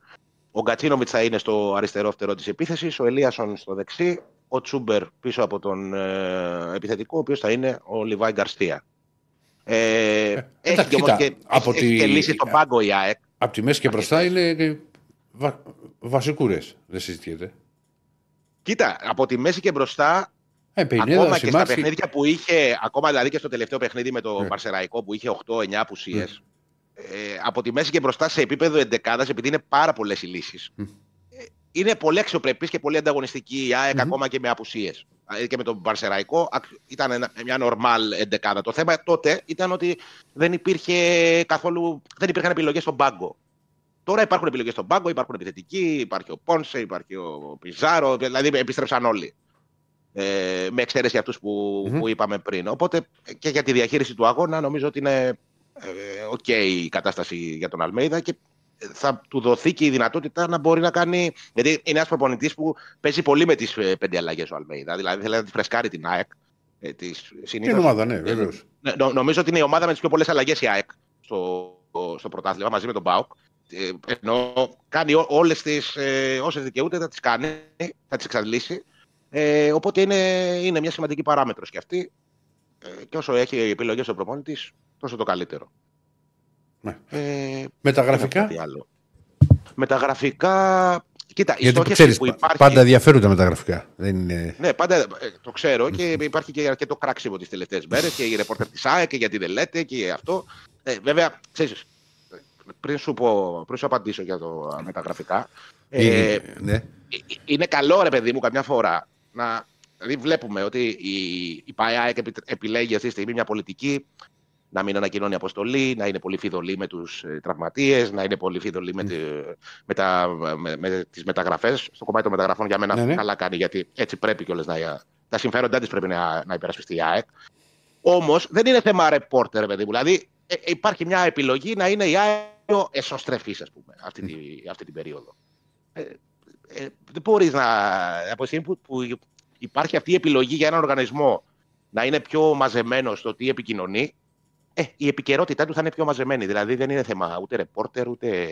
Ο Γκατσίνοβιτς θα είναι στο αριστερό φτερό της επίθεσης, ο Ελίασον στο δεξί, ο Τσούμπερ πίσω από τον ε, επιθετικό, ο οποίος θα είναι ο Λιβάι Γκαρστία. Ε, ε, έχει και, και, και, τη... και λύσει τον πάγκο η ΑΕΚ. Από τη μέση και μπροστά είναι βα... βασικούρες, δεν συζητιέται. Κοίτα, από τη μέση και μπροστά, ε, πενήντα, ακόμα και στα παιχνίδια που είχε, ακόμα δηλαδή και στο τελευταίο παιχνίδι με το Μπαρσεραϊκό ε. που είχε οκτώ εννιά απουσίες, ε. ε, από τη μέση και μπροστά σε επίπεδο εντεκάδας, επειδή είναι πάρα πολλές οι λύσεις, ε. είναι πολύ αξιοπρεπής και πολύ ανταγωνιστική η ΑΕΚ, mm-hmm. ακόμα και με απουσίες. Και με τον Μπαρσεραϊκό ήταν ένα, μια νορμάλ εντεκάδα. Το θέμα τότε ήταν ότι δεν υπήρχε καθόλου, δεν υπήρχαν επιλογές στον πάγκο. Τώρα υπάρχουν επιλογές στον πάγκο, υπάρχουν επιθετικοί, υπάρχει ο Πόνσε, υπάρχει ο Πιζάρο, δηλαδή επιστρέψαν όλοι. Ε, με εξαίρεση αυτούς που, mm-hmm. που είπαμε πριν. Οπότε και για τη διαχείριση του αγώνα νομίζω ότι είναι οκ ε, okay, η κατάσταση για τον Αλμέιδα. Και θα του δοθεί και η δυνατότητα να μπορεί να κάνει. Γιατί είναι ένας προπονητής που παίζει πολύ με τις πέντε αλλαγές ο Αλμέιδα. Δηλαδή θέλει να τη φρεσκάρει την ΑΕΚ. Ε, της συνήθως... Είναι ομάδα, ναι, βεβαίως. Νο, νομίζω ότι είναι η ομάδα με τις πιο πολλές αλλαγές η ΑΕΚ στο, στο πρωτάθλημα μαζί με τον ΠΑΟΚ. Ε, ενώ κάνει ό, όλες τις. Ε, όσες δικαιούται θα τις κάνει, θα τις εξαντλήσει. Ε, οπότε είναι, είναι μια σημαντική παράμετρος και αυτή. Ε, και όσο έχει επιλογές ο προπονητής, τόσο το καλύτερο. Ναι. Ε, με τα γραφικά. Με τα γραφικά. Κοίτα, η στόχευση που υπάρχει. Πάντα ενδιαφέρονται με τα γραφικά. Δεν είναι... Ναι, πάντα το ξέρω και υπάρχει και αρκετό κράξιμο τις τελευταίες μέρες και η ρεπόρτερ της ΑΕΚ και γιατί δεν λέτε και αυτό. Ε, βέβαια, ξέρεις, πριν σου, πω, πριν σου απαντήσω για το, με τα γραφικά. Ε, ε, ναι. Είναι καλό ρε παιδί μου καμιά φορά να. Δηλαδή, βλέπουμε ότι η, η ΑΕΚ επιλέγει αυτή τη στιγμή μια πολιτική. Να μην ανακοινώνει αποστολή, να είναι πολύ φιδωλή με τους τραυματίες, να είναι πολύ φιδωλή με, τη, με, τα, με, με τις μεταγραφές. Στο κομμάτι των μεταγραφών για μένα ναι, ναι. καλά κάνει, γιατί έτσι πρέπει κιόλας να... Τα συμφέροντά της πρέπει να, να υπερασπιστεί η ΑΕΚ. Όμως δεν είναι θέμα ρεπόρτερ, παιδί μου. Δηλαδή ε, υπάρχει μια επιλογή να είναι η ΑΕΚ εσωστρεφής, ας πούμε, αυτή, τη, αυτή την περίοδο. Ε, ε, δεν μπορείς να... Από τη στιγμή που, που υπάρχει αυτή η επιλογή για έναν οργανισμό να είναι πιο μαζεμένο στο τι επικοινωνεί, Ε, η επικαιρότητά του θα είναι πιο μαζεμένη. Δηλαδή δεν είναι θέμα ούτε ρεπόρτερ, ούτε.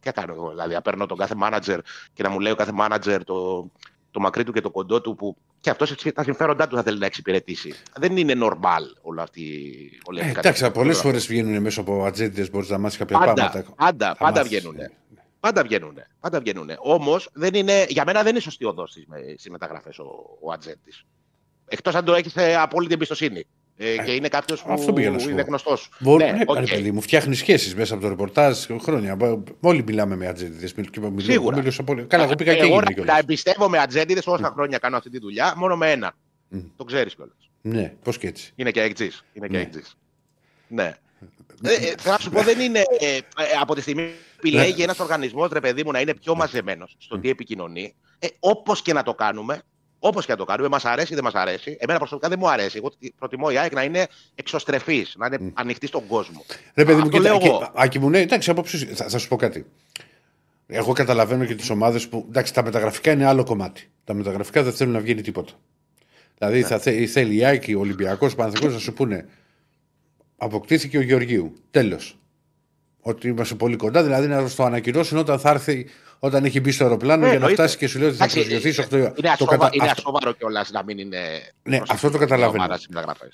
Τι κάνω εγώ. Δηλαδή, παίρνω τον κάθε μάνατζερ και να μου λέει ο κάθε μάνατζερ το, το μακρύ του και το κοντό του, που και αυτό τα συμφέροντά του θα θέλει να εξυπηρετήσει. Δεν είναι normal όλα αυτή η ε, Εντάξει, πολλές φορές βγαίνουν μέσα από ατζέντες, μπορεί να μάθει κάποια πράγματα. Πάντα, πάντα, πάντα βγαίνουν. Πάντα βγαίνουν. Πάντα βγαίνουν. Όμως για μένα δεν είναι σωστή οδός στις μεταγραφές ο, ο ατζέντης. Εκτός αν το έχει απόλυτη εμπιστοσύνη. Και είναι κάποιο που είναι γνωστό. Μπορεί ναι, ναι, okay. παιδί μου, φτιάχνει σχέσεις μέσα από το ρεπορτάζ χρόνια. Όλοι μιλάμε με ατζέντιδες. Σίγουρα. Μιλούσα πολύ. Καλά, εγώ πήγα και εγώ. Τα εμπιστεύω με ατζέντιδες όσα mm. χρόνια κάνω αυτή τη δουλειά, μόνο με ένα. Mm. Το ξέρεις κιόλας. Ναι, πώς και έτσι. Είναι και εκτζής. Είναι και εκτζής. Ναι. ναι. Ε, θα σου πω, δεν είναι. Ε, από τη στιγμή που επιλέγει ένας οργανισμός, ρε παιδί μου, να είναι πιο μαζεμένος στο τι επικοινωνεί, ε, όπως και να το κάνουμε. Όπως και να το κάνουμε, μας αρέσει ή δεν μας αρέσει. Εμένα προσωπικά δεν μου αρέσει. Εγώ προτιμώ η ΑΕΚ να είναι εξωστρεφής, να είναι mm. ανοιχτή στον κόσμο. Ρε παιδί μου, κοίτα, Άκη μου, ναι, εντάξει, απόψε, θα, θα σου πω κάτι. Εγώ καταλαβαίνω και τις ομάδες που. Εντάξει, τα μεταγραφικά είναι άλλο κομμάτι. Τα μεταγραφικά δεν θέλουν να βγαίνει τίποτα. Δηλαδή, ναι. θα θε, θέλει η ΑΕΚ, ο Ολυμπιακός, ο Παναθηναϊκός να σου πούνε. Αποκτήθηκε ο Γεωργίου. Τέλος. Ότι είμαστε πολύ κοντά, δηλαδή να το ανακοινώσουν όταν θα έρθει. Όταν έχει μπει στο αεροπλάνο ναι, για να νοήτε. Φτάσει και σου λέει ότι θα προσγειωθεί σε οκτώ. Είναι ασόβαρο κιόλας να μην είναι. Ναι, αυτό το καταλαβαίνω.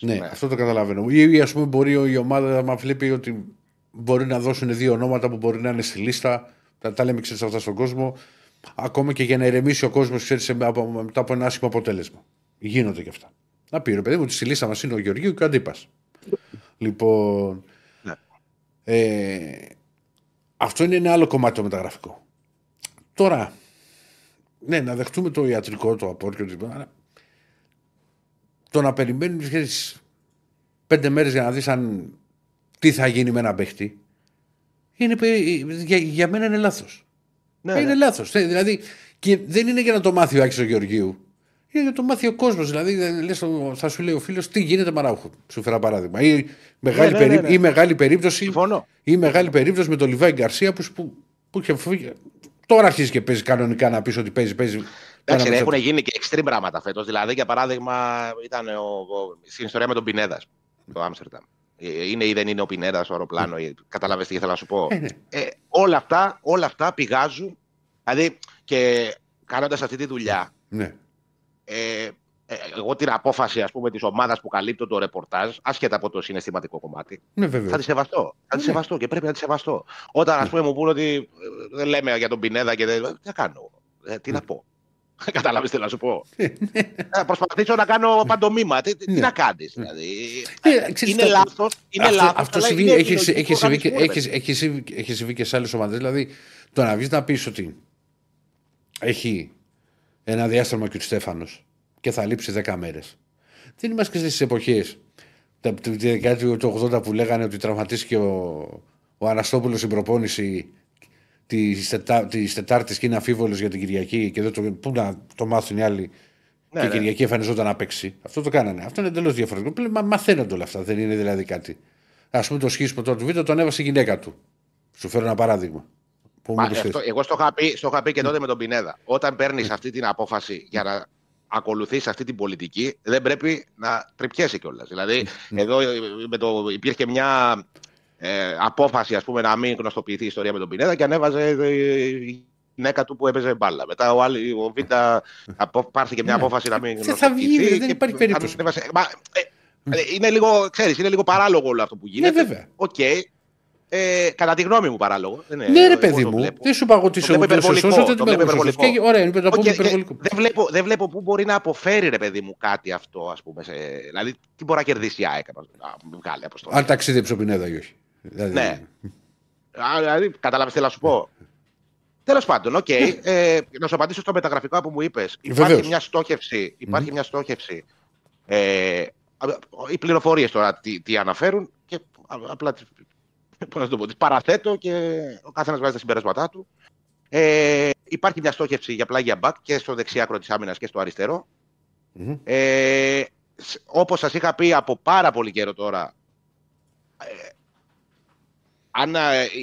Ναι, ναι, αυτό το καταλαβαίνω. Ή ας πούμε μπορεί η ομάδα να μας βλέπει ότι μπορεί να δώσουν δύο ονόματα που μπορεί να είναι στη λίστα. Τα, τα λέμε ξέρεις αυτά στον κόσμο. Ακόμα και για να ηρεμήσει ο κόσμος ξέρεις, μετά από ένα άσχημο αποτέλεσμα. Γίνονται κι αυτά. Να πει ρε παιδί μου ότι στη λίστα μας είναι ο Γεωργίου και ο Αντίπας. Λοιπόν. Ναι. Ε, αυτό είναι ένα άλλο κομμάτι το μεταγραφικό. Τώρα, ναι, να δεχτούμε το ιατρικό, το απόρριτο, το να περιμένεις ξέρεις, πέντε μέρες για να δεις αν, τι θα γίνει με ένα παίχτη, είναι, για, για μένα είναι λάθος. Ναι, είναι ναι. λάθος. Δηλαδή, και δεν είναι για να το μάθει ο Άκης ο Γεωργίου, είναι για να το μάθει ο κόσμος. Δηλαδή, λες, θα σου λέει ο φίλος τι γίνεται Μαράουχο, σου φέρα παράδειγμα. Ή μεγάλη, ναι, ναι, ναι, ναι. Περί, ή μεγάλη, περίπτωση, ή μεγάλη περίπτωση με τον Λιβάη Γκαρσία που, που, που είχε φύγει. Τώρα αρχίζει και παίζει κανονικά να πει ότι παίζει. παίζει Εντάξει, έχουν γίνει και extreme πράγματα φέτος. Δηλαδή, για παράδειγμα, ήταν ο, ο, στην ιστορία με τον Πινέδα στο Άμστερνταμ. Είναι ή δεν είναι ο Πινέδα στο αεροπλάνο, mm. κατάλαβε τι ήθελα να σου πω. Mm. Ε, όλα, αυτά, όλα αυτά πηγάζουν. Δηλαδή, και κάνοντας αυτή τη δουλειά, mm. ε, εγώ την απόφαση τη ομάδα που καλύπτω το ρεπορτάζ, ασχετά από το συναισθηματικό κομμάτι, ναι, θα τη σεβαστώ. Θα τη σεβαστώ και πρέπει να τη σεβαστώ. Όταν, ας πούμε, μου πούνε ότι δεν λέμε για τον Πινέδα και δεν. Τι να κάνω, τι να πω. Κατάλαβες τι να σου πω. Να προσπαθήσω να κάνω παντομήμα. Τι, τι να κάνεις, δηλαδή. Είναι λάθος. Αυτό συμβεί. Έχει συμβεί και σε άλλες ομάδες. Δηλαδή, το να βγεις να πεις ότι έχει ένα διάστημα και ο Στέφανος και θα λείψει δέκα μέρες. Δεν είμαστε στις εποχές τη δεκαετία του ογδόντα που λέγανε ότι τραυματίστηκε ο, ο Αναστόπουλος στην προπόνηση τη Τετάρτη και είναι αμφίβολο για την Κυριακή και δεν το, πού να το μάθουν οι άλλοι. Ναι, και η ναι. Κυριακή εμφανιζόταν να παίξει. Αυτό το κάνανε. Αυτό είναι εντελώς διαφορετικό. Μα, μαθαίνονται όλα αυτά. Δεν είναι δηλαδή κάτι. Ας πούμε το σχίσιμο τώρα του βίντεο το ανέβασε η γυναίκα του. Σου φέρω ένα παράδειγμα. Μα, αυτό, εγώ στο είχα, πει, στο είχα πει και τότε με τον Πινέδα. Όταν παίρνεις αυτή την απόφαση για να ακολουθείς αυτή την πολιτική, δεν πρέπει να τρυπιέσαι κιόλας. Δηλαδή, εδώ με το, υπήρχε μια. Ε, απόφαση, ας πούμε, να μην γνωστοποιηθεί η ιστορία με τον Πινέδα και ανέβαζε η γυναίκα του που έπαιζε μπάλα. Μετά ο, άλλη, ο Βίτα απο, πάρθηκε μια απόφαση να μην γνωστοποιηθεί. Θα βγει, δεν υπάρχει περίπτωση. Ανέβασε, μα, ε, ε, είναι, λίγο, ξέρεις, είναι λίγο παράλογο όλο αυτό που γίνεται. Ναι, βέβαια. Okay. Ε, κατά τη γνώμη μου, παράλογο. Ναι, ναι, ρε παιδί μου, δεν σου είπα ότι είσαι υπερβολικό. Ωραία, το πούμε υπερβολικό. Δεν βλέπω πού μπορεί να αποφέρει, ρε παιδί μου, κάτι αυτό, ας πούμε. Δηλαδή, τι μπορεί να κερδίσει η ΑΕΚ να βγάλει από αυτό. Αν ταξίδεψε ο Πινέδα ή όχι. Δηλαδή... Ναι. Δηλαδή, κατάλαβες τι να σου πω. Τέλος πάντων, οκ. Okay. ε, να σου απαντήσω στο μεταγραφικό που μου είπες. Υπάρχει μια στόχευση. Υπάρχει mm. μια στόχευση. Ε, οι πληροφορίες τώρα τι, τι αναφέρουν και απλά τις, πώς το πω, τις παραθέτω και ο καθένας βγάζει τα συμπεράσματά του. Ε, υπάρχει μια στόχευση για πλάγια μπακ και στο δεξιά άκρο της άμυνας και στο αριστερό. Mm. Ε, όπως σας είχα πει από πάρα πολύ καιρό τώρα, ε, αν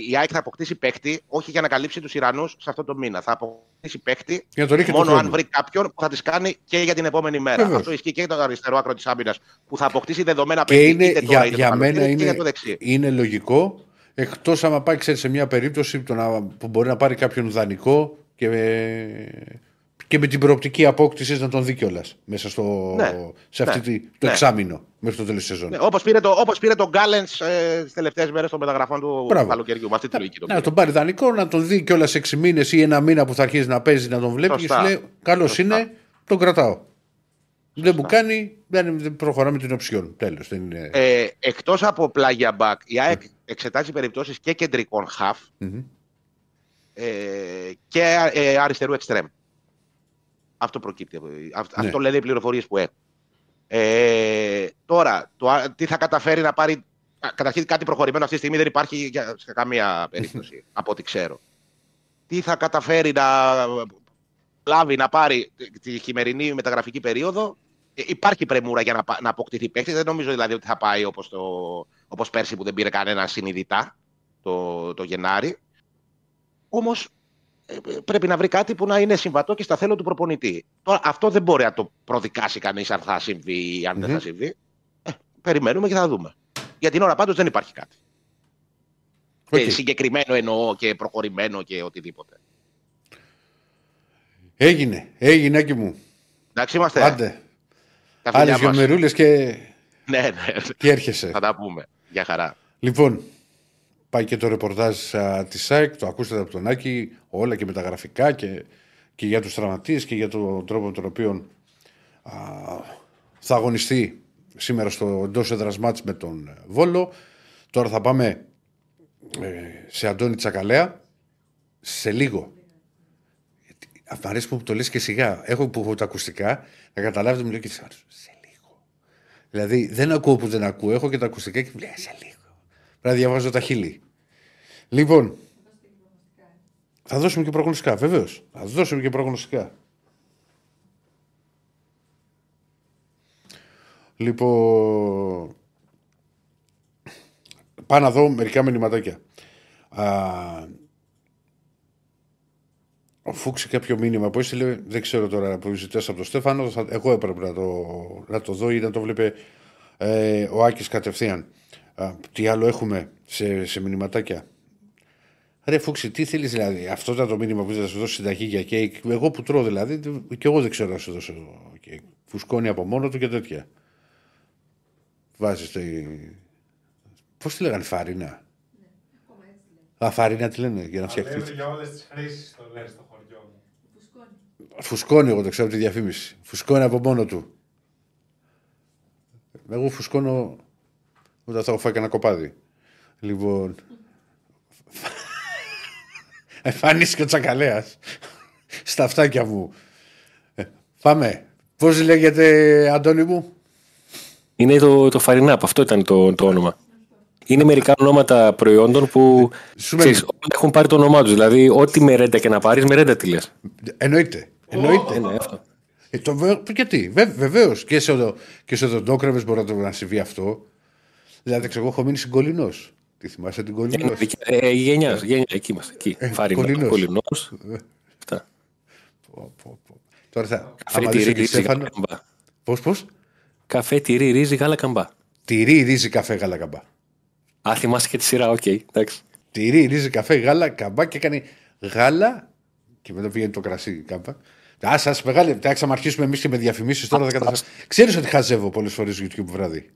η ΑΕΚ θα αποκτήσει παίκτη, όχι για να καλύψει τους Ιρανούς σε αυτό το μήνα. Θα αποκτήσει παίκτη μόνο αν βρει κάποιον που θα τις κάνει και για την επόμενη μέρα. Βεβαίως. Αυτό ισχύει και για το αριστερό άκρο της άμυνας που θα αποκτήσει δεδομένα παίκτη. Και για, για μένα είναι, για το δεξί. Είναι λογικό, εκτός άμα πάει ξέρεις, σε μια περίπτωση που, να, που μπορεί να πάρει κάποιον δανεικό και, και με την προοπτική απόκτηση να τον δει κιόλας μέσα στο, ναι. σε αυτή ναι. τη, το ναι. εξάμηνο. Μέχρι το τέλος της σεζόν. Ναι, όπως πήρε, το, όπως πήρε τον Γκάλενς ε, τις τελευταίες μέρες των μεταγραφών του καλοκαιριού. Αυτή τη λογική. Το να τον πάρει δανεικό, να τον δει κιόλας έξι μήνες ή ένα μήνα που θα αρχίσει να παίζει, να τον βλέπει Φωστά. και σου λέει: καλός είναι, τον κρατάω. Φωστά. Δεν μου κάνει, δεν προχωράμε με την οψιόν. Τέλος. Είναι... Ε, εκτός από πλάγια μπακ, η ΑΕΚ mm. εξετάζει περιπτώσεις και κεντρικών χαφ mm-hmm. ε, και ε, αριστερού εξτρέμ. Αυτό προκύπτει. Αυτό ναι. λένε οι πληροφορίες που έχουν. Ε, τώρα, το, τι θα καταφέρει να πάρει. Καταρχήν, κάτι προχωρημένο αυτή τη στιγμή δεν υπάρχει για, σε καμία περίπτωση, από ό,τι ξέρω. Τι θα καταφέρει να λάβει να πάρει τη χειμερινή μεταγραφική περίοδο. Ε, υπάρχει πρεμούρα για να, να αποκτηθεί παίκτη. Δεν νομίζω δηλαδή ότι θα πάει όπως, το, όπως πέρσι που δεν πήρε κανένα συνειδητά το, το Γενάρη. Όμως πρέπει να βρει κάτι που να είναι συμβατό και στα θέλω του προπονητή. Τώρα, αυτό δεν μπορεί να το προδικάσει κανείς αν θα συμβεί ή αν mm-hmm. δεν θα συμβεί. Ε, περιμένουμε και θα δούμε. Για την ώρα πάντως δεν υπάρχει κάτι. Okay. Ε, συγκεκριμένο εννοώ και προχωρημένο και οτιδήποτε. Έγινε. Έγινε, Άκη μου. Εντάξει είμαστε. Άντε. Άλλες δυο μερούλες και... Ναι, ναι. Και έρχεσαι. Θα τα πούμε. Για χαρά. Λοιπόν... Πάει και το ρεπορτάζ τη ΣΑΕΚ, το ακούσατε από τον Άκη, όλα και με τα γραφικά και, και για τους τραυματίες και για τον τρόπο με τον οποίο α, θα αγωνιστεί σήμερα στο εντός έδρας μάτς με τον Βόλο. Τώρα θα πάμε ε, σε Αντώνη Τσακαλέα σε λίγο. Μ' αρέσει που το λες και σιγά. Έχω που έχω τα ακουστικά, να καταλάβετε μου λέει και σε λίγο. Δηλαδή δεν ακούω που δεν ακούω, έχω και τα ακουστικά και μου λέει σε λίγο. Να διαβάζω τα χείλη. Λοιπόν, θα δώσουμε και προγνωστικά, βεβαίως. Θα δώσουμε και προγνωστικά. Λοιπόν, πάω να δω μερικά μηνυματάκια. Ο Φούξη κάποιο μήνυμα που έστειλε, δεν ξέρω τώρα που ζητάς από τον Στέφανο, θα, εγώ έπρεπε να το, να το δω ή να το βλέπε ε, ο Άκης κατευθείαν. Α, τι άλλο έχουμε σε, σε μηνυματάκια. Ρε Φούξη, τι θέλεις δηλαδή. Αυτό ήταν το μήνυμα που θα σου δώσει συνταγή για κέικ. Εγώ που τρώω δηλαδή, και εγώ δεν ξέρω να σου δώσω κέικ. φουσκώνει από μόνο του και τέτοια. Βάζει τη. Πώς τη λέγανε, Φάρινα. Α, Φάρινα τη λένε για να φτιαχτεί. Λέμε για όλες τις χρήσεις το λένε στο χωριό μου. Φουσκώνει. Φουσκώνει, εγώ το ξέρω από τη διαφήμιση. Φουσκώνει από μόνο του. Εγώ φουσκώνω όταν θα έχω φάει κανένα κοπάδι. Λοιπόν. Εμφανίστηκε ο Τσακαλέας στα αυτάκια μου. Ε, πάμε. Πώς λέγεται, Αντώνη μου? Είναι το, το Φαρινάπ, αυτό ήταν το, το όνομα. Είναι μερικά ονόματα προϊόντων που ξέρεις, όλοι έχουν πάρει το όνομά τους. Δηλαδή, ό,τι μερέντα και να πάρεις, μερέντα τι λες. Εννοείται. Εννοείται. Είναι αυτό. Ε, το, γιατί, βε, βεβαίως. Και σε οδοντόκρεβες μπορεί να, το, να συμβεί αυτό. Δηλαδή, ξέρω, έχω μείνει συγκολινός. Τι θυμάσαι την Κολυνός? Ε, ε, γενιάς, γενιά, εκεί είμαστε. Εκεί. Ε, Φάρινα, Κολυνός. Αυτά. Πω, πω, πω. Τώρα θα... Καφέ, τυρί, ρύζι, γάλα, καμπά. Πώς, πώς? Καφέ, τυρί, ρύζι, γάλα, καμπά. Τυρί, ρύζι, καφέ, γάλα, καμπά. Α, θυμάσαι και τη σειρά, οκ. Okay. Τυρί, ρύζι, καφέ, γάλα, καμπά και έκανε γάλα και μετά πήγαινε το κρασί, κάμπα. Α, σας μεγάλη, εντάξει, να αρχίσουμε εμείς και με διαφημίσεις τώρα. Ξέρεις ότι χαζεύω πολλές φορές YouTube βράδυ.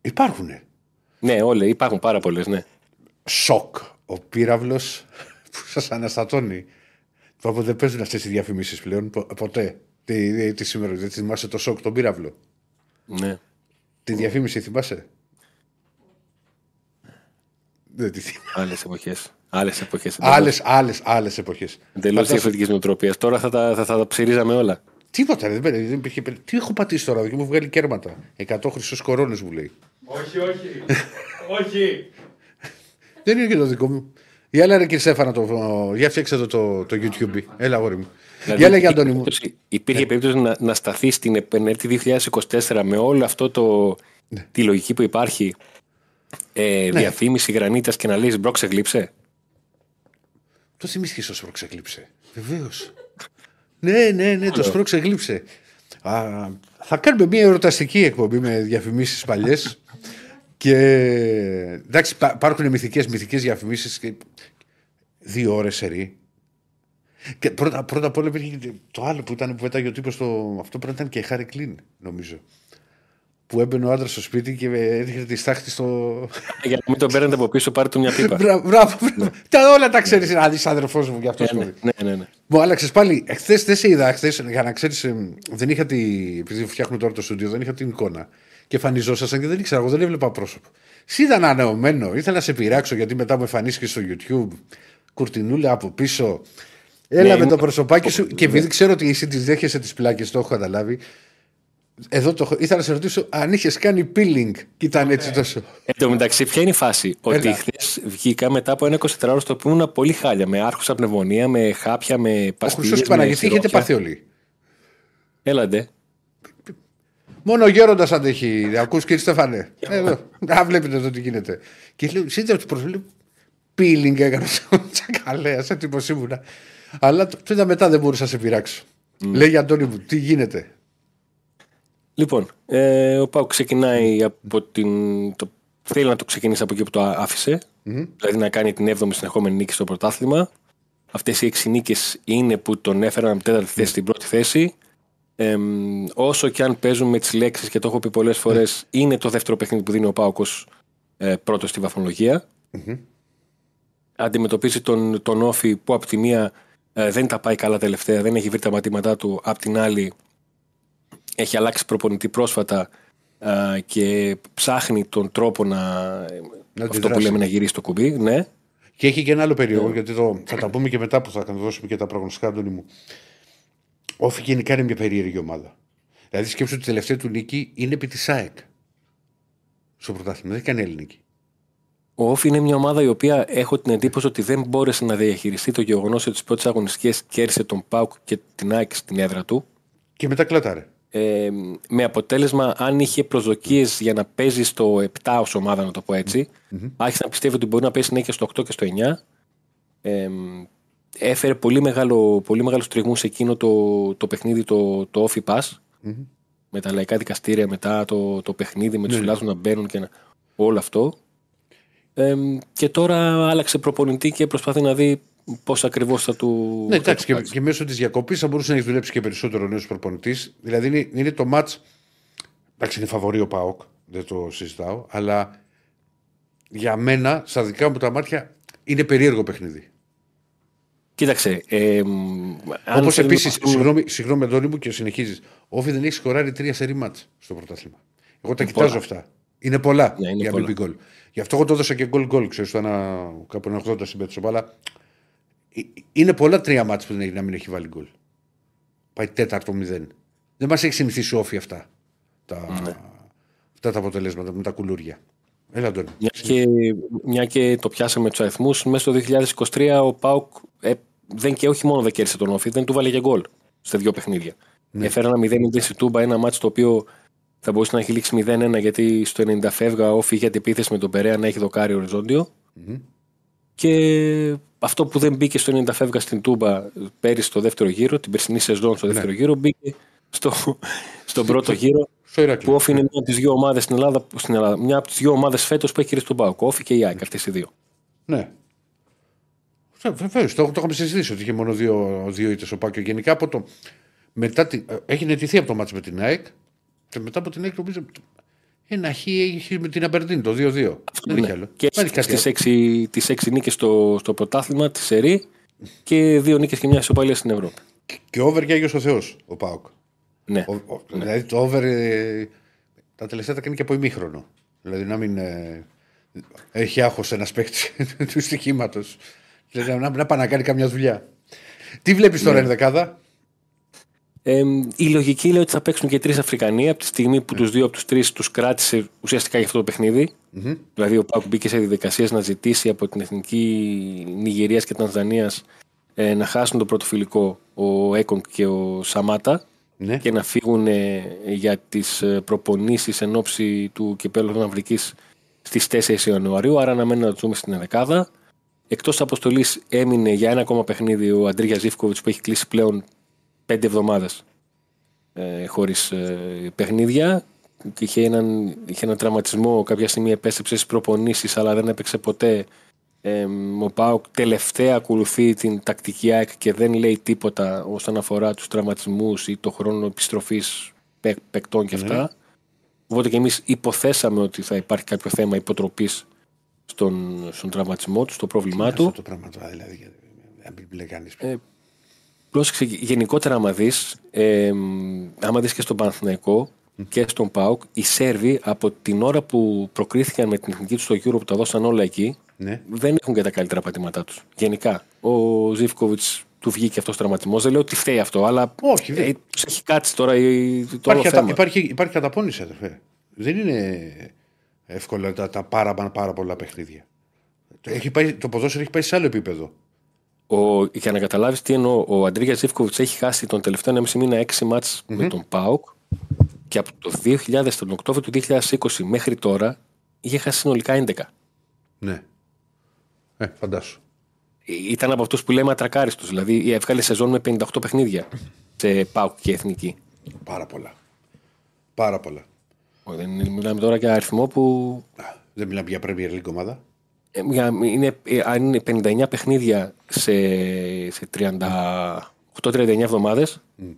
Υπάρχουνε. Ναι, όλοι υπάρχουν πάρα πολλές, ναι. Σοκ. Ο πύραυλος που σας αναστατώνει. Τότε δεν παίζουν αυτές οι διαφημίσεις πλέον. Ποτέ. Τι, τι σήμερα, δεν θυμάσαι το σοκ, τον πύραυλο? Ναι. Τη διαφήμιση θυμάσαι? Δεν τη θυμάσαι. Άλλες εποχές. Άλλες εποχές. Άλλες, άλλες, άλλες εποχές. Εντελώς διαφορετικής νοοτροπίας. Τώρα θα τα, θα, θα τα ψηρίζαμε όλα. Τίποτα, δεν πέρασε. Τι έχω πατήσει τώρα, και μου βγάλει κέρματα. εκατό χρυσούς κορώνες μου λέει. Όχι, όχι. Όχι. Δεν είναι και το δικό μου. Για λέγε, κύριε Στέφανα, το... για φτιάξε εδώ το, το YouTube. Έλα, αγόρι μου. Δηλαδή, για λέγε, Αντώνη μου. Υπήρχε yeah. περίπτωση να, να σταθεί στην επενέτη είκοσι είκοσι τέσσερα με όλο αυτό το. Yeah. τη λογική που υπάρχει. Ε, yeah. Διαφήμιση γρανίτας και να λέει μπρόξε γλύψε. Το θυμήθηκε ίσω μπρόξε γλύψε. Βεβαίως. Ναι, ναι, ναι, το σπρώξε, γλύψε. Α, θα κάνουμε μια εορταστική εκπομπή με διαφημίσεις παλιές. Και εντάξει, υπάρχουν μυθικές, μυθικές διαφημίσεις. Και... Δύο ώρες σερί. Και πρώτα, πρώτα απ' όλα υπήρχε το άλλο που ήταν που πέταγε ο τύπος. Το... Αυτό πρέπει να ήταν και η Χάρη Κλίν, νομίζω. Που έμπαινε ο άντρας στο σπίτι και έδειχνε τη στάχτη στο. Για να μην τον παίρνετε από πίσω, πάρε του μια πίπα. Μπράβο, μπράβο. Όλα τα ξέρεις, να δεις αδερφός μου γι' αυτό σου λέει. Ναι, ναι, ναι. Μου άλλαξες πάλι. Χθες δεν σε είδα, χθες, για να ξέρεις, δεν είχα την. Επειδή φτιάχνω τώρα το στούντιο, δεν είχα την εικόνα. Και εμφανιζόσασταν και δεν ήξερα, εγώ δεν έβλεπα πρόσωπο. Σ' είδα ανανεωμένο, ήθελα να σε πειράξω γιατί μετά μου εμφανίστηκε στο YouTube. Κουρτινούλα από πίσω. Έλα με το προσωπάκι σου και επειδή ξέρω ότι εσύ τις δέχεσαι τις πλάκες, το έχω καταλάβει. Εδώ το... Ήθελα να σε ρωτήσω αν είχες κάνει peeling και ήταν έτσι τόσο. Εν τω μεταξύ, ποια είναι η φάση? Έλα. Ότι χθες βγήκα μετά από ένα εικοσιτετράωρο στο οποίο ήμουν πολύ χάλια. Με άρχουσα πνευμονία, με χάπια, με παστίλες. Ο Χριστός Παναγιστή είχετε πάθει όλοι. Έλαντε. Μόνο ο γέροντας αντέχει. Ακούς, κύριε Στεφανέ. Να βλέπετε εδώ τι γίνεται. Και λέω, σύντα ότι προσβλέπω peeling έκανα στον Τσακαλέα, σε τύπος ήμουνα. Αλλά τότε μετά δεν μπορούσα να σε πειράξω. Mm. Λέγε, Αντώνη μου, τι γίνεται? Λοιπόν, ε, ο ΠΑΟΚ ξεκινάει από την. Το, θέλει να το ξεκινήσει από εκεί που το άφησε. Mm-hmm. Δηλαδή να κάνει την έβδομη συνεχόμενη νίκη στο πρωτάθλημα. Αυτές οι έξι νίκες είναι που τον έφεραν από την τέταρτη θέση στην πρώτη θέση. Ε, όσο και αν παίζουν με τις λέξεις, και το έχω πει πολλές φορές, mm-hmm. είναι το δεύτερο παιχνίδι που δίνει ο ΠΑΟΚ ως ε, πρώτος στη βαθμολογία. Mm-hmm. Αντιμετωπίζει τον, τον Όφη που από τη μία ε, δεν τα πάει καλά τελευταία, δεν έχει βρει τα ματήματά του, απ' την άλλη. Έχει αλλάξει προπονητή πρόσφατα α, και ψάχνει τον τρόπο να, να αυτό που λέμε, να γυρίσει το κουμπί. Ναι. Και έχει και ένα άλλο περίεργο, yeah. γιατί το, θα τα πούμε και μετά που θα δώσουμε και τα προγνωστικά, Αντώνη μου. Όφη γενικά είναι μια περίεργη ομάδα. Δηλαδή σκέψου ότι η τελευταία του νίκη είναι επί της ΑΕΚ. Στο πρωτάθλημα, δεν κάνει ελληνική. Ο Όφη είναι μια ομάδα η οποία έχω την εντύπωση ότι δεν μπόρεσε να διαχειριστεί το γεγονός ότι τις πρώτες αγωνιστικές κέρδισε τον ΠΑΟΚ και την ΑΕΚ στην έδρα του. Και μετά κλατάρε. Ε, με αποτέλεσμα, αν είχε προσδοκίες για να παίζει στο επτά ως ομάδα, να το πω έτσι, mm-hmm. άρχισε να πιστεύει ότι μπορεί να παίζει συνέχεια στο οκτώ και στο εννιά. Ε, έφερε πολύ μεγάλο, πολύ μεγάλο τριγμού σε εκείνο το, το παιχνίδι, το, το Όφη Πας, mm-hmm. με τα λαϊκά δικαστήρια, μετά το, το παιχνίδι με τους mm-hmm. λάθους να μπαίνουν και να, όλο αυτό. Ε, και τώρα άλλαξε προπονητή και προσπαθεί να δει πώς ακριβώς θα του. Ναι, εντάξει, και, και μέσω της διακοπής θα μπορούσε να έχει δουλέψει και περισσότερο ο νέος προπονητής. Δηλαδή είναι, είναι το μάτς. Εντάξει, είναι φαβορί ο ΠΑΟΚ, δεν το συζητάω, αλλά για μένα, στα δικά μου τα μάτια, είναι περίεργο παιχνίδι. Κοίταξε. Ε, Όπως επίσης, το... συγγνώμη, συγγνώμη Αντώνη μου και συνεχίζεις, Όφη δεν έχει σκοράρει τρία σερί μάτς στο πρωτάθλημα. Εγώ τα είναι κοιτάζω πολλά. αυτά. Είναι πολλά yeah, είναι για μπι μπι γκολ. Γι' αυτό εγώ το έδωσα και γκολ γκολ. Ξέρω, ήταν κάπου ένα ογδόντα συμπέτσο, αλλά είναι πολλά τρία μάτς που δεν έχει να μην έχει βάλει γκολ. Πάει τέταρτο μηδέν. Δεν μας έχει συνηθίσει Όφη αυτά. Τα, ναι. Αυτά τα αποτελέσματα με τα κουλούρια. Έλα, Ντόνι. Μια, μια και το πιάσαμε τους αριθμούς, μέσα στο είκοσι είκοσι τρία ο ΠΑΟΚ ε, δεν και όχι μόνο δεν κέρδισε τον Όφη, δεν του βάλε και γκολ στα δύο παιχνίδια. Ναι. Έφερε ένα μηδέν στη Τούμπα, ένα μάτσο το οποίο θα μπορούσε να έχει λήξει μηδέν ένα γιατί στο ενενήντα φεύγα ο Όφη είχε αντιπίθεση με τον Περέα να έχει δοκάρει οριζόντιο. Mm-hmm. Και αυτό που δεν μπήκε στο ενενήντα φεύγα στην Τούμπα πέρυσι στο δεύτερο γύρο, την περσινή σεζόν στο δεύτερο ναι. γύρο, μπήκε στο, στον πρώτο γύρο. Που Όφη είναι μια από τις δύο ομάδες στην Ελλάδα, στην Ελλάδα μια από τις δύο ομάδες φέτος που έχει χειρίσει τον ΠΑΟΚ. Όφη και η ΑΕΚ, αυτές οι δύο. Ναι. Βεβαίως, το, το είχαμε συζητήσει ότι είχε μόνο δύο, δύο ήττες ο ΠΑΟΚ. Γενικά από το. Μετά, έχει νετηθεί από το μάτς με την ΑΕΚ και μετά από την ΑΕΚ το πίσω. Ένα χ έχει με την Αμπερντίν το δύο δύο. Αυτό είναι. Άλλο. Και τις έξι νίκες στο, στο πρωτάθλημα, τη Σερί και δύο νίκες και μια ισοπαλία στην Ευρώπη. Και, και over και Άγιος ο Θεός ο ΠΑΟΚ. Ναι, ο, ο, ναι. Δηλαδή το over ε, τα τελευταία τα κάνει και από ημίχρονο. Δηλαδή να μην ε, έχει άγχος ένας παίκτης του στοιχήματος. Δηλαδή να, να πάει να κάνει καμιά δουλειά. Τι βλέπεις τώρα ναι. ενδεκάδα? Ε, η λογική λέει ότι θα παίξουν και τρεις Αφρικανοί από τη στιγμή που ναι. τους δύο από τους τρεις τους κράτησε ουσιαστικά για αυτό το παιχνίδι. Mm-hmm. Δηλαδή ο ΠΑΟΚ μπήκε σε διαδικασίες να ζητήσει από την εθνική Νιγηρίας και Τανζανίας ε, να χάσουν το πρώτο φιλικό ο Έκονγκ και ο Σαμάτα. Ναι. Και να φύγουν για τις προπονήσεις εν ώψη του κυπέλλου της Αφρικής στις τέσσερις Ιανουαρίου. Άρα αναμένουμε να δούμε στην ενδεκάδα. Εκτός αποστολής έμεινε για ένα ακόμα παιχνίδι ο Αντρίγια Ζίβκοβιτς που έχει κλείσει πλέον πέντε εβδομάδες ε, χωρίς ε, παιχνίδια. Είχε έναν, είχε έναν τραυματισμό, κάποια στιγμή επέστρεψε στις προπονήσεις αλλά δεν έπαιξε ποτέ. Ε, ο ΠΑΟΚ τελευταία ακολουθεί την τακτική ΑΕΚ και δεν λέει τίποτα όσον αφορά τους τραυματισμούς ή το χρόνο επιστροφής παικ, παικτών και αυτά. Mm. Οπότε και εμείς υποθέσαμε ότι θα υπάρχει κάποιο θέμα υποτροπής στον, στον τραυματισμό του, στο πρόβλημά τι του. Αυτό το πράγμα τώρα, δηλαδή, να μην πλεκάνεις. Ε, πρόσεξε, γενικότερα άμα δεις, ε, άμα δεις και στον Παναθηναϊκό mm. και στον ΠΑΟΚ, οι Σέρβοι από την ώρα που προκρίθηκαν με την εθνική του στο Euro που τα δώσαν όλα εκεί. Ναι. Δεν έχουν και τα καλύτερα πατήματά τους. Γενικά. Ο Ζίβκοβιτς του βγήκε αυτός ο τραυματισμός. Δεν λέω ότι φταίει αυτό, αλλά. Όχι, δεν. Έχει κάτσει τώρα το όλο θέμα. Υπάρχει, υπάρχει καταπώνηση, αδερφέ. Δεν είναι εύκολα τα, τα πάρα, πάρα πολλά παιχνίδια. Το, έχει πάει, το ποδόσφαιρο έχει πάει σε άλλο επίπεδο. Ο, για να καταλάβεις τι εννοώ, ο Αντρίγια Ζίβκοβιτς έχει χάσει τον τελευταίο ενάμιση μήνα έξι μάτς mm-hmm. με τον ΠΑΟΚ και από το δύο χιλιάδες, τον Οκτώβριο του δύο χιλιάδες είκοσι μέχρι τώρα είχε χάσει συνολικά έντεκα. Ναι. Ε, φαντάσου. Ήταν από αυτούς που λέμε ατρακάριστους. Δηλαδή έβγαλε σεζόν με πενήντα οκτώ παιχνίδια σε ΠΑΟΚ και εθνική. Πάρα πολλά. Πάρα πολλά. Δεν μιλάμε τώρα για αριθμό που. Δεν μιλάμε για Premier League ομάδα. Ε, είναι, ε, αν είναι πενήντα εννέα παιχνίδια σε, σε τριάντα οκτώ τριάντα εννέα εβδομάδες, mm.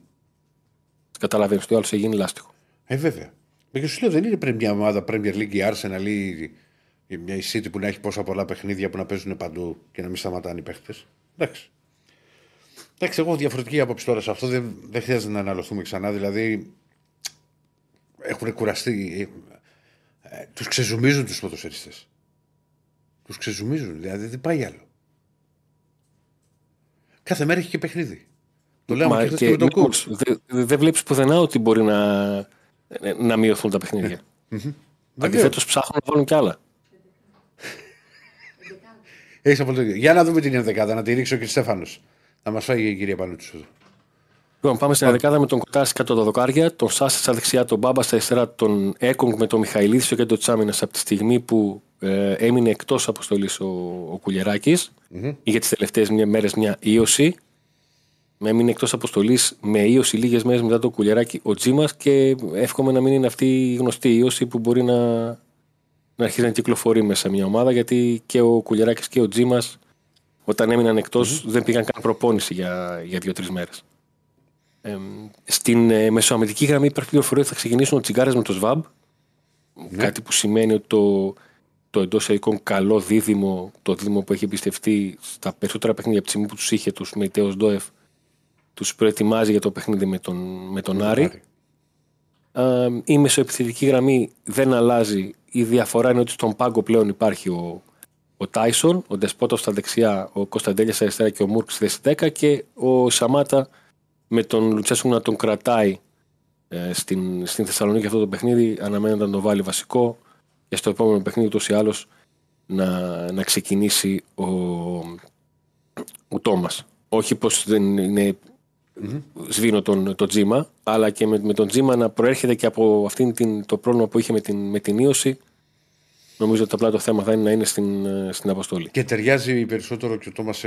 καταλαβαίνεις το άλλο σε γίνει λάστιχο. Ε, βέβαια. Και σου λέω δεν είναι μια ομάδα Premier League ή Arsenal ή. Μια City που να έχει πόσα πολλά παιχνίδια που να παίζουν παντού και να μην σταματάνε οι παίχτες. Εντάξει. Εντάξει, εγώ έχω διαφορετική άποψη τώρα σε αυτό. Δεν, δεν χρειάζεται να αναλωθούμε ξανά. Δηλαδή, έχουν κουραστεί. Ε, ε, τους ξεζουμίζουν τους ποδοσφαιριστές. Τους ξεζουμίζουν. Δηλαδή, δεν πάει άλλο. Κάθε μέρα έχει και παιχνίδι. Το λέμε και χθες το κουτ. Δεν βλέπεις πουθενά ότι μπορεί να, να μειωθούν τα παιχνίδια. Αντιθέτως, ψάχνουν να βάλουν κι άλλα. Για να δούμε την ενδεκάδα, να τη ρίξει ο κ. Στέφανος. Να μας φάει η κυρία Πανούτσου. Λοιπόν, πάμε στην ενδεκάδα με τον Κοτάση κάτω τα δοκάρια, τον Σάσι στα δεξιά, τον Μπάμπα στα αριστερά, τον Έκονγκ με τον Μιχαηλίδη στο κέντρο της άμυνας από τη στιγμή που ε, έμεινε εκτός αποστολής ο, ο Κουλιεράκης. Mm-hmm. Είχε τις τελευταίες μέρες μια ίωση. Έμεινε εκτός αποστολής με ίωση λίγες μέρες μετά τον Κουλιεράκη ο Τζίμας και εύχομαι να μην είναι αυτή η γνωστή ίωση που μπορεί να. Να αρχίσει να κυκλοφορεί μέσα μια ομάδα γιατί και ο Κουλιεράκης και ο Τζίμας Όταν έμειναν εκτός, mm-hmm. δεν πήγαν καν προπόνηση για, για δύο-τρεις μέρες. Ε, στην ε, μεσοαμερική γραμμή υπάρχει πληροφορία ότι θα ξεκινήσουν ο τσιγκάρες με το ΣΒΑΜ. Mm-hmm. Κάτι που σημαίνει ότι το, το εντός εικόν καλό δίδυμο, το δίδυμο που έχει εμπιστευτεί στα περισσότερα παιχνίδια από τη στιγμή που τους είχε, τους Μητέος Ντόεφ, τους προετοιμάζει για το παιχνίδι με τον, με τον mm-hmm. Άρη. Ε, η μεσοεπιθετική γραμμή δεν αλλάζει. Η διαφορά είναι ότι στον πάγκο πλέον υπάρχει ο. Ο Τάισον, ο Ντεσπότοφ στα δεξιά, ο Κωνσταντέλιας στα αριστερά και ο Μούρκ στη θέση δέκα και ο Σαμάτα με τον Λουτσέσκου να τον κρατάει ε, στην, στην Θεσσαλονίκη αυτό το παιχνίδι. Αναμένεται να τον βάλει βασικό και στο επόμενο παιχνίδι ούτως ή άλλως να, να ξεκινήσει ο, ο Τόμας. Όχι πως δεν είναι mm-hmm. σβήνω τον, τον Τζίμα, αλλά και με, με τον Τζίμα να προέρχεται και από αυτήν την, το πρόβλημα που είχε με την, με την ίωση. Νομίζω ότι απλά το θέμα θα είναι να είναι στην, στην αποστολή. Και ταιριάζει περισσότερο και ο Τόμας.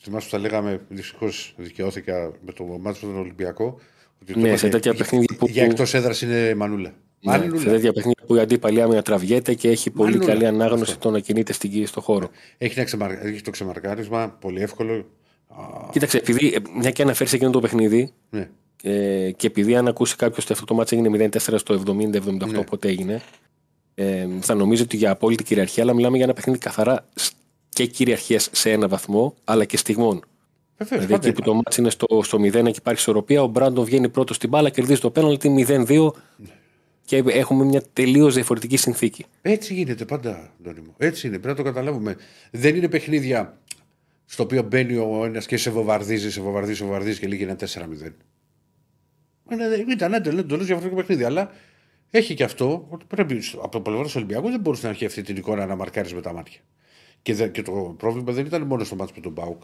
Θυμάσαι που τα λέγαμε, δυστυχώς δικαιώθηκα με το μάτι στον Ολυμπιακό. Ότι ναι, σε τέτοια παιχνίδια που. Για εκτός έδρας είναι μανούλα. Ναι, μανούλα. Σε τέτοια παιχνίδια που η αντίπαλη άμυνα τραβιέται και έχει πολύ μανούλα. Καλή ανάγνωση αυτό. Το να κινείται στην, στο χώρο. Έχει, ένα ξεμαρ... έχει το ξεμαρκάρισμα, πολύ εύκολο. Κοίταξε, επειδή μια και αναφέρει σε εκείνο το παιχνίδι. Ναι. Ε, και επειδή αν ακούσει κάποιο ότι αυτό το μάτι έγινε μηδέν τέσσερα στο εβδομήντα εβδομήντα οκτώ, ναι. Ποτέ έγινε. Ε, θα νομίζω ότι για απόλυτη κυριαρχία, αλλά μιλάμε για ένα παιχνίδι καθαρά και κυριαρχίας σε ένα βαθμό, αλλά και στιγμών. Βεβαίως, δηλαδή εκεί που το μάτς είναι στο, στο μηδέν και υπάρχει ισορροπία, ο Μπράντον βγαίνει πρώτος στην μπάλα, κερδίζει το πέναλτι μηδέν δύο και έχουμε μια τελείως διαφορετική συνθήκη. Έτσι γίνεται πάντα, Αντώνη μου. Έτσι είναι, πρέπει να το καταλάβουμε. Δεν είναι παιχνίδια στο οποίο μπαίνει ο ένας και σε βομβαρδίζει, σε βομβαρδίζει, σε βομβαρδίζει και λύγει ένα τέσσερα μηδέν. Ήταν εντελώς διαφορετικό παιχνίδι, αλλά. Έχει και αυτό ότι πρέπει από το πλευρό του Ολυμπιακού δεν μπορούσε να έχει αυτή την εικόνα να μαρκάρει με τα μάτια. Και, δε, και το πρόβλημα δεν ήταν μόνο στο μάτσο με τον ΠΑΟΚ.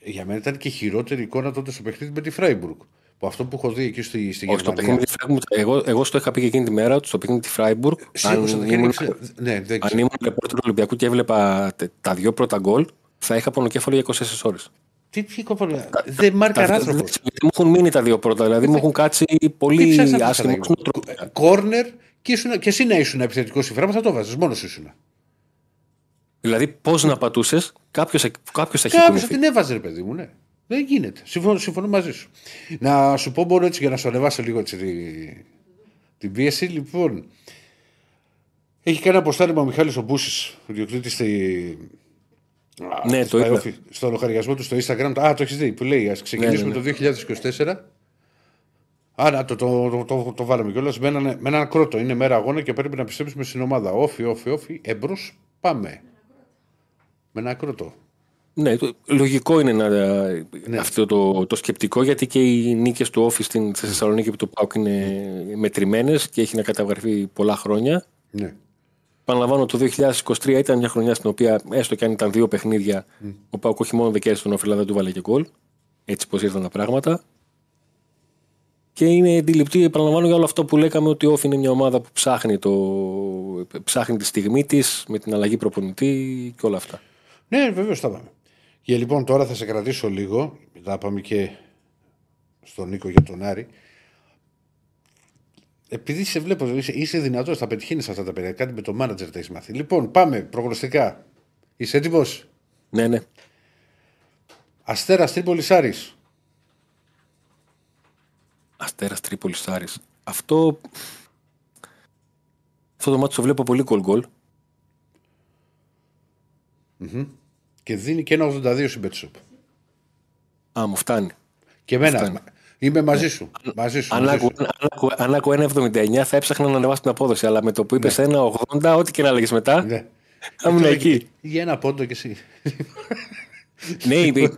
Για μένα ήταν και χειρότερη εικόνα τότε στο παιχνίδι με τη Φράιμπουργκ. Που αυτό που έχω δει εκεί στη, στη Γερμανία. Εγώ, εγώ στο είχα πει και εκείνη τη μέρα στο παιχνίδι τη Φράιμπουργκ. Αν ήμουν ρεπόρτερ του Ολυμπιακού και έβλεπα τα δύο πρώτα γκολ, θα είχα πονοκέφαλο για είκοσι τέσσερις ώρες. Τι πήγε κοπέλα. Δεν μάρκαρε άνθρωπο. Μου έχουν μείνει τα δύο πρώτα, δηλαδή μου έχουν κάτσει πολύ άσχημα. Κόρνερ και εσύ να ήσουν επιθετικό συμφράγμα, θα το βάζει. Μόνο ήσουν. Δηλαδή, πώ να πατούσε, κάποιο θα χειροκροτήσει. Κάποιο θα την έβαζε, ρε παιδί μου, ναι. Δεν γίνεται. Συμφωνώ μαζί σου. Να σου πω μόνο έτσι για να σου ανεβάσω λίγο την πίεση. Λοιπόν, έχει κάνει αποστάρημα ο Μιχάλης ο Μπούσης, ο διοκτήτης στη. Α, ναι, το είδα. Στο λογαριασμό του στο Instagram. Α, το έχεις δει που λέει. Ας ξεκινήσουμε, ναι, ναι, ναι. το δύο χιλιάδες είκοσι τέσσερα. Άρα το, το, το, το, το βάλαμε κιόλας. Με έναν ένα κρότο. Είναι μέρα αγώνα και πρέπει να πιστέψουμε στην ομάδα. Όφι, όφι, όφι. Εμπρός, πάμε. Με έναν κρότο. Ναι, το, λογικό είναι να, ναι. αυτό το, το σκεπτικό, γιατί και οι νίκες του Όφι στην Θεσσαλονίκη που το ΠΑΟΚ είναι μετρημένες και έχει να καταγραφεί πολλά χρόνια. Ναι. Παναλαμβάνω, το δύο χιλιάδες είκοσι τρία ήταν μια χρονιά στην οποία, έστω και αν ήταν δύο παιχνίδια, mm. ο ΠΑΟΚ όχι μόνο δεν κέρδισε τον Όφη, αλλά δεν του βάλε και γκολ. Έτσι πως ήρθαν τα πράγματα. Και είναι αντιληπτή, επαναλαμβάνω, για όλο αυτό που λέγαμε, ότι ο Όφη είναι μια ομάδα που ψάχνει, το... ψάχνει τη στιγμή της με την αλλαγή προπονητή και όλα αυτά. Ναι, βεβαίως τα πάμε. Και λοιπόν τώρα θα σε κρατήσω λίγο, μετά πάμε και στον Νίκο για τον Άρη. Επειδή σε βλέπω, είσαι, είσαι δυνατός, θα πετυχαίνεις αυτά τα παιδιά. Κάτι με το μάνατζερ τα έχεις μάθει. Λοιπόν, πάμε προγνωστικά. Είσαι έτοιμος? Ναι, ναι. Αστέρας Τρίπολης Άρης. Αστέρας Τρίπολης Άρης. Αυτό... Αυτό το μάτι το βλέπω πολύ κολ-γκολ. Mm-hmm. Και δίνει και ένα ογδόντα δύο στην Μπέτσοπ. Α, μου φτάνει. Και εμένα. Φτάνει. Είμαι μαζί σου. Αν άκου ένα εβδομήντα εννιά θα έψαχνα να ανεβάσει την απόδοση, αλλά με το που είπες ένα ογδόντα, ό,τι και να έλεγες μετά, θα ήμουν εκεί. Για ένα πόντο κι εσύ. Ναι, είναι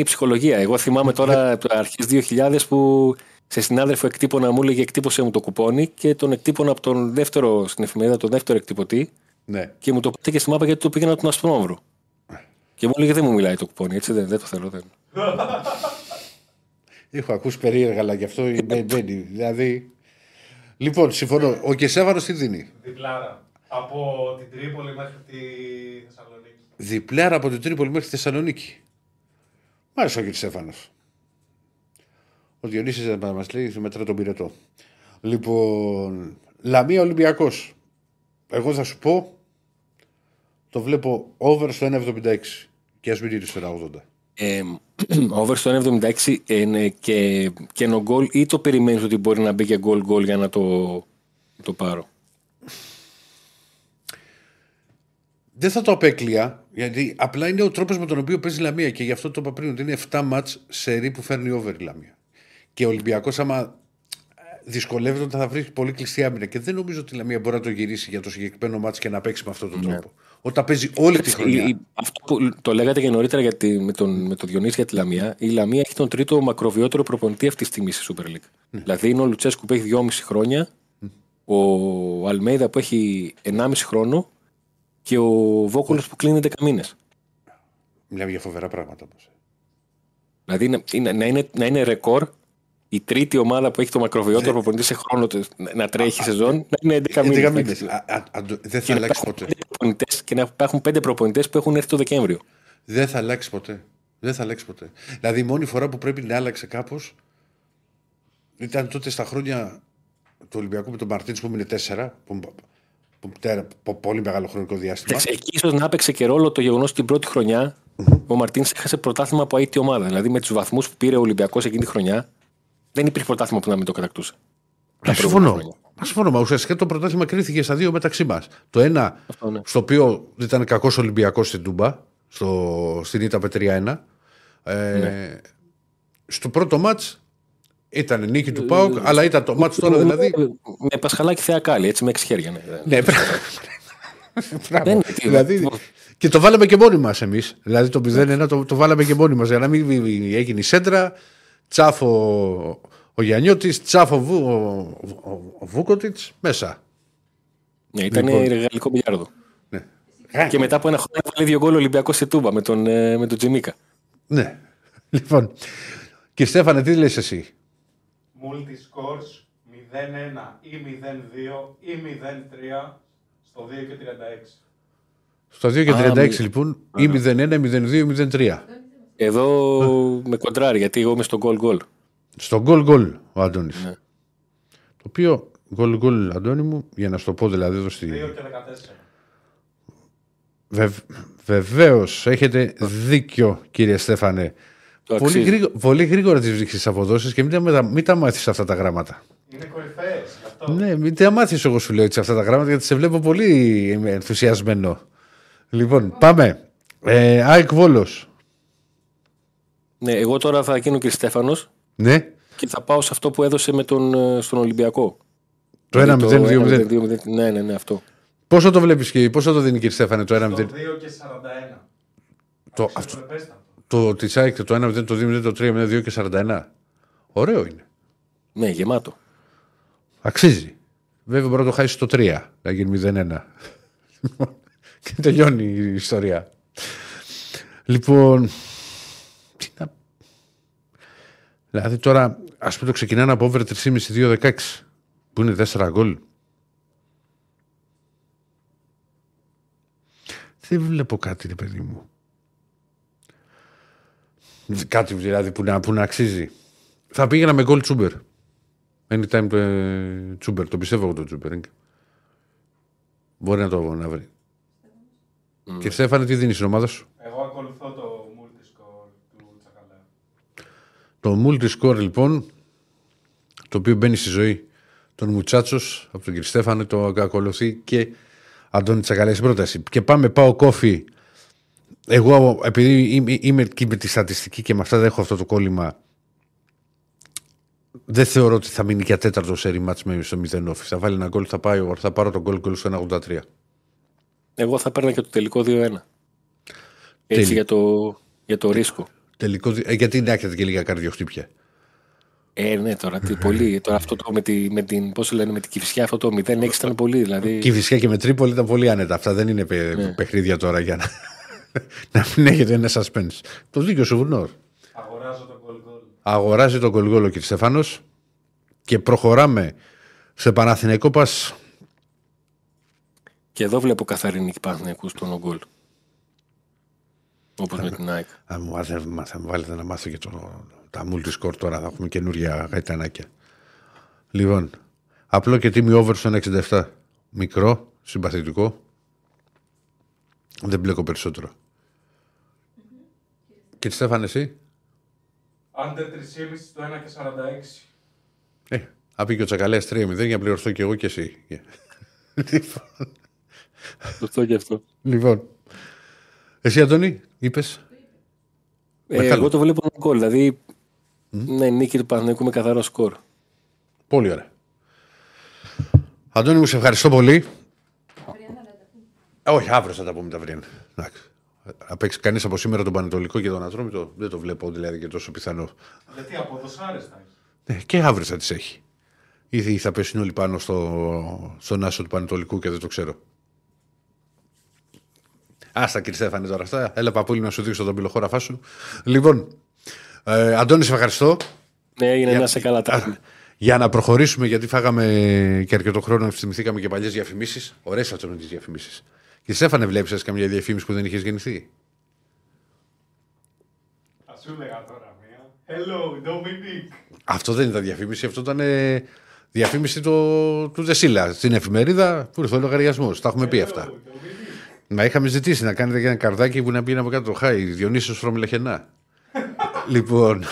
η ψυχολογία. Εγώ θυμάμαι τώρα αρχές δύο χιλιάδες που σε συνάδελφο εκτύπωνα, μου έλεγε εκτύπωσέ μου το κουπόνι και τον εκτύπωνα από τον δεύτερο στην εφημερίδα, τον δεύτερο εκτυπωτή και μου το πάτε και στη μάπα γιατί το πήγαινα από τον Ασπρόμβρο. Και μου έλεγε δεν μου μιλάει το κουπόνι, έτσι δεν το θέλω. Έχω ακούσει περίεργα, αλλά γι' αυτό μπαίνει. Δηλαδή. Λοιπόν, συμφωνώ. Ο Κεσέβαρος τι δίνει? Διπλάρα. Από την Τρίπολη μέχρι τη Θεσσαλονίκη. Διπλάρα από την Τρίπολη μέχρι τη Θεσσαλονίκη. Μ' άρεσε ο Κεσέβαρος. Ο Διονύσης μας λέει μετρά τον πυρετό. Λοιπόν, Λαμία Ολυμπιακός. Εγώ θα σου πω, το βλέπω over στο ένα εβδομήντα έξι. Ποια σου πήρε στο ένα ογδόντα. Ε, over στο ένα εβδομήντα έξι ε, και, και ένα γκολ, ή το περιμένεις ότι μπορεί να μπει και γκολ γκολ για να το, το πάρω. Δεν θα το απέκλεια, γιατί απλά είναι ο τρόπος με τον οποίο παίζει η Λαμία και γι' αυτό το είπα πριν ότι είναι εφτά μάτς σερί που φέρνει over η Λαμία. Και ο Ολυμπιακός άμα δυσκολεύεται όταν θα βρει πολύ κλειστή άμυνα και δεν νομίζω ότι η Λαμία μπορεί να το γυρίσει για το συγκεκριμένο μάτς και να παίξει με αυτόν τον ναι. τρόπο. Όταν παίζει όλη τη χρονιά. Αυτό που το λέγατε και νωρίτερα για τη, με τον, τον Διονύση για τη Λαμία, η Λαμία έχει τον τρίτο μακροβιότερο προπονητή αυτή τη στιγμή στη Super League. Ναι. Δηλαδή είναι ο Λουτσέσκου που έχει δυόμισι χρόνια, mm. ο Αλμέιδα που έχει ενάμιση χρόνο και ο Βόκολος που κλείνει δέκα μήνες. Μιλάμε για φοβερά πράγματα όμως. Δηλαδή να είναι, να είναι, να είναι ρεκόρ. Η τρίτη ομάδα που έχει το μακροβιότερο προπονητή σε χρόνο να τρέχει σεζόν να είναι έντεκα μήνες. Δεν θα αλλάξει ποτέ. Και να υπάρχουν πέντε προπονητές που έχουν έρθει το Δεκέμβριο. Δεν θα αλλάξει ποτέ. Δεν θα αλλάξει ποτέ. Δηλαδή η μόνη φορά που πρέπει να άλλαξε κάπως ήταν τότε στα χρόνια του Ολυμπιακού με τον Μαρτίνς που έμεινε τέσσερα. Πολύ μεγάλο χρονικό διάστημα. Εκεί ίσως να έπαιξε και ρόλο το γεγονός ότι την πρώτη χρονιά ο Μαρτίνς έχασε πρωτάθλημα από αίτια ομάδα. Δηλαδή με τους βαθμούς που πήρε ο Ολυμπιακός εκείνη τη χρονιά. Δεν υπήρχε πρωτάθλημα που να μην το κατακτούσε. Συμφωνώ. Συμφωνώ. Μα ουσιαστικά το πρωτάθλημα κρίθηκε στα δύο μεταξύ μας. Το ένα, αυτό, ναι. στο οποίο ήταν κακός Ολυμπιακός στην Τούμπα, στο, στην ήττα τρία ένα. Ε, ναι. Στο πρώτο μάτς ήταν νίκη του ΠΑΟΚ, ε, αλλά ήταν το μάτς τώρα δηλαδή. Με Πασχαλάκη Θεακάλη, έτσι με έξι χέρια. Ναι, ναι, πράγμα. Δηλαδή. Και το βάλαμε και μόνοι μας εμείς. Δηλαδή το μηδέν ένα το, το βάλαμε και μόνοι μας για να μην έγινε η σέντρα. Τσάφο ο Γιαννιώτης, τσάφο βου, ο, ο, ο Βούκοτιτς μέσα. Ναι, ήταν γαλλικό μπιλιάρδο. Ναι. Και μετά από ένα χρόνο βάλει δύο γκολ ο Ολυμπιακός στη Τούμπα με τον, με τον Τζιμίκα. Ναι. Λοιπόν. Και Στέφανε, τι λες εσύ. Multiscores μηδέν ένα ή μηδέν δύο ή μηδέν τρία στο δύο και τριάντα έξι. Στο δύο και τριάντα έξι ah, λοιπόν ah, ή μηδέν ένα, μηδέν δύο, μηδέν τρία. Εδώ ναι. με κοντράρει, γιατί εγώ είμαι στο γκολ-γκολ. Στο γκολ-γκολ ο Αντώνης. Ναι. Το οποίο γκολ-γκολ, Αντώνη μου, για να σου το πω δηλαδή εδώ στη. δύο και δεκατέσσερα. Βε... Βεβαίως, έχετε δίκιο, κύριε Στέφανε. Πολύ, γρήγο... Πολύ γρήγορα τις βρίσκεις τις αποδόσεις και μην τα, μην τα μάθεις αυτά τα γράμματα. Είναι κορυφαίες αυτό. Ναι, μην τα μάθεις, εγώ σου λέω έτσι αυτά τα γράμματα, γιατί σε βλέπω πολύ ενθουσιασμένο. Λοιπόν, πάμε. Ε, ΑΕΚ Βόλος. Ναι, εγώ τώρα θα γίνω και Στέφανος. Ναι. Και θα πάω σε αυτό που έδωσε με τον, στον Ολυμπιακό. Το ένα μηδέν δύο μηδέν. Ναι, ναι, ναι, αυτό. Πόσο το βλέπεις και πόσο το δίνει, κύριε Στέφανε, το ένα μηδέν. Το δύο και σαράντα ένα. Το, αυτό, το, το τσάικ, το ένα μηδέν, το δύο μηδέν, το τρία μηδέν, το δύο και σαράντα ένα. Ωραίο είναι. Ναι, γεμάτο. Αξίζει. Βέβαια μπορεί να το χάσει το τρία, να γίνει μηδέν ένα. Και τελειώνει η ιστορία. Λοιπόν. Δηλαδή τώρα ας πούμε το ξεκινάνε από over τρία κόμμα πέντε δύο δεκαέξι που είναι τέσσερα γκολ. Δεν βλέπω κάτι, ρε παιδί μου. Κάτι δηλαδή που να, που να αξίζει. Θα πήγαινα με γκολ Τσούμπερ. Anytime το ε, Τσούμπερ. Το πιστεύω εγώ το Τσούμπερ. Μπορεί να το να βρει. Mm. Και Στέφανε, τι δίνει η ομάδα σου. Εγώ ακολουθώ το Το multi-score λοιπόν, το οποίο μπαίνει στη ζωή των Μουτσάτσος από τον κύριο Στέφανε, το ακολουθεί και Αντώνη Τσακαλέα στην πρόταση. Και πάμε, πάω κόφι. Εγώ επειδή είμαι, είμαι και με τη στατιστική και με αυτά δεν έχω αυτό το κόλλημα, δεν θεωρώ ότι θα μείνει για τέταρτο σερί μάτς με στο μηδέν όφι. Θα βάλει ένα γκολ, θα, πάει, θα πάρω τον γκολ γκολ στο ένα ογδόντα τρία. Εγώ θα παίρνα και το τελικό δύο ένα. Έτσι Τέλει. για το, για το ρίσκο. Τελικό, γιατί να έχετε και λίγα καρδιοχτύπια. Ε, ναι, τώρα τι πολύ. Τώρα αυτό το με, τη, με την. Πώς λένε, με την Κηφισιά, αυτό το μηδέν έξι ήταν πολύ. Δηλαδή. Κηφισιά και με Τρίπολη ήταν πολύ άνετα. Αυτά δεν είναι παι, ναι. παιχνίδια τώρα για να, να μην έχετε ένα suspense. Το δίκιο σου βουνό. Αγοράζω τον κολγκόλο. Αγοράζει τον κολγκόλο, κύριε Στεφάνος. Και προχωράμε σε Παναθηναϊκό Πας. Και εδώ βλέπω καθαρή νίκη Παναθηναϊκού στον ογκόλ. Όπως θα, με την ΑΕΚ. Θα μου, θα μου βάλετε να μάθω και το, τα multi-score τώρα. Θα έχουμε καινούργια γαϊτανάκια. Λοιπόν, απλό και τίμιο over στον εξήντα επτά. Μικρό, συμπαθητικό. Δεν μπλέκω περισσότερο. Mm-hmm. Και Στέφανε, εσύ. Άντερ τρία κόμμα πέντε στο ένα και σαράντα έξι. Ε, απήκε ο Τσακαλέας τρία μηδέν για να πληρωθώ και εγώ και εσύ. Λοιπόν. Σωστό και αυτό. Λοιπόν. Εσύ, Αντώνη, είπες. Ε, εγώ το βλέπω ένα γκολ. Δηλαδή, mm. ναι, νίκη του Παναθηναϊκού με καθαρό σκορ. Πολύ ωραία. Αντώνη μου, σε ευχαριστώ πολύ. Όχι, αύριο θα τα πούμε τα βρήκα. Να παίξει κανείς από σήμερα τον Πανετολικό και τον Ατρόμητο, δεν το βλέπω δηλαδή και τόσο πιθανό. Γιατί από εδώ άρεσε θα έχει. Ναι, και αύριο θα τις έχει. Ήδη θα πέσουν όλοι πάνω στο, στον άσο του Πανετολικού και δεν το ξέρω. Άστα κύριε Στέφανε τώρα αυτά. Έλα Παπούλη να σου δείξω τον πυλοχώραφά σου. Λοιπόν, ε, Αντώνη, σε ευχαριστώ. Ναι, έγινε για... να σε καλά τάχτη. Για να προχωρήσουμε, γιατί φάγαμε και αρκετό χρόνο, ευθυμηθήκαμε και παλιές διαφημίσεις. Ωραίες αυτές τις διαφημίσεις. Και Στέφανε, βλέπεις καμιά διαφήμιση που δεν είχες γεννηθεί? Θα σου έλεγα τώρα μία. Hello, Dominic. Αυτό δεν ήταν διαφήμιση, αυτό ήταν ε, διαφήμιση το, του Δεσίλα. Στην εφημερίδα που ήρθε ο λογαριασμός. Τα έχουμε Hello, πει αυτά. Dominic. Να είχαμε ζητήσει να κάνετε και ένα καρδάκι που να πήγαινε από κάτω το χάι. Διονύσιος from Λεχενά. Λοιπόν.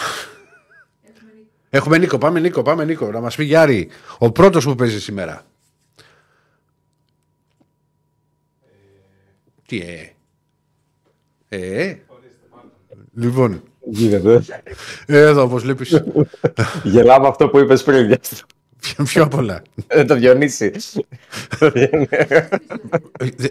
Έχουμε Νίκο, πάμε Νίκο, πάμε Νίκο. Να μας πει Γιάρη, ο πρώτος που παίζει σήμερα. Τι ε. Ε. Λοιπόν. Γίνεται. Εδώ όπως βλέπεις. Γελάμε αυτό που είπες πριν. Πιο απ' όλα. Το Διονύση.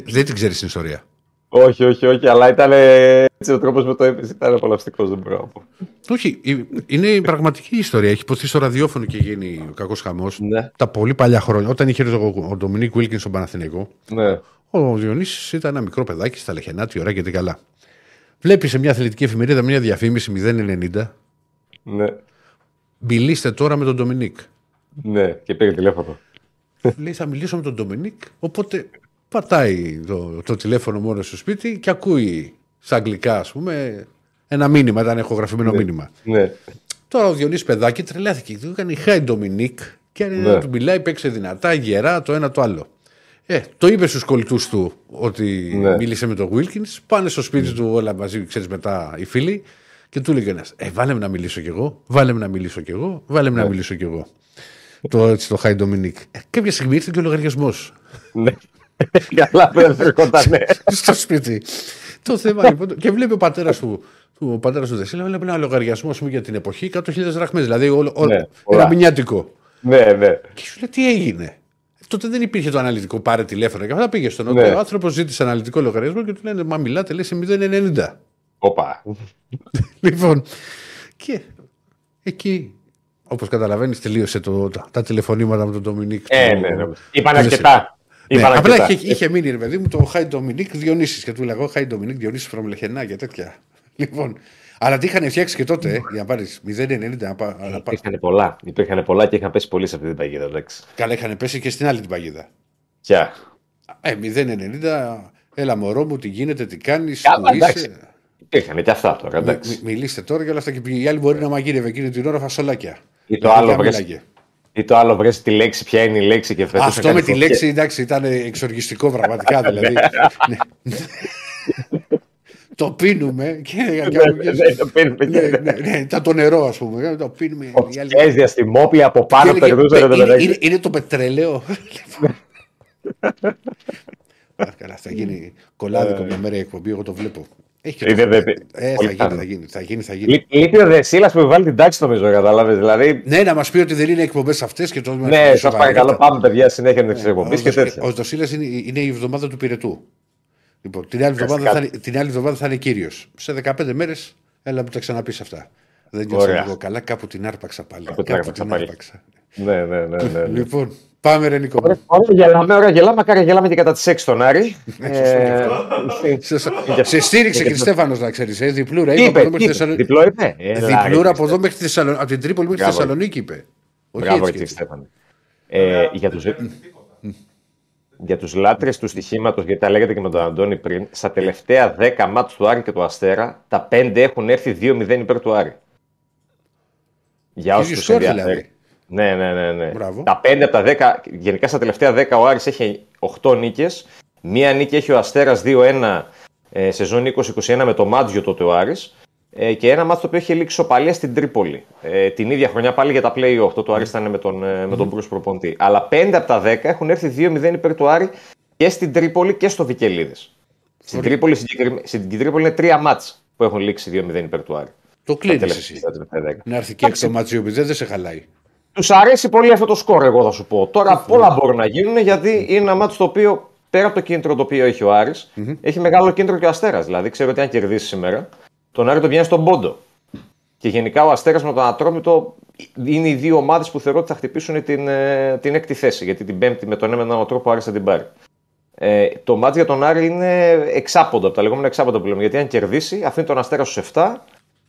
Δεν την ξέρεις την ιστορία. Όχι, όχι, όχι, αλλά ήταν έτσι ο τρόπος που το έπαιζε, ήταν απολαυστικός, δεν μπορώ να πω. Όχι, είναι η πραγματική ιστορία. Έχει υποθεί στο ραδιόφωνο και γίνει ο κακός χαμός. Ναι. Τα πολύ παλιά χρόνια, όταν είχε ο Ντομινίκ Βίλκιν στον Παναθηναϊκό, ναι. Ο Διονύσης ήταν ένα μικρό παιδάκι στα Λεχενά, τη ώρα και την καλά. Βλέπει σε μια αθλητική εφημερίδα μια διαφήμιση μηδέν ενενήντα. Ναι. Μιλήστε τώρα με τον Ντομινίκ. Ναι, και πήρε τηλέφωνο. Λέει, θα μιλήσω με τον Ντομινίκ, οπότε. Πατάει το, το τηλέφωνο μόνο στο σπίτι και ακούει στα αγγλικά, ας πούμε, ένα μήνυμα. Ήταν ηχογραφημένο ναι, μήνυμα. Ναι. Τώρα ο Διονύσης παιδάκι τρελάθηκε. Του έκανε Χάι Ντομινίκ και ναι, του μιλάει, παίξε δυνατά, γερά, το ένα το άλλο. Ε, το είπε στους κολλητούς του ότι ναι, μίλησε με τον Wilkins. Πάνε στο σπίτι ναι, του όλα μαζί, ξέρεις, μετά οι φίλοι. Και του λέει ένας, ε, βάλε με να μιλήσω κι εγώ, βάλε με να μιλήσω κι εγώ, βάλε με ναι, να μιλήσω κι εγώ. Το έτσι το Χάι Ντομινίκ. Ε, κάποια στιγμή ήρθε και ο λογαριασμός. Ναι. Καλά, δεν βρισκότανε. Στο σπίτι. Το θέμα λοιπόν. Και βλέπει ο πατέρας του, ο πατέρας του Δεσίλα, βλέπει ένα λογαριασμό για την εποχή εκατό χιλιάδες δραχμές. Δηλαδή, ένα μηνιάτικο. Ναι, ναι. Και σου λέει, τι έγινε. Τότε δεν υπήρχε το αναλυτικό, πάρε τηλέφωνο. Και αυτά πήγε στον Νότο. Ο άνθρωπος ζήτησε αναλυτικό λογαριασμό και του λένε, μα μιλάτε, λέει σε μηδέν ενενήντα. Οπα. Λοιπόν. Και εκεί, όπως καταλαβαίνεις, τελείωσε τα τηλεφωνήματα με τον Ντομινίκ. Ε, ναι, ναι. Είπαν αρκετά. Ναι, απλά είχε, είχε μείνει ρε παιδί μου το Χάι Ντομινίκ Διονύσης και του λέγω Χάι Ντομινίκ Διονύσης from Λεχενά και τέτοια. Λοιπόν, αλλά τι είχαν φτιάξει και τότε για να πάρει μηδέν ενενήντα. Να πά, να πάρεις. Υπήρχαν πολλά, υπήρχαν πολλά και είχαν πέσει πολύ σε αυτή την παγίδα. Εντάξει. Καλά, είχαν πέσει και στην άλλη την παγίδα. Ποια. Ε, μηδέν ενενήντα, έλα μωρό μου, τι γίνεται, τι κάνει. Υπήρχαν και αυτά τώρα. Μι, μι, μιλήστε τώρα και όλα αυτά και οι άλλοι μπορεί να μαγείρευε εκείνη την ώρα φασολάκια. Ή το άλλο ή το άλλο βρες τη λέξη, ποια είναι η λέξη και φέτος. Αυτό με τη λέξη, εντάξει, ήταν εξοργιστικό πραγματικά, δηλαδή. Το πίνουμε και... Ήταν το νερό, ας πούμε. Το πίνουμε... Οφιές διαστημόπλια από πάνω, περνούσε. Είναι το πετρέλαιο. Καλά, θα γίνει κολάδικο μια μέρα η εκπομπή, εγώ το βλέπω. Ε, θα γίνει, θα γίνει, θα γίνει, θα γίνει. Λείπει ο Δεσίλας που βάλει την τάξη στο μεζό, κατάλαβες, δηλαδή... Ναι, να μας πει ότι δεν είναι εκπομπές αυτές και το... Ναι, σας παρακαλώ, πάμε παιδιά, συνέχεια με τις εκπομπές και τέτοια. Ο Δεσίλας είναι, είναι η εβδομάδα του Πυρετού. Λοιπόν, την άλλη εβδομάδα θα, την άλλη εβδομάδα θα είναι κύριος. Σε δεκαπέντε μέρες, έλα που τα ξαναπείς αυτά. Δεν νιώθω εγώ καλά, κάπου την άρπαξα πάλι. Κάπου, κάπου την άρπαξα. Ναι, ναι, ναι, ναι, ναι. Λοιπόν, πάμε ρε Νίκο. Ωραία, γελάμε, ωραία, γελάμε. Μακάρι γελάμε και κατά τις έξι τον Άρη. Σε στήριξε και τη Στέφανος, να ξέρεις. Διπλούρα από εδώ μέχρι τη Θεσσαλονίκη. Από την Τρίπολη μέχρι τη Θεσσαλονίκη, είπε. Μπράβο, έτσι, Στέφανο. Για τους λάτρες του στοιχήματος, γιατί τα λέγατε και με τον Αντώνη πριν, στα τελευταία δέκα μάτς του Άρη και του Αστέρα, τα πέντε έχουν έρθει δύο μηδέν υπέρ του Άρη. Για όσους τους ενδιαφέρει. Ναι, ναι, ναι, ναι. Τα πέντε από τα δέκα, γενικά στα τελευταία δέκα ο Άρης έχει οκτώ νίκες. Μία νίκη έχει ο Αστέρας δύο ένα ε, σεζόν είκοσι είκοσι ένα με το Μάτζιο τότε ο Άρης. Ε, και ένα μάτσο το οποίο είχε λήξει ισοπαλία στην Τρίπολη. Ε, την ίδια χρονιά πάλι για τα play-off. Το του Άρη ήταν με τον, mm-hmm. τον πρώτο προπονητή. Αλλά πέντε από τα δέκα έχουν έρθει δύο μηδέν υπέρ του Άρη και στην Τρίπολη και στο Βικελίδες. Στην Τρίπολη, συγκεκρι... στην Τρίπολη είναι τρία μάτς που έχουν λήξει δύο μηδέν υπέρ του Άρη. Το κλείνεις εσύ. Να έρθει και έξω το μάτσο, δεν σε χαλάει. Τους αρέσει πολύ αυτό το σκορ, εγώ θα σου πω. Τώρα πολλά μπορούν να γίνουν, γιατί είναι ένα μάτσο το οποίο πέρα από το κίνητρο το οποίο έχει ο Άρης, mm-hmm. έχει μεγάλο κίνητρο και ο Αστέρας. Δηλαδή, ξέρω ότι αν κερδίσει σήμερα, τον Άρη τον πιάνει στον πόντο. Και γενικά ο Αστέρας με τον Ατρόμητο είναι οι δύο ομάδες που θεωρώ ότι θα χτυπήσουν την, την έκτη θέση. Γιατί την πέμπτη με τον έναν τρόπο ο Άρης θα την πάρει. Ε, το μάτς για τον Άρη είναι εξάποντο, από τα λεγόμενα εξάποντα που λέμε. Γιατί αν κερδίσει, αφήνει τον Αστέρα στους εφτά.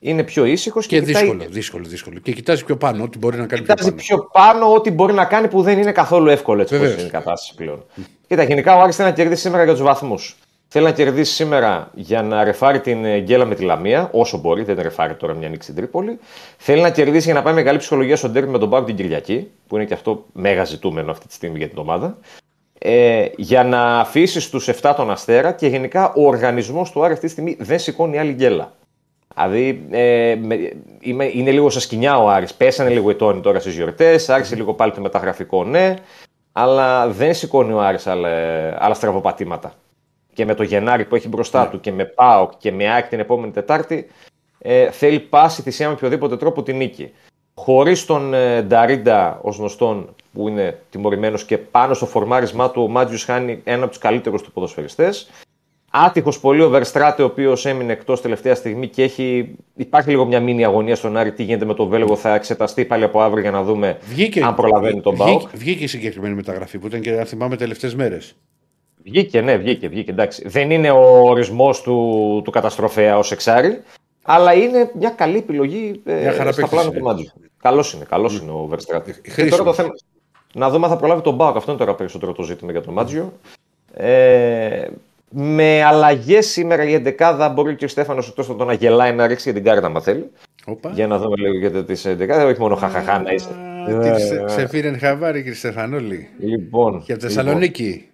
Είναι πιο ήσυχο και, και δύσκολο, κοιτάει... δύσκολο, δύσκολο. Και κοιτάζει πιο πάνω ό,τι μπορεί να κάνει. Κοιτάζει πιο πάνω. πιο πάνω ό,τι μπορεί να κάνει που δεν είναι καθόλου εύκολο έτσι όπως είναι η κατάσταση πλέον. Κοίτα, γενικά ο Άρης θέλει να κερδίσει σήμερα για τους βαθμούς. Θέλει να κερδίσει σήμερα για να ρεφάρει την γκέλα με τη Λαμία, όσο μπορεί, δεν ρεφάρει τώρα μια νίκη στην Τρίπολη. Θέλει να κερδίσει για να πάει με καλή ψυχολογία στον ντέρμπι με τον ΠΑΟΚ την Κυριακή, που είναι και αυτό μέγα ζητούμενο αυτή τη στιγμή για την ομάδα. Ε, για να αφήσει στους εφτά τον Αστέρα και γενικά ο οργανισμός του Άρη αυτή τη στιγμή δεν σηκώνει άλλη γκέλα. Δηλαδή ε, είμαι, είναι λίγο σε σκηνιά ο Άρης. Πέσανε λίγο οι τόνοι τώρα στις γιορτές, άρχισε λίγο πάλι το μεταγραφικό, ναι. Αλλά δεν σηκώνει ο Άρης άλλα, άλλα στραβοπατήματα. Και με το Γενάρη που έχει μπροστά yeah. του και με ΠΑΟΚ και με ΑΕΚ την επόμενη Τετάρτη, ε, θέλει πάση θυσία με οποιοδήποτε τρόπο την νίκη. Χωρίς τον ε, Νταρίντα ως γνωστόν που είναι τιμωρημένος και πάνω στο φορμάρισμά του ο Μάτζιος χάνει ένα από τους καλύτερους του ποδοσφαιριστές. Άτυχος πολύ ο Verstraete, ο οποίος έμεινε εκτός τελευταία στιγμή και έχει... υπάρχει λίγο μια μίνι αγωνία στον Άρη. Τι γίνεται με τον Βέλγο, θα εξεταστεί πάλι από αύριο για να δούμε βγήκε, αν προλαβαίνει τον ΠΑΟΚ. Βγήκε, βγήκε η συγκεκριμένη μεταγραφή που ήταν και αν θυμάμαι τελευταίες μέρες. Βγήκε, ναι, βγήκε, βγήκε. Εντάξει. Δεν είναι ο ορισμός του, του καταστροφέα ως εξάρι, αλλά είναι μια καλή επιλογή ε, στα πλάνα του Μάντζου. Καλός είναι, καλός είναι ο Verstraete. Τώρα το θέμα να δούμε αν θα προλάβει τον ΠΑΟΚ. Αυτό είναι τώρα περισσότερο το ζήτημα για τον Μάντζιο. Ε, Με αλλαγές σήμερα η εντεκάδα μπορεί και ο Στέφανος εκτός από το να γελάει να ρίξει για την κάρτα, μα θέλει. Οπα. Για να δούμε λίγο για τις εντεκάδες. Όχι μόνο χαχαχά να είσαι. Σε φύρεν χαβάρι, κύριε Στεφανόλη. Λοιπόν. Για Θεσσαλονίκη.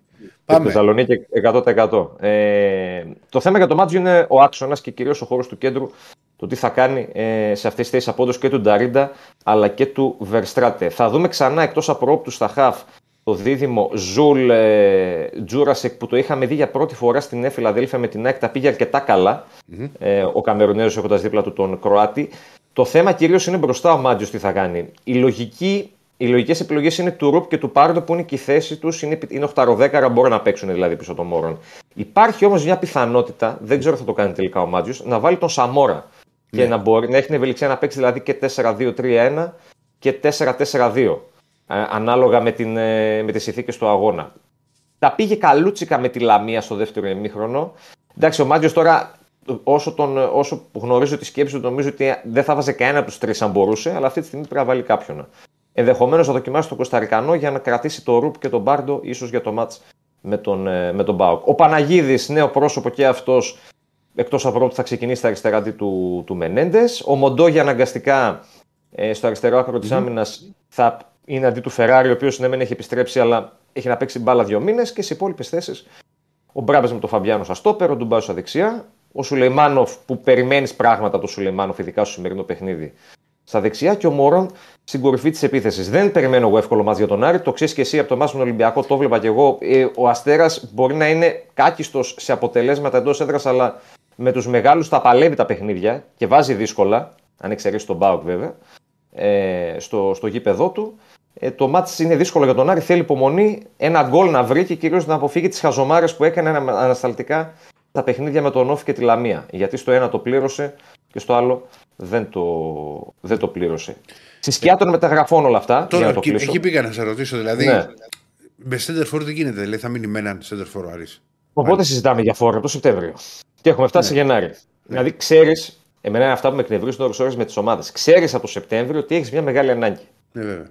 Πάμε. Θεσσαλονίκη εκατό τοις εκατό. Ε, το θέμα για το μάτσο είναι ο άξονας και κυρίως ο χώρος του κέντρου. Το τι θα κάνει ε, σε αυτές τις θέσεις απόδοση και του Νταρίντα αλλά και του Verstraete. Θα δούμε ξανά εκτός από όπτου στα χαφ. Το δίδυμο Ζουλ ε, Τζούρασεκ που το είχαμε δει για πρώτη φορά στην Νέα Φιλαδέλφια με την ΑΕΚ τα πήγε αρκετά καλά. Mm-hmm. Ε, ο Καμερουνέζος έχοντας δίπλα του τον Κροάτη. Το θέμα κυρίως είναι μπροστά ο Μάντζιος τι θα κάνει. Η λογική, οι λογικές επιλογές είναι του Ρουπ και του Πάρντο που είναι και η θέση τους. Είναι, είναι οκτώ δέκα, μπορούν να παίξουν δηλαδή πίσω των μόρων. Υπάρχει όμως μια πιθανότητα, δεν ξέρω θα το κάνει τελικά ο Μάντζιος, να βάλει τον Σαμόρα. Mm-hmm. Και να, μπορεί, να έχει την ευελιξία να παίξει δηλαδή και τέσσερα δύο τρία ένα και τέσσερα τέσσερα δύο. Ανάλογα με, την, με τις ηθίκες του αγώνα. Τα πήγε καλούτσικα με τη Λαμία στο δεύτερο ημίχρονο. Εντάξει, ο Μάντζιος τώρα, όσο, τον, όσο γνωρίζω τη σκέψη του, νομίζω ότι δεν θα βάζει κανένα από τους τρεις αν μπορούσε, αλλά αυτή τη στιγμή πρέπει να βάλει κάποιον. Ενδεχομένως να δοκιμάσει τον Κωνσταρικανό για να κρατήσει το Ρουπ και τον Μπάρντο, ίσως για το μάτς με τον, με τον ΠΑΟΚ. Ο Παναγίδης, νέο πρόσωπο και αυτός, εκτός από που θα ξεκινήσει τα αριστερά του, του Μενέντες. Ο Μοντόγια αναγκαστικά στο αριστερό άκρο της άμυνας θα. Είναι αντί του Φεράρι, ο οποίος ναι, μεν έχει επιστρέψει, αλλά έχει να παίξει μπάλα δύο μήνες και σε υπόλοιπες θέσεις. Ο Μπράμπες με τον Φαμπιάνο στα στόπερ, ο Ντουμπάζο στα δεξιά. Ο Σουλεϊμάνοφ που περιμένεις πράγματα από τον Σουλεϊμάνοφ, ειδικά στο σημερινό παιχνίδι, στα δεξιά. Και ο Μωρόν στην κορυφή της επίθεσης. Δεν περιμένω εγώ εύκολο μάτς για τον Άρη. Το ξέρεις και εσύ από το μάτς με τον Ολυμπιακό, το βλέπα και εγώ. Ε, ο Αστέρας μπορεί να είναι κάκιστος σε αποτελέσματα εντός έδρας, αλλά με τους μεγάλους τα παλεύει τα παιχνίδια και βάζει δύσκολα. Αν εξαιρέσει τον ΠΑΟΚ βέβαια, ε, στο, στο γήπεδό του. Ε, το μάτς είναι δύσκολο για τον Άρη. Θέλει υπομονή, ένα γκολ να βρει και κυρίως να αποφύγει τις χαζομάρες που έκανε ανασταλτικά τα παιχνίδια με τον Όφη και τη Λαμία. Γιατί στο ένα το πλήρωσε και στο άλλο δεν το, δεν το πλήρωσε. Στη σκιά των μεταγραφών όλα αυτά. Τώρα, για να το κλείσω. Εκεί πήγα να σε ρωτήσω, δηλαδή. Ναι. Με Σέντερφορ δεν γίνεται, δηλαδή θα μείνει με έναν Σέντερφορ ο Άρης. Οπότε συζητάμε για φόρο από το Σεπτέμβριο. Και έχουμε φτάσει ναι. Γενάρη. Ναι. Δηλαδή ξέρει, εμένα είναι αυτά που με εκνευρίζουν ώρες ώρες με τις ομάδες. Ξέρει από το Σεπτέμβριο ότι έχει μια μεγάλη ανάγκη. Ναι, βέβαια.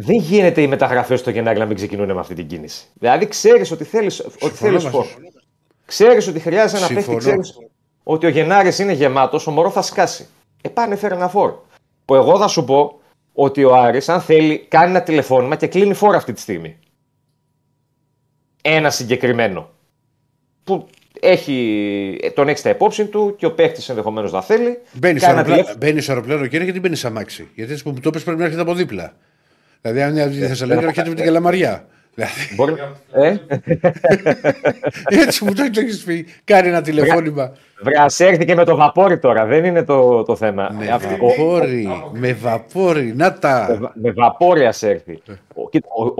Δεν γίνεται οι μεταγραφές στο Γενάρη να μην ξεκινούν με αυτή την κίνηση. Δηλαδή ξέρεις ότι θέλεις φόρμα. Ξέρεις ότι χρειάζεσαι ένα παίχτη, ξέρεις ότι ο Γενάρης είναι γεμάτος, ο Μωρό θα σκάσει. Ε, πάνε φέρε ένα φόρ. Που εγώ θα σου πω ότι ο Άρης, αν θέλει, κάνει ένα τηλεφώνημα και κλείνει φόρ αυτή τη στιγμή. Ένα συγκεκριμένο. Που Έχει, τον έχει στα υπόψη του και ο παίχτης ενδεχομένως να θέλει. Μπαίνει σε αεροπλα... αεροπλάνο, κύριε, γιατί μπαίνει σε αμάξι. Γιατί έτσι που μου το πες πρέπει να έρχεται από δίπλα. Δηλαδή, αν είναι Θεσσαλονίκη, έρχεται με την Καλαμαριά. Μπορεί... Ε? Έτσι μου το έχεις πει. Κάνει ένα τηλεφώνημα. Βρας έρχεται με το βαπόρι τώρα. Δεν είναι το, το θέμα. Με Αυτή... βαπόρι, ο... με βαπόρι, να τα. Με βαπόρι ας έρθει. ο,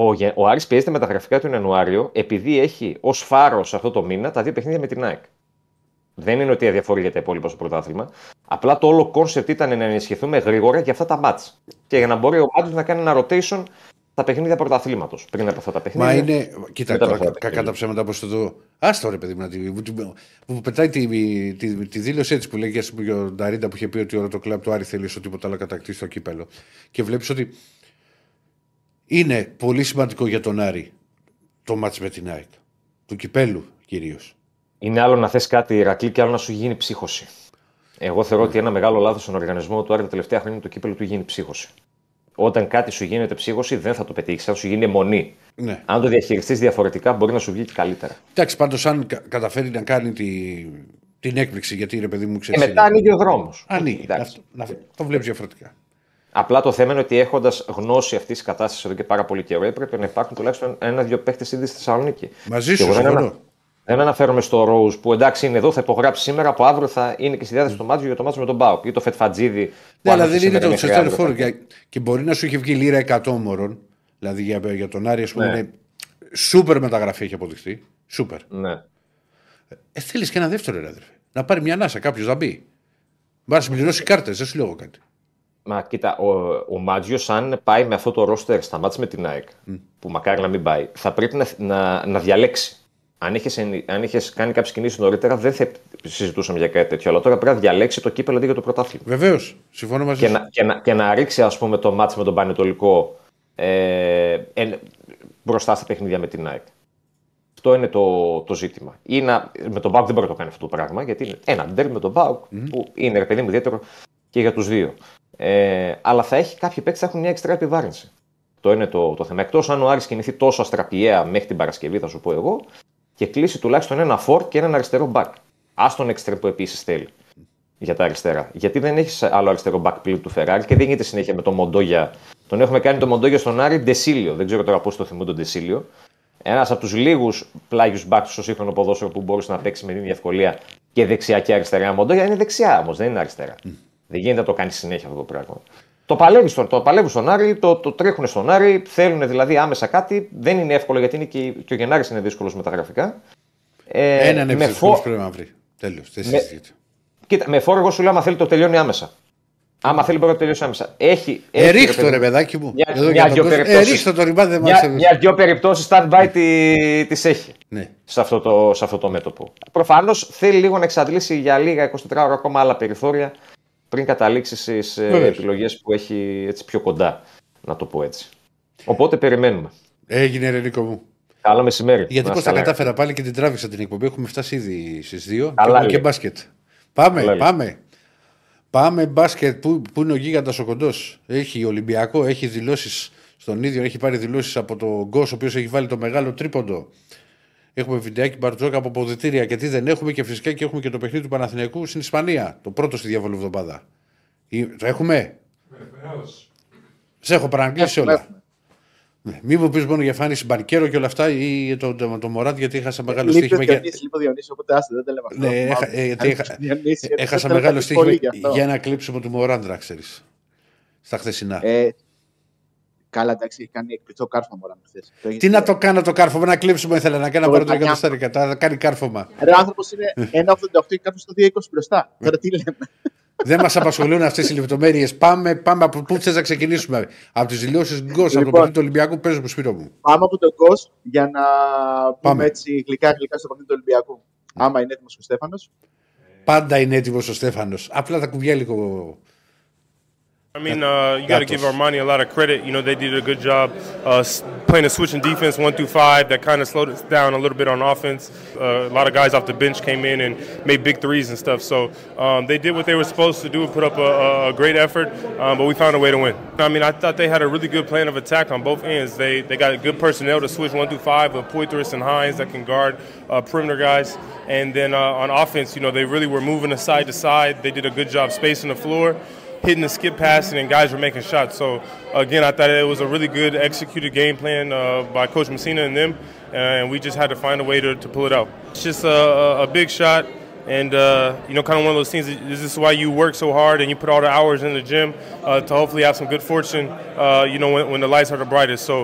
ο, ο, ο Άρης πιέζεται με τα γραφικά του Ιανουάριο επειδή έχει ως φάρος αυτό το μήνα τα δύο παιχνίδια με την ΑΕΚ. Δεν είναι ότι αδιαφορεί για τα υπόλοιπα στο πρωτάθλημα. Απλά το όλο κόνσεπτ ήταν να ενισχυθούμε γρήγορα για αυτά τα μάτς. Και για να μπορεί ο Μάντος να κάνει ένα rotation τα παιχνίδια πρωταθλήματος πριν από αυτά τα παιχνίδια. Μα είναι. Κοίτα τώρα, κακά τα ψέματα όπως το δω. Άστο ρε παιδί μου, που πετάει τη, τη, τη, τη δήλωση έτσι που λέει για τον Νταρίντα που είχε πει ότι όλο το κλαμπ του Άρη θέλει στο τίποτα άλλο κατακτήσει το κύπελο. Και βλέπεις ότι είναι πολύ σημαντικό για τον Άρη το μάτς με την ΑΕΚ. Του κυπέλου κυρίως. Είναι άλλο να θες κάτι Ηρακλή και άλλο να σου γίνει ψύχωση. Εγώ θεωρώ mm. ότι ένα μεγάλο λάθος στον οργανισμό του Άρη τα τελευταία χρόνια το κύπελο του γίνει ψύχωση. Όταν κάτι σου γίνεται ψύχωση, δεν θα το πετύχει, θα σου γίνει αιμονή. Ναι. Αν το διαχειριστεί διαφορετικά, μπορεί να σου βγει και καλύτερα. Εντάξει, πάντως, αν καταφέρει να κάνει τη... την έκπληξη, γιατί ρε παιδί μου ξέρει. Και μετά ανοίγει ο δρόμος. Ανοίγει. Αυτό, το βλέπει διαφορετικά. Απλά το θέμα είναι ότι έχοντας γνώση αυτή τη κατάσταση εδώ και πάρα πολύ καιρό, έπρεπε να υπάρχουν τουλάχιστον ένα-δύο παίχτες ήδη στη Θεσσαλονίκη. Μαζί σου, δεν, ανα... δεν αναφέρομαι στο Ρόουζ που εντάξει είναι εδώ, θα υπογράψει σήμερα, από αύριο θα είναι και στη διάθεση mm. του μάτζου για το μάτζο με τον ΠΑΟΚ ή το Φετφατζίδι. Ναι, αλλά δεν είναι το τσεστέρ φόρο. Και μπορεί να σου έχει βγει λίρα εκατό μωρών. Δηλαδή για, για τον Άρη, α πούμε, ναι. είναι σούπερ μεταγραφή έχει αποδειχθεί. Σούπερ. Ναι. Ε, θέλει και ένα δεύτερο, ρε αδερφέ. Να πάρει μια ανάσα, κάποιο να μπει. Μπα συμπληρώσει κάρτε, δεν σου λέω κάτι. Μα κοίτα, ο, ο Μάτζιος αν πάει με αυτό το ρόστερ στα μάτς με την ΑΕΚ, mm. που μακάρι να μην πάει, θα πρέπει να, να, να διαλέξει. Αν είχες, αν είχες κάνει κάποιες κινήσεις νωρίτερα, δεν θα συζητούσαμε για κάτι τέτοιο. Αλλά τώρα πρέπει να διαλέξει το κύπελλο αντί για το πρωτάθλημα. Βεβαίως. Συμφωνώ μαζί. Και να, και να, και να ρίξει, ας πούμε, το μάτς με τον Πανετολικό ε, ε, μπροστά στα παιχνίδια με την ΑΕΚ. Αυτό είναι το, το ζήτημα. Ή να, με τον ΠΑΟΚ δεν μπορεί να το κάνει αυτό το πράγμα, γιατί είναι ένα ντέρμπι με τον ΠΑΟΚ, mm. που είναι, ρε παιδί μου, ιδιαίτερο και για τους δύο. Ε, αλλά θα έχει κάποιοι παίκτες θα έχουν μια εξτρά επιβάρυνση. Το είναι το, το θέμα. Εκτός αν ο Άρης κινηθεί τόσο αστραπιαία μέχρι την Παρασκευή, θα σου πω εγώ, και κλείσει τουλάχιστον ένα φορ και έναν αριστερό μπακ. Ας τον εξτρεμ που επίσης θέλει για τα αριστερά. Γιατί δεν έχει άλλο αριστερό μπακ πλήρου του Φεράρι και δεν γίνεται συνέχεια με τον Μοντόγια. Τον έχουμε κάνει τον Μοντόγια στον Άρη Ντεσίλιο. Δεν ξέρω τώρα πώς το θυμούν τον Ντεσίλιο. Ένας από τους λίγους πλάγιους μπακ στο σύγχρονο ποδόσφαιρο που μπορούσε να παίξει με την ευκολία και δεξιά και αριστερά. Μοντόγια είναι δεξιά όμως, δεν είναι αριστερά. Δεν γίνεται να το κάνει συνέχεια αυτό το πράγμα. Το παλεύουν στον, το στον Άρη, το, το τρέχουν στον Άρη, θέλουν δηλαδή άμεσα κάτι. Δεν είναι εύκολο γιατί είναι και, και ο Γενάρης είναι δύσκολος με τα γραφικά. Ε, Έναν επιθετικό φο... πρέπει να βρει. Τέλος. Με... Κοίτα, με φόρο εγώ σου λέω άμα θέλει το τελειώνει άμεσα. Άμα θέλει μπορεί να το τελειώσει άμεσα. Έχει, έχει, ρίχτω ρε, ρε παιδάκι μου. Μια-δυο περιπτώσεις stand-by τις έχει ναι. σε, αυτό το, σε αυτό το μέτωπο. Προφανώς θέλει λίγο να εξαντλήσει για λίγα είκοσι τέσσερις ώρα ακόμα άλλα περιθώρια. Πριν καταλήξει στις επιλογές που έχει έτσι πιο κοντά, να το πω έτσι. Οπότε περιμένουμε. Έγινε ρε Νίκο μου. Καλό μεσημέρι. Γιατί πώς τα κατάφερα πάλι και την τράβηξα την εκπομπή. Έχουμε φτάσει ήδη στις δύο. Καλά και μπάσκετ. Πάμε, Καλά πάμε. Λέει. Πάμε μπάσκετ που, που είναι ο γίγαντας ο κοντός. Έχει Ολυμπιακό, έχει δηλώσεις στον ίδιο. Έχει πάρει δηλώσεις από τον Γκώσ, ο οποίος έχει βάλει το μεγάλο τρίποντο. Έχουμε βιντεάκι Μπαρτζόκα από αποδυτήρια και τι δεν έχουμε και φυσικά και έχουμε και το παιχνίδι του Παναθηναϊκού στην Ισπανία. Το πρώτο στη διαβολή εβδομάδα. Το έχουμε. Βεβαίως. Σε έχω παραγγείλει όλα. Ναι. Μην μου πει μόνο για φάνηση Μπαρκέρο και όλα αυτά ή το, το, το, το Μωράτ γιατί έχασα μεγάλο στοίχημα. Για... Λοιπόν, Διονύση, οπότε άστε, δεν τα λέμε ναι, έχα, ε, γιατί έχα, διονύση, έχασα μεγάλο στοίχημα για ένα κλείψιμο του Μωράτ, να ξέρει. Στα χθεσινά. Ε... Καλά, εντάξει, έχει κάνει εκπληκτικό κάρφωμα. Τι έχεις... να το κάνω το κάρφωμα, να κλείψουμε. Ήθελα να κάνω παρότι δεν καταστάρει. Να κάνει κάρφωμα. Ρε, άνθρωπο είναι ένα ογδόντα οκτώ και κάποιο το δύο είκοσι μπροστά. Τώρα τι λέμε. Δεν μας απασχολούν αυτές οι λεπτομέρειες. Πάμε, πάμε από πού θες να ξεκινήσουμε. Από τις δηλώσεις Γκος, λοιπόν, από το παιχνίδι του Ολυμπιακού, παίζω από σπίτι μου. Πάμε από τον Γκος για να πάμε. Πούμε έτσι γλυκά-γλυκά στο παιχνίδι του Ολυμπιακού. Mm. Άμα είναι έτοιμος ο Στέφανος. Πάντα είναι έτοιμος ο Στέφανος. Απλά τα κουβιά λίγο. I mean, uh, you got to give Armani a lot of credit. You know, they did a good job uh, playing a switch in defense, one through five. That kind of slowed us down a little bit on offense. Uh, a lot of guys off the bench came in and made big threes and stuff. So um, they did what they were supposed to do, put up a, a great effort, um, but we found a way to win. I mean, I thought they had a really good plan of attack on both ends. They they got a good personnel to switch one through five with Poitras and Hines that can guard uh, perimeter guys. And then uh, on offense, you know, they really were moving us side to side. They did a good job spacing the floor, hitting the skip pass, and guys were making shots. So, again, I thought it was a really good executed game plan uh, by Coach Messina and them, and we just had to find a way to, to pull it out. It's just a, a big shot, and, uh, you know, kind of one of those things, that this is why you work so hard and you put all the hours in the gym uh, to hopefully have some good fortune, uh, you know, when, when the lights are the brightest. So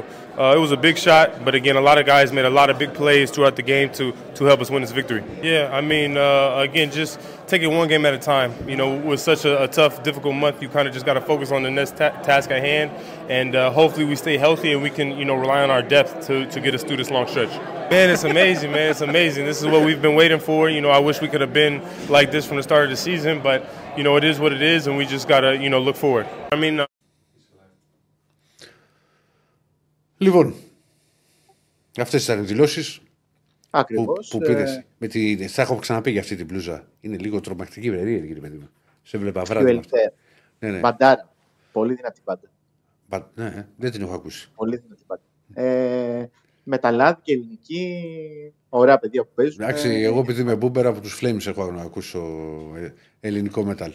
uh, it was a big shot, but, again, a lot of guys made a lot of big plays throughout the game to, to help us win this victory. Yeah, I mean, uh, again, just – take it one game at a time. You know, with such a, a tough, difficult month, you kind of just got to focus on the next ta- task at hand, and uh, hopefully we stay healthy and we can, you know, rely on our depth to, to get us through this long stretch. Man, it's amazing, man. It's amazing. This is what we've been waiting for. You know, I wish we could have been like this from the start of the season, but, you know, it is what it is, and we just got to, you know, look forward. I mean... Uh... Λοιπόν, αυτές ήταν οι δηλώσεις. Ακριβώς. Που, που πήρες, με τη, θα έχω ξαναπεί για αυτή την μπλούζα. Είναι λίγο τρομακτική περίεργη, κύριε παιδί μου. Σε βλέπα βράδυ. Ναι, ναι. Μπαντάρα. Πολύ δυνατή μπάντα. Μπα, ναι, δεν την έχω ακούσει. Πολύ δυνατή μπάντα. Ε, μεταλλάδη και ελληνική. Ωραία παιδιά που παίζουν. Εντάξει, εγώ επειδή είμαι μπούμπερα από τους Flames έχω να ακούσω ελληνικό μετάλλ.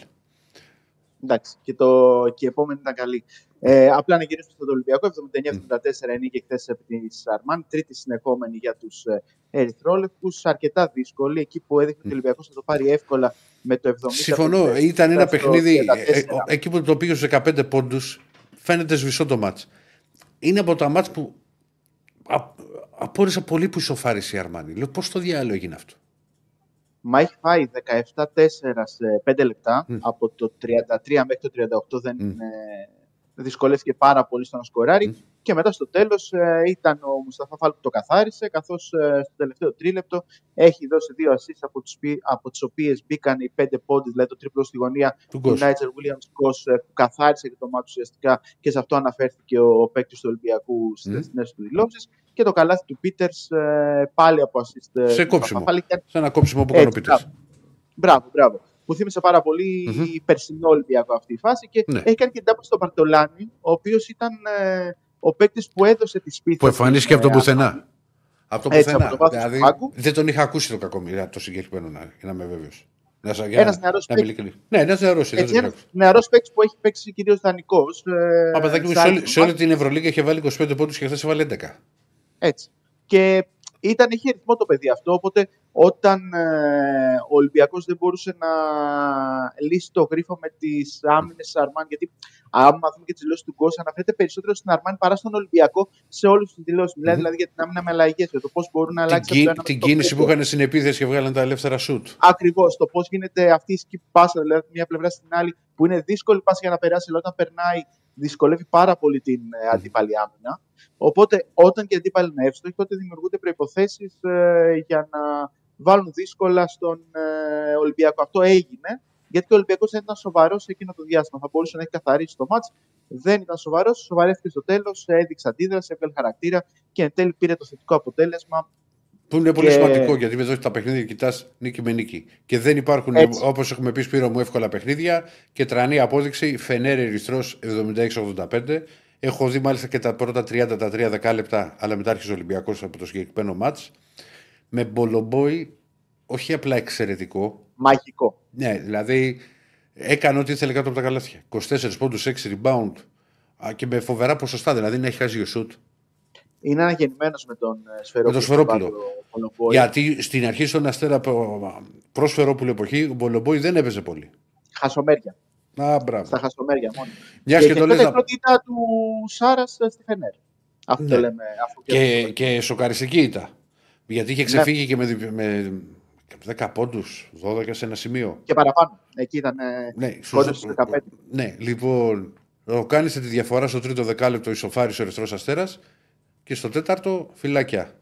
Εντάξει, και, το, και η επόμενη ήταν καλή. Ε, απλά να γυρίσουμε στον Ολυμπιακό. εβδομήντα εννιά εβδομήντα τέσσερα είναι και χθες επί της Αρμάνι. Τρίτη συνεχόμενη για τους ερυθρόλευκους. Αρκετά δύσκολη εκεί που έδειχνε ο Ολυμπιακός να το πάρει εύκολα με το εβδομήντα. Συμφωνώ. Ήταν ένα παιχνίδι. Ε, εκεί που το πήγε στους δεκαπέντε πόντους, φαίνεται σβησό το μάτς. Είναι από τα μάτς που απόρρισα πολύ που ισοφάρισε η Αρμάνι. Λέω πώς το διάλογο έγινε αυτό. Μα έχει φάει δεκαεπτά τέσσερα σε πέντε λεπτά. Mm. Από το τριάντα τρία μέχρι το τριάντα οκτώ δεν mm. είναι. Δυσκολεύτηκε πάρα πολύ στο να σκοράρει. Mm. Και μετά στο τέλος ε, ήταν ο Μουσταφά Φάλ που το καθάρισε, καθώς ε, στο τελευταίο τρίλεπτο έχει δώσει δύο ασίστ από, από τις οποίες μπήκαν οι πέντε πόντοι, δηλαδή το τρίπλο στη γωνία του Νάιτζερ Γουίλιαμς Γκος που καθάρισε και το μάτι ουσιαστικά και σε αυτό αναφέρθηκε ο, ο παίκτης του Ολυμπιακού στις mm. νέες του δηλώσεις. Και το καλάθι του Πίτερς ε, πάλι από ασίστ. Σε κόψιμο. Σε ένα κόψιμο που έκανε ο Πίτερς. Μπράβο, μπράβο. Μου θύμισε πάρα πολύ mm-hmm. η περσινό Ολυμπιακό αυτή η φάση και ναι. Έχει κάνει και την τάπα στον Μπαρτολάνη, ο οποίος ήταν ε, ο παίκτης που έδωσε τη σπίθα. Που εμφανίστηκε ε, από τον πουθενά. Από τον πουθενά. Από το δηλαδή, του δεν τον είχα ακούσει το κακομοίρα το συγκεκριμένο, να είμαι βέβαιος. Ένας νεαρός παίκτης. Ναι, ένας νεαρός. Ένας νεαρός παίκτης που έχει παίξει κυρίως δανεικός. Ε, Μα παιδάκι μου, σε όλη, σε όλη την Ευρωλίγκα είχε βάλει είκοσι πέντε πόντους και χθες έβαλε έντεκα. Έτσι. Και ήταν, είχε ρυθμό το παιδί αυτό, οπότε όταν ε, ο Ολυμπιακός δεν μπορούσε να λύσει το γρίφο με τις άμυνες της Αρμάνι, γιατί άμα δούμε και τις δηλώσεις του Γκώσσα, αναφέρεται περισσότερο στην Αρμάνι παρά στον Ολυμπιακό σε όλες τις δηλώσεις. Μιλάει δηλαδή για την άμυνα με αλλαγές, για το πώς μπορούν να αλλάξουν. Την, την κίνηση που είχαν στην επίθεση και βγάλαν τα ελεύθερα σουτ. Ακριβώς, το πώς γίνεται αυτή η skip pass, δηλαδή μια πλευρά στην άλλη, που είναι δύσκολη pass για να περάσει, αλλά όταν περνάει, δυσκολεύει πάρα πολύ την mm. αντίπαλη άμυνα. Οπότε, όταν και αντίπαλοι είναι εύστοχοι, τότε δημιουργούνται προϋποθέσεις ε, για να βάλουν δύσκολα στον ε, Ολυμπιακό. Αυτό έγινε, γιατί ο Ολυμπιακός δεν ήταν σοβαρός εκείνο το διάστημα. Θα μπορούσε να έχει καθαρίσει το μάτς. Δεν ήταν σοβαρός, σοβαρεύτηκε στο τέλος, έδειξε αντίδραση, έβγαλε χαρακτήρα και εν τέλει πήρε το θετικό αποτέλεσμα. Που είναι πολύ και... σημαντικό, γιατί με εδώ τα παιχνίδια κοιτάς νίκη με νίκη. Και δεν υπάρχουν, έτσι, όπως έχουμε πει, Σπύρο μου, εύκολα παιχνίδια. Και τρανή απόδειξη, Φενέρε Ερυθρός εβδομήντα έξι ογδόντα πέντε. Έχω δει μάλιστα και τα πρώτα τριάντα, τα τρία δεκάλεπτα, αλλά μετά άρχισε ο Ολυμπιακός από το συγκεκριμένο μάτς. Με Μπολομπόι, όχι απλά εξαιρετικό. Μαγικό. Ναι, δηλαδή έκανε ό,τι ήθελε κάτω από τα καλάθια. είκοσι τέσσερα πόντους, έξι rebound και με φοβερά ποσοστά, δηλαδή να έχει χάσει ο σουτ. Είναι αναγεννημένος με τον Σφερόπουλο. Με τον Σφερόπουλο. Γιατί στην αρχή στον Αστέρα προς Σφερόπουλο εποχή, ο Μπολομπόι δεν έπαιζε πολύ. Χασομέρια. Α, στα χασομέρια μόνο. Μια και, και τότε λέτε... η πρώτη ήττα του Σάρα στη Φενέρ. Αυτό ναι. λέμε. Αφού και, και, και σοκαριστική ήττα. Γιατί είχε ξεφύγει ναι. και με, με δέκα πόντους, δώδεκα σε ένα σημείο. Και παραπάνω. Εκεί ήταν ναι, πόντους στους δεκαπέντε. Ναι, λοιπόν, κάνησε τη διαφορά στο τρίτο δεκάλεπτο ισοφάρισε ο Ερυθρός Αστέρας και στο τέταρτο φυλάκια.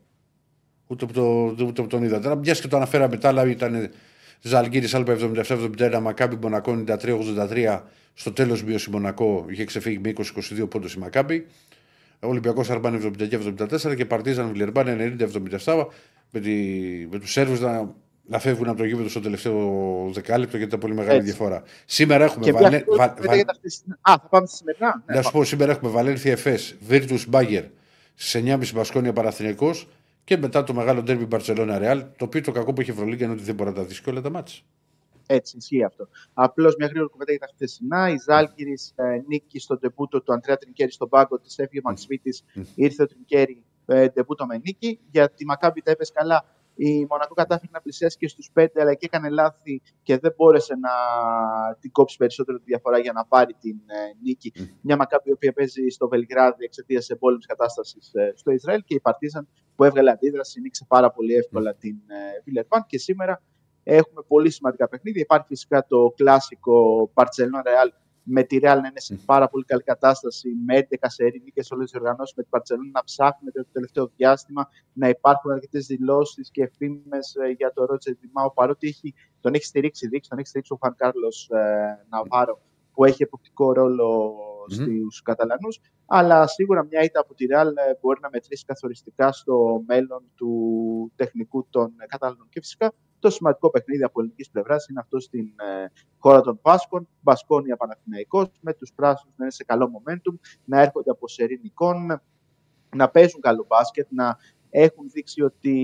Ούτε από το, τον είδατε. Μια και το αναφέραμε μετά, αλλά ήταν Ζαλγκίρις Άλπα εβδομήντα επτά εβδομήντα ένα, Μακάμπη Μονακό ενενήντα τρία ογδόντα τρία. Στο τέλος μείωση Μονακό, είχε ξεφύγει με είκοσι είκοσι δύο πόντους η Μακάμπη. Ολυμπιακός Αρμάνι εβδομήντα εννιά εβδομήντα τέσσερα και Παρτίζαν Βιλερμπάν ενενήντα εβδομήντα επτά. Με, τη... με τους Σέρβους να... να φεύγουν από το γήπεδο στο τελευταίο δεκάλεπτο γιατί ήταν πολύ μεγάλη έτσι. Διαφορά. Σήμερα έχουμε Βαλένθια. Βα... Βα... Α, θα πάμε σημερινά. Να σου πω, σήμερα έχουμε Βαλένθια Εφές, Βίρτους Μπάγερ, στις εννιά και μισή Μπασκόνια Παναθηναϊκός και μετά το μεγάλο ντέρμπι Μπαρτσελόνα Ρεάλ. Το οποίο το κακό που έχει Ευρωλίγκα είναι ότι δεν μπορεί να τα δει και όλα τα μάτσα. Έτσι, ισχύει αυτό. Απλώς μια γρήγορη κουβέντα για τα χθεσινά. Η Ζάλγκιρις ε, νίκη στο ντεμπούτο του Αντρέα Τρινκέρι στον πάγκο τη, έφυγε ο Μαξιμίτης, ήρθε ο Τρινκέρι, ε, ντεμπούτο με νίκη. Για τη Μακάμπη τα έπεσε καλά. Η Μονακό κατάφερε να πλησιάσει και στους πέντε, αλλά και έκανε λάθη και δεν μπόρεσε να την κόψει περισσότερο τη διαφορά για να πάρει την ε, νίκη. Mm. Μια Μακάμπη η οποία παίζει στο Βελιγράδι εξαιτίας εμπόλεμης κατάστασης ε, στο Ισραήλ και η Παρτίζαν που έβγαλε αντίδραση, νίκησε πάρα πολύ εύκολα mm. την Βιλερμπάν ε, και σήμερα έχουμε πολύ σημαντικά παιχνίδια. Υπάρχει φυσικά το κλασικό Μπαρτσελόνα Ρεάλ με τη Ρεάλ να είναι σε πάρα πολύ καλή κατάσταση, με έντεκα σε νίκες σε όλες τις οργανώσεις, με την Μπαρτσελόνα να ψάχνει το τελευταίο διάστημα, να υπάρχουν αρκετές δηλώσεις και φήμες για το Ρότζερ Ντιμάου, παρότι έχει, τον έχει στηρίξει δείξει, τον έχει στηρίξει ο Χουαν Κάρλος ε, Ναβάρο, που έχει εποπτικό ρόλο στους mm-hmm. Καταλανούς, αλλά σίγουρα μια ήττα από τη Ρεάλ μπορεί να μετρήσει καθοριστικά στο μέλλον του τεχνικού των Καταλανών. Και φυσικά το σημαντικό παιχνίδι από ελληνικής πλευράς είναι αυτό στην ε, χώρα των Βάσκων, Βασκόνια Παναθηναϊκός, με τους πράσινους να είναι σε καλό momentum, να έρχονται από σερί νικών, να παίζουν καλό μπάσκετ, να έχουν δείξει ότι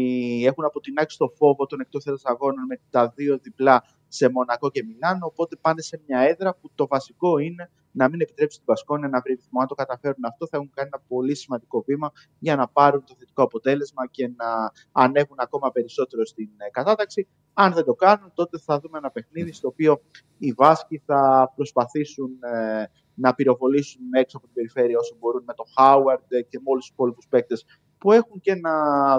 έχουν αποτινάξει το φόβο των εκτός έδρας αγώνων με τα δύο διπλά σε Μονακό και Μιλάνο. Οπότε πάνε σε μια έδρα που το βασικό είναι να μην επιτρέψει την Βασκόνια να βρει ρυθμό. Αν το καταφέρουν αυτό, θα έχουν κάνει ένα πολύ σημαντικό βήμα για να πάρουν το θετικό αποτέλεσμα και να ανέβουν ακόμα περισσότερο στην κατάταξη. Αν δεν το κάνουν, τότε θα δούμε ένα παιχνίδι στο οποίο οι Βάσκοι θα προσπαθήσουν ε, να πυροβολήσουν έξω από την περιφέρεια όσο μπορούν με τον Χάουαρντ και με όλους τους υπόλοιπους παίκτες που έχουν και να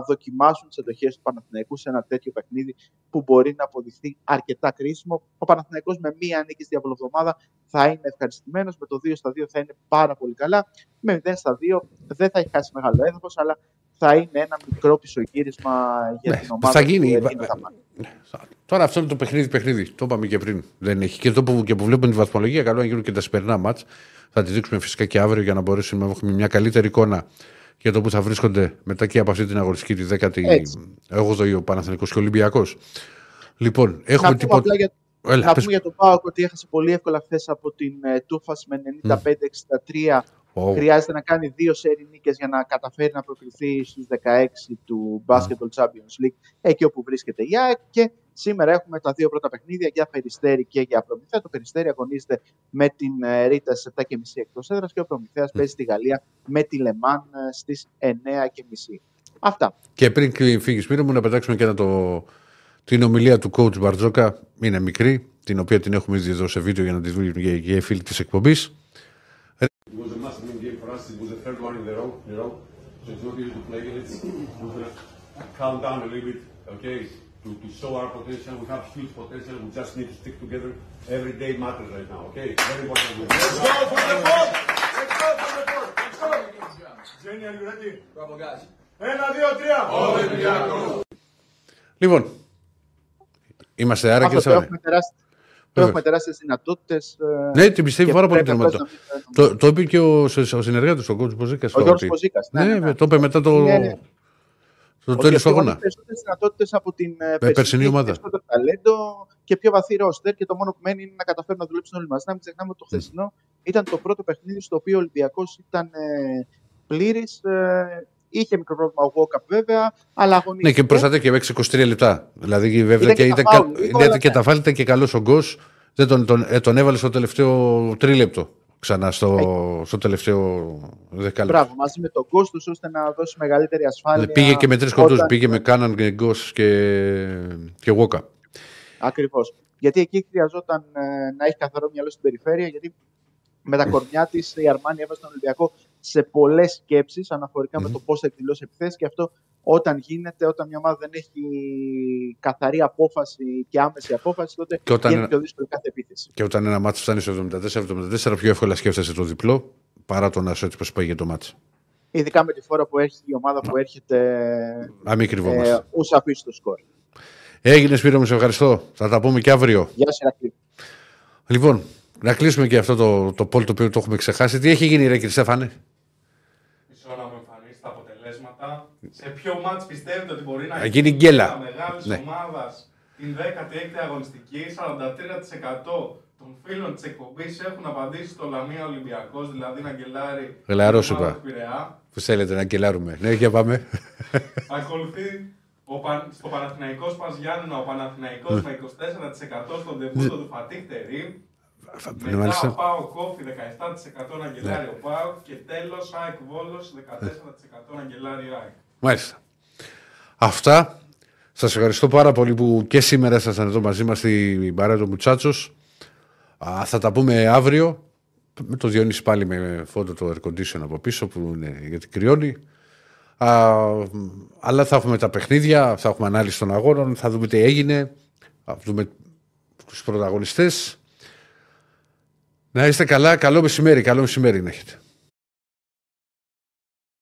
δοκιμάσουν τις αντοχές του Παναθηναϊκού σε ένα τέτοιο παιχνίδι που μπορεί να αποδειχθεί αρκετά κρίσιμο. Ο Παναθηναϊκός με μία νίκη στη διαβολοβδομάδα θα είναι ευχαριστημένος, με το δύο στα δύο θα είναι πάρα πολύ καλά, με μηδέν στα δύο δεν θα έχει χάσει μεγάλο έδαφος, αλλά θα είναι ένα μικρό πισωγύρισμα για ναι, την ομάδα. Θα γίνει. Που θα θα... Τώρα αυτό είναι το παιχνίδι παιχνίδι, το είπαμε και πριν. Δεν έχει. Και εδώ που, και που βλέπουμε τη βαθμολογία, καλό να γίνουν και τα σημερινά μάτς. Θα τη δείξουμε φυσικά και αύριο για να μπορέσουμε να έχουμε μια καλύτερη εικόνα για το που θα βρίσκονται μετά και από αυτή την αγωνιστική τη δέκατη όγδοη ο Παναθηναϊκός και ο Ολυμπιακός. Λοιπόν, έχουμε να τίποτα. Για... Έλα, να πες... πούμε για τον ΠΑΟΚ ότι έχασε πολύ εύκολα χθες από την ε, Τούφας με ενενήντα πέντε εξήντα τρία. Oh. Χρειάζεται να κάνει δύο σερί νίκες για να καταφέρει να προκριθεί στους δεκαέξι του Basketball mm. Champions League, εκεί όπου βρίσκεται η ΑΕΚ. Και σήμερα έχουμε τα δύο πρώτα παιχνίδια για Περιστέρι και για Προμηθέα. Το Περιστέρι αγωνίζεται με την Ρίτα στις επτά και μισή εκτός έδρας και ο Προμηθέας mm. παίζει στη Γαλλία με τη Λεμάν στις εννιά και μισή. Αυτά. Και πριν φύγεις, Μύρο μου, να πετάξουμε και ένα το... την ομιλία του coach Μπαρτζόκα. Είναι μικρή, την οποία την έχουμε ήδη εδώ σε βίντεο για να τη δούμε και οι φίλοι της εκπομπής. It was a must-win game for us. It was the third one in a row, you know. So it's not easy to play against. We're gonna calm down a little bit, okay? To, to show our potential. We have huge potential. We just need to stick together. Every day matters right now, okay? Very important. Let's go for the ball! Let's go for the ball! Let's go! Jenny, are you ready? Bravo, guys. Ένα, δύο, τρία. Ολυμπιακός. Λοιπόν, είμαστε άρα και σαν. Το έχουμε τεράστιες δυνατότητες. Ναι, την πιστεύει πάρα πολύ την ομάδα. Το, το είπε και ο, ο συνεργάτης, ο Γιώργος Ποζίκας. Ο Γιώργος Ποζίκας, ναι, ναι, ναι, ναι. Το είπε μετά το, ναι, ναι. το τέλος του αγώνα. Έχει περισσότερες δυνατότητες από την περσινή ομάδα. Έχει περισσότερο ταλέντο και πιο βαθύ ρόστερ. Και το μόνο που μένει είναι να καταφέρουν να δουλέψουν όλοι μαζί. Να μην ξεχνάμε ότι το χθεσινό ήταν το πρώτο παιχνίδι στο οποίο ο Ολυμπιακός ήταν ε, πλήρης. Ε, Είχε μικρό πρόβλημα ο Γόκαπ βέβαια, αλλά αγωνίστηκε. Ναι, και προστατεύει και έξι είκοσι τρία λεπτά. Δηλαδή βέβαια και, και, φάουλ, κα... λίγο, ναι, ναι. και τα φάλτε και καλό ο Γκώσ. Δεν τον, τον, ε, τον έβαλε στο τελευταίο τρίλεπτο ξανά στο, στο τελευταίο δεκάλεπτο. Μπράβο, μαζί με τον Γκώσ τους ώστε να δώσει μεγαλύτερη ασφάλεια. Πήγε και με τρεις κοντούς, όταν... πήγε με Κάναν, Γκώσ και Γόκαπ. Ακριβώς. Γιατί εκεί χρειαζόταν ε, να έχει καθαρό μυαλό στην περιφέρεια, γιατί με τα κορμιά της η Αρμάνι έβαζε τον Ολυμπιακό σε πολλές σκέψεις αναφορικά mm-hmm. με το πώς θα εκδηλώσει επιθέσεις, και αυτό όταν γίνεται, όταν μια ομάδα δεν έχει καθαρή απόφαση και άμεση απόφαση, τότε είναι ένα... πιο δύσκολη κάθε επίθεση. Και όταν ένα μάτσο φτάνει στο εβδομήντα τέσσερα εβδομήντα τέσσερα, πιο εύκολα σκέφτεσαι το διπλό παρά το να σου έτσι πάει για το μάτσο. Ειδικά με τη φορά που έχει η ομάδα που έρχεται. Να μην κρυβόμαστε. Όσο αφήσει το σκορ. Έγινε Σπύρο μου, σε ευχαριστώ. Θα τα πούμε και αύριο. Γεια σας, Ρακλή. Λοιπόν, να κλείσουμε και αυτό το, το πόλ το οποίο το έχουμε ξεχάσει. Τι έχει γίνει ρε κύριε Στέφανε? Μισό να μου εμφανίσει τα αποτελέσματα. Σε ποιο μάτς πιστεύετε ότι μπορεί να, να γίνει γκέλα μεγάλης ναι. ομάδας την δέκατη έκτη αγωνιστική? Σαράντα τρία τοις εκατό των φίλων της εκπομπής έχουν απαντήσει στο Λαμία Ολυμπιακός, δηλαδή να γκελάρει. Γελαρός είπα. Που θέλετε να γκελάρουμε. Ναι, για πάμε. Ακολουθεί ο Πα... στο Παναθηναϊκό Σπαζιάννα ο Παναθηναϊκός με είκοσι τέσσερα τοις εκατό στον τεβούτο του Φατίχ Τερίμ. Μετά μάλιστα. Ο ΠΑΟΚ Όφη δεκαεπτά τοις εκατό να γκελάρει ο ΠΑΟΚ και τέλος ΑΕΚ Βόλος δεκατέσσερα τοις εκατό να γκελάρει ΑΕΚ. Μάλιστα. Αυτά. Σας ευχαριστώ πάρα πολύ που και σήμερα ήσασταν εδώ μαζί μας στην παρέα του Μουτσάτσος. Α, θα τα πούμε αύριο. Με το Διονύση πάλι με φόντο το air condition από πίσω που είναι γιατί κρυώνει. Α, αλλά θα έχουμε τα παιχνίδια, θα έχουμε ανάλυση των αγώνων, θα δούμε τι έγινε, θα δούμε τους πρωταγωνιστές. Να είστε καλά, καλό μεσημέρι, καλό μεσημέρι να έχετε.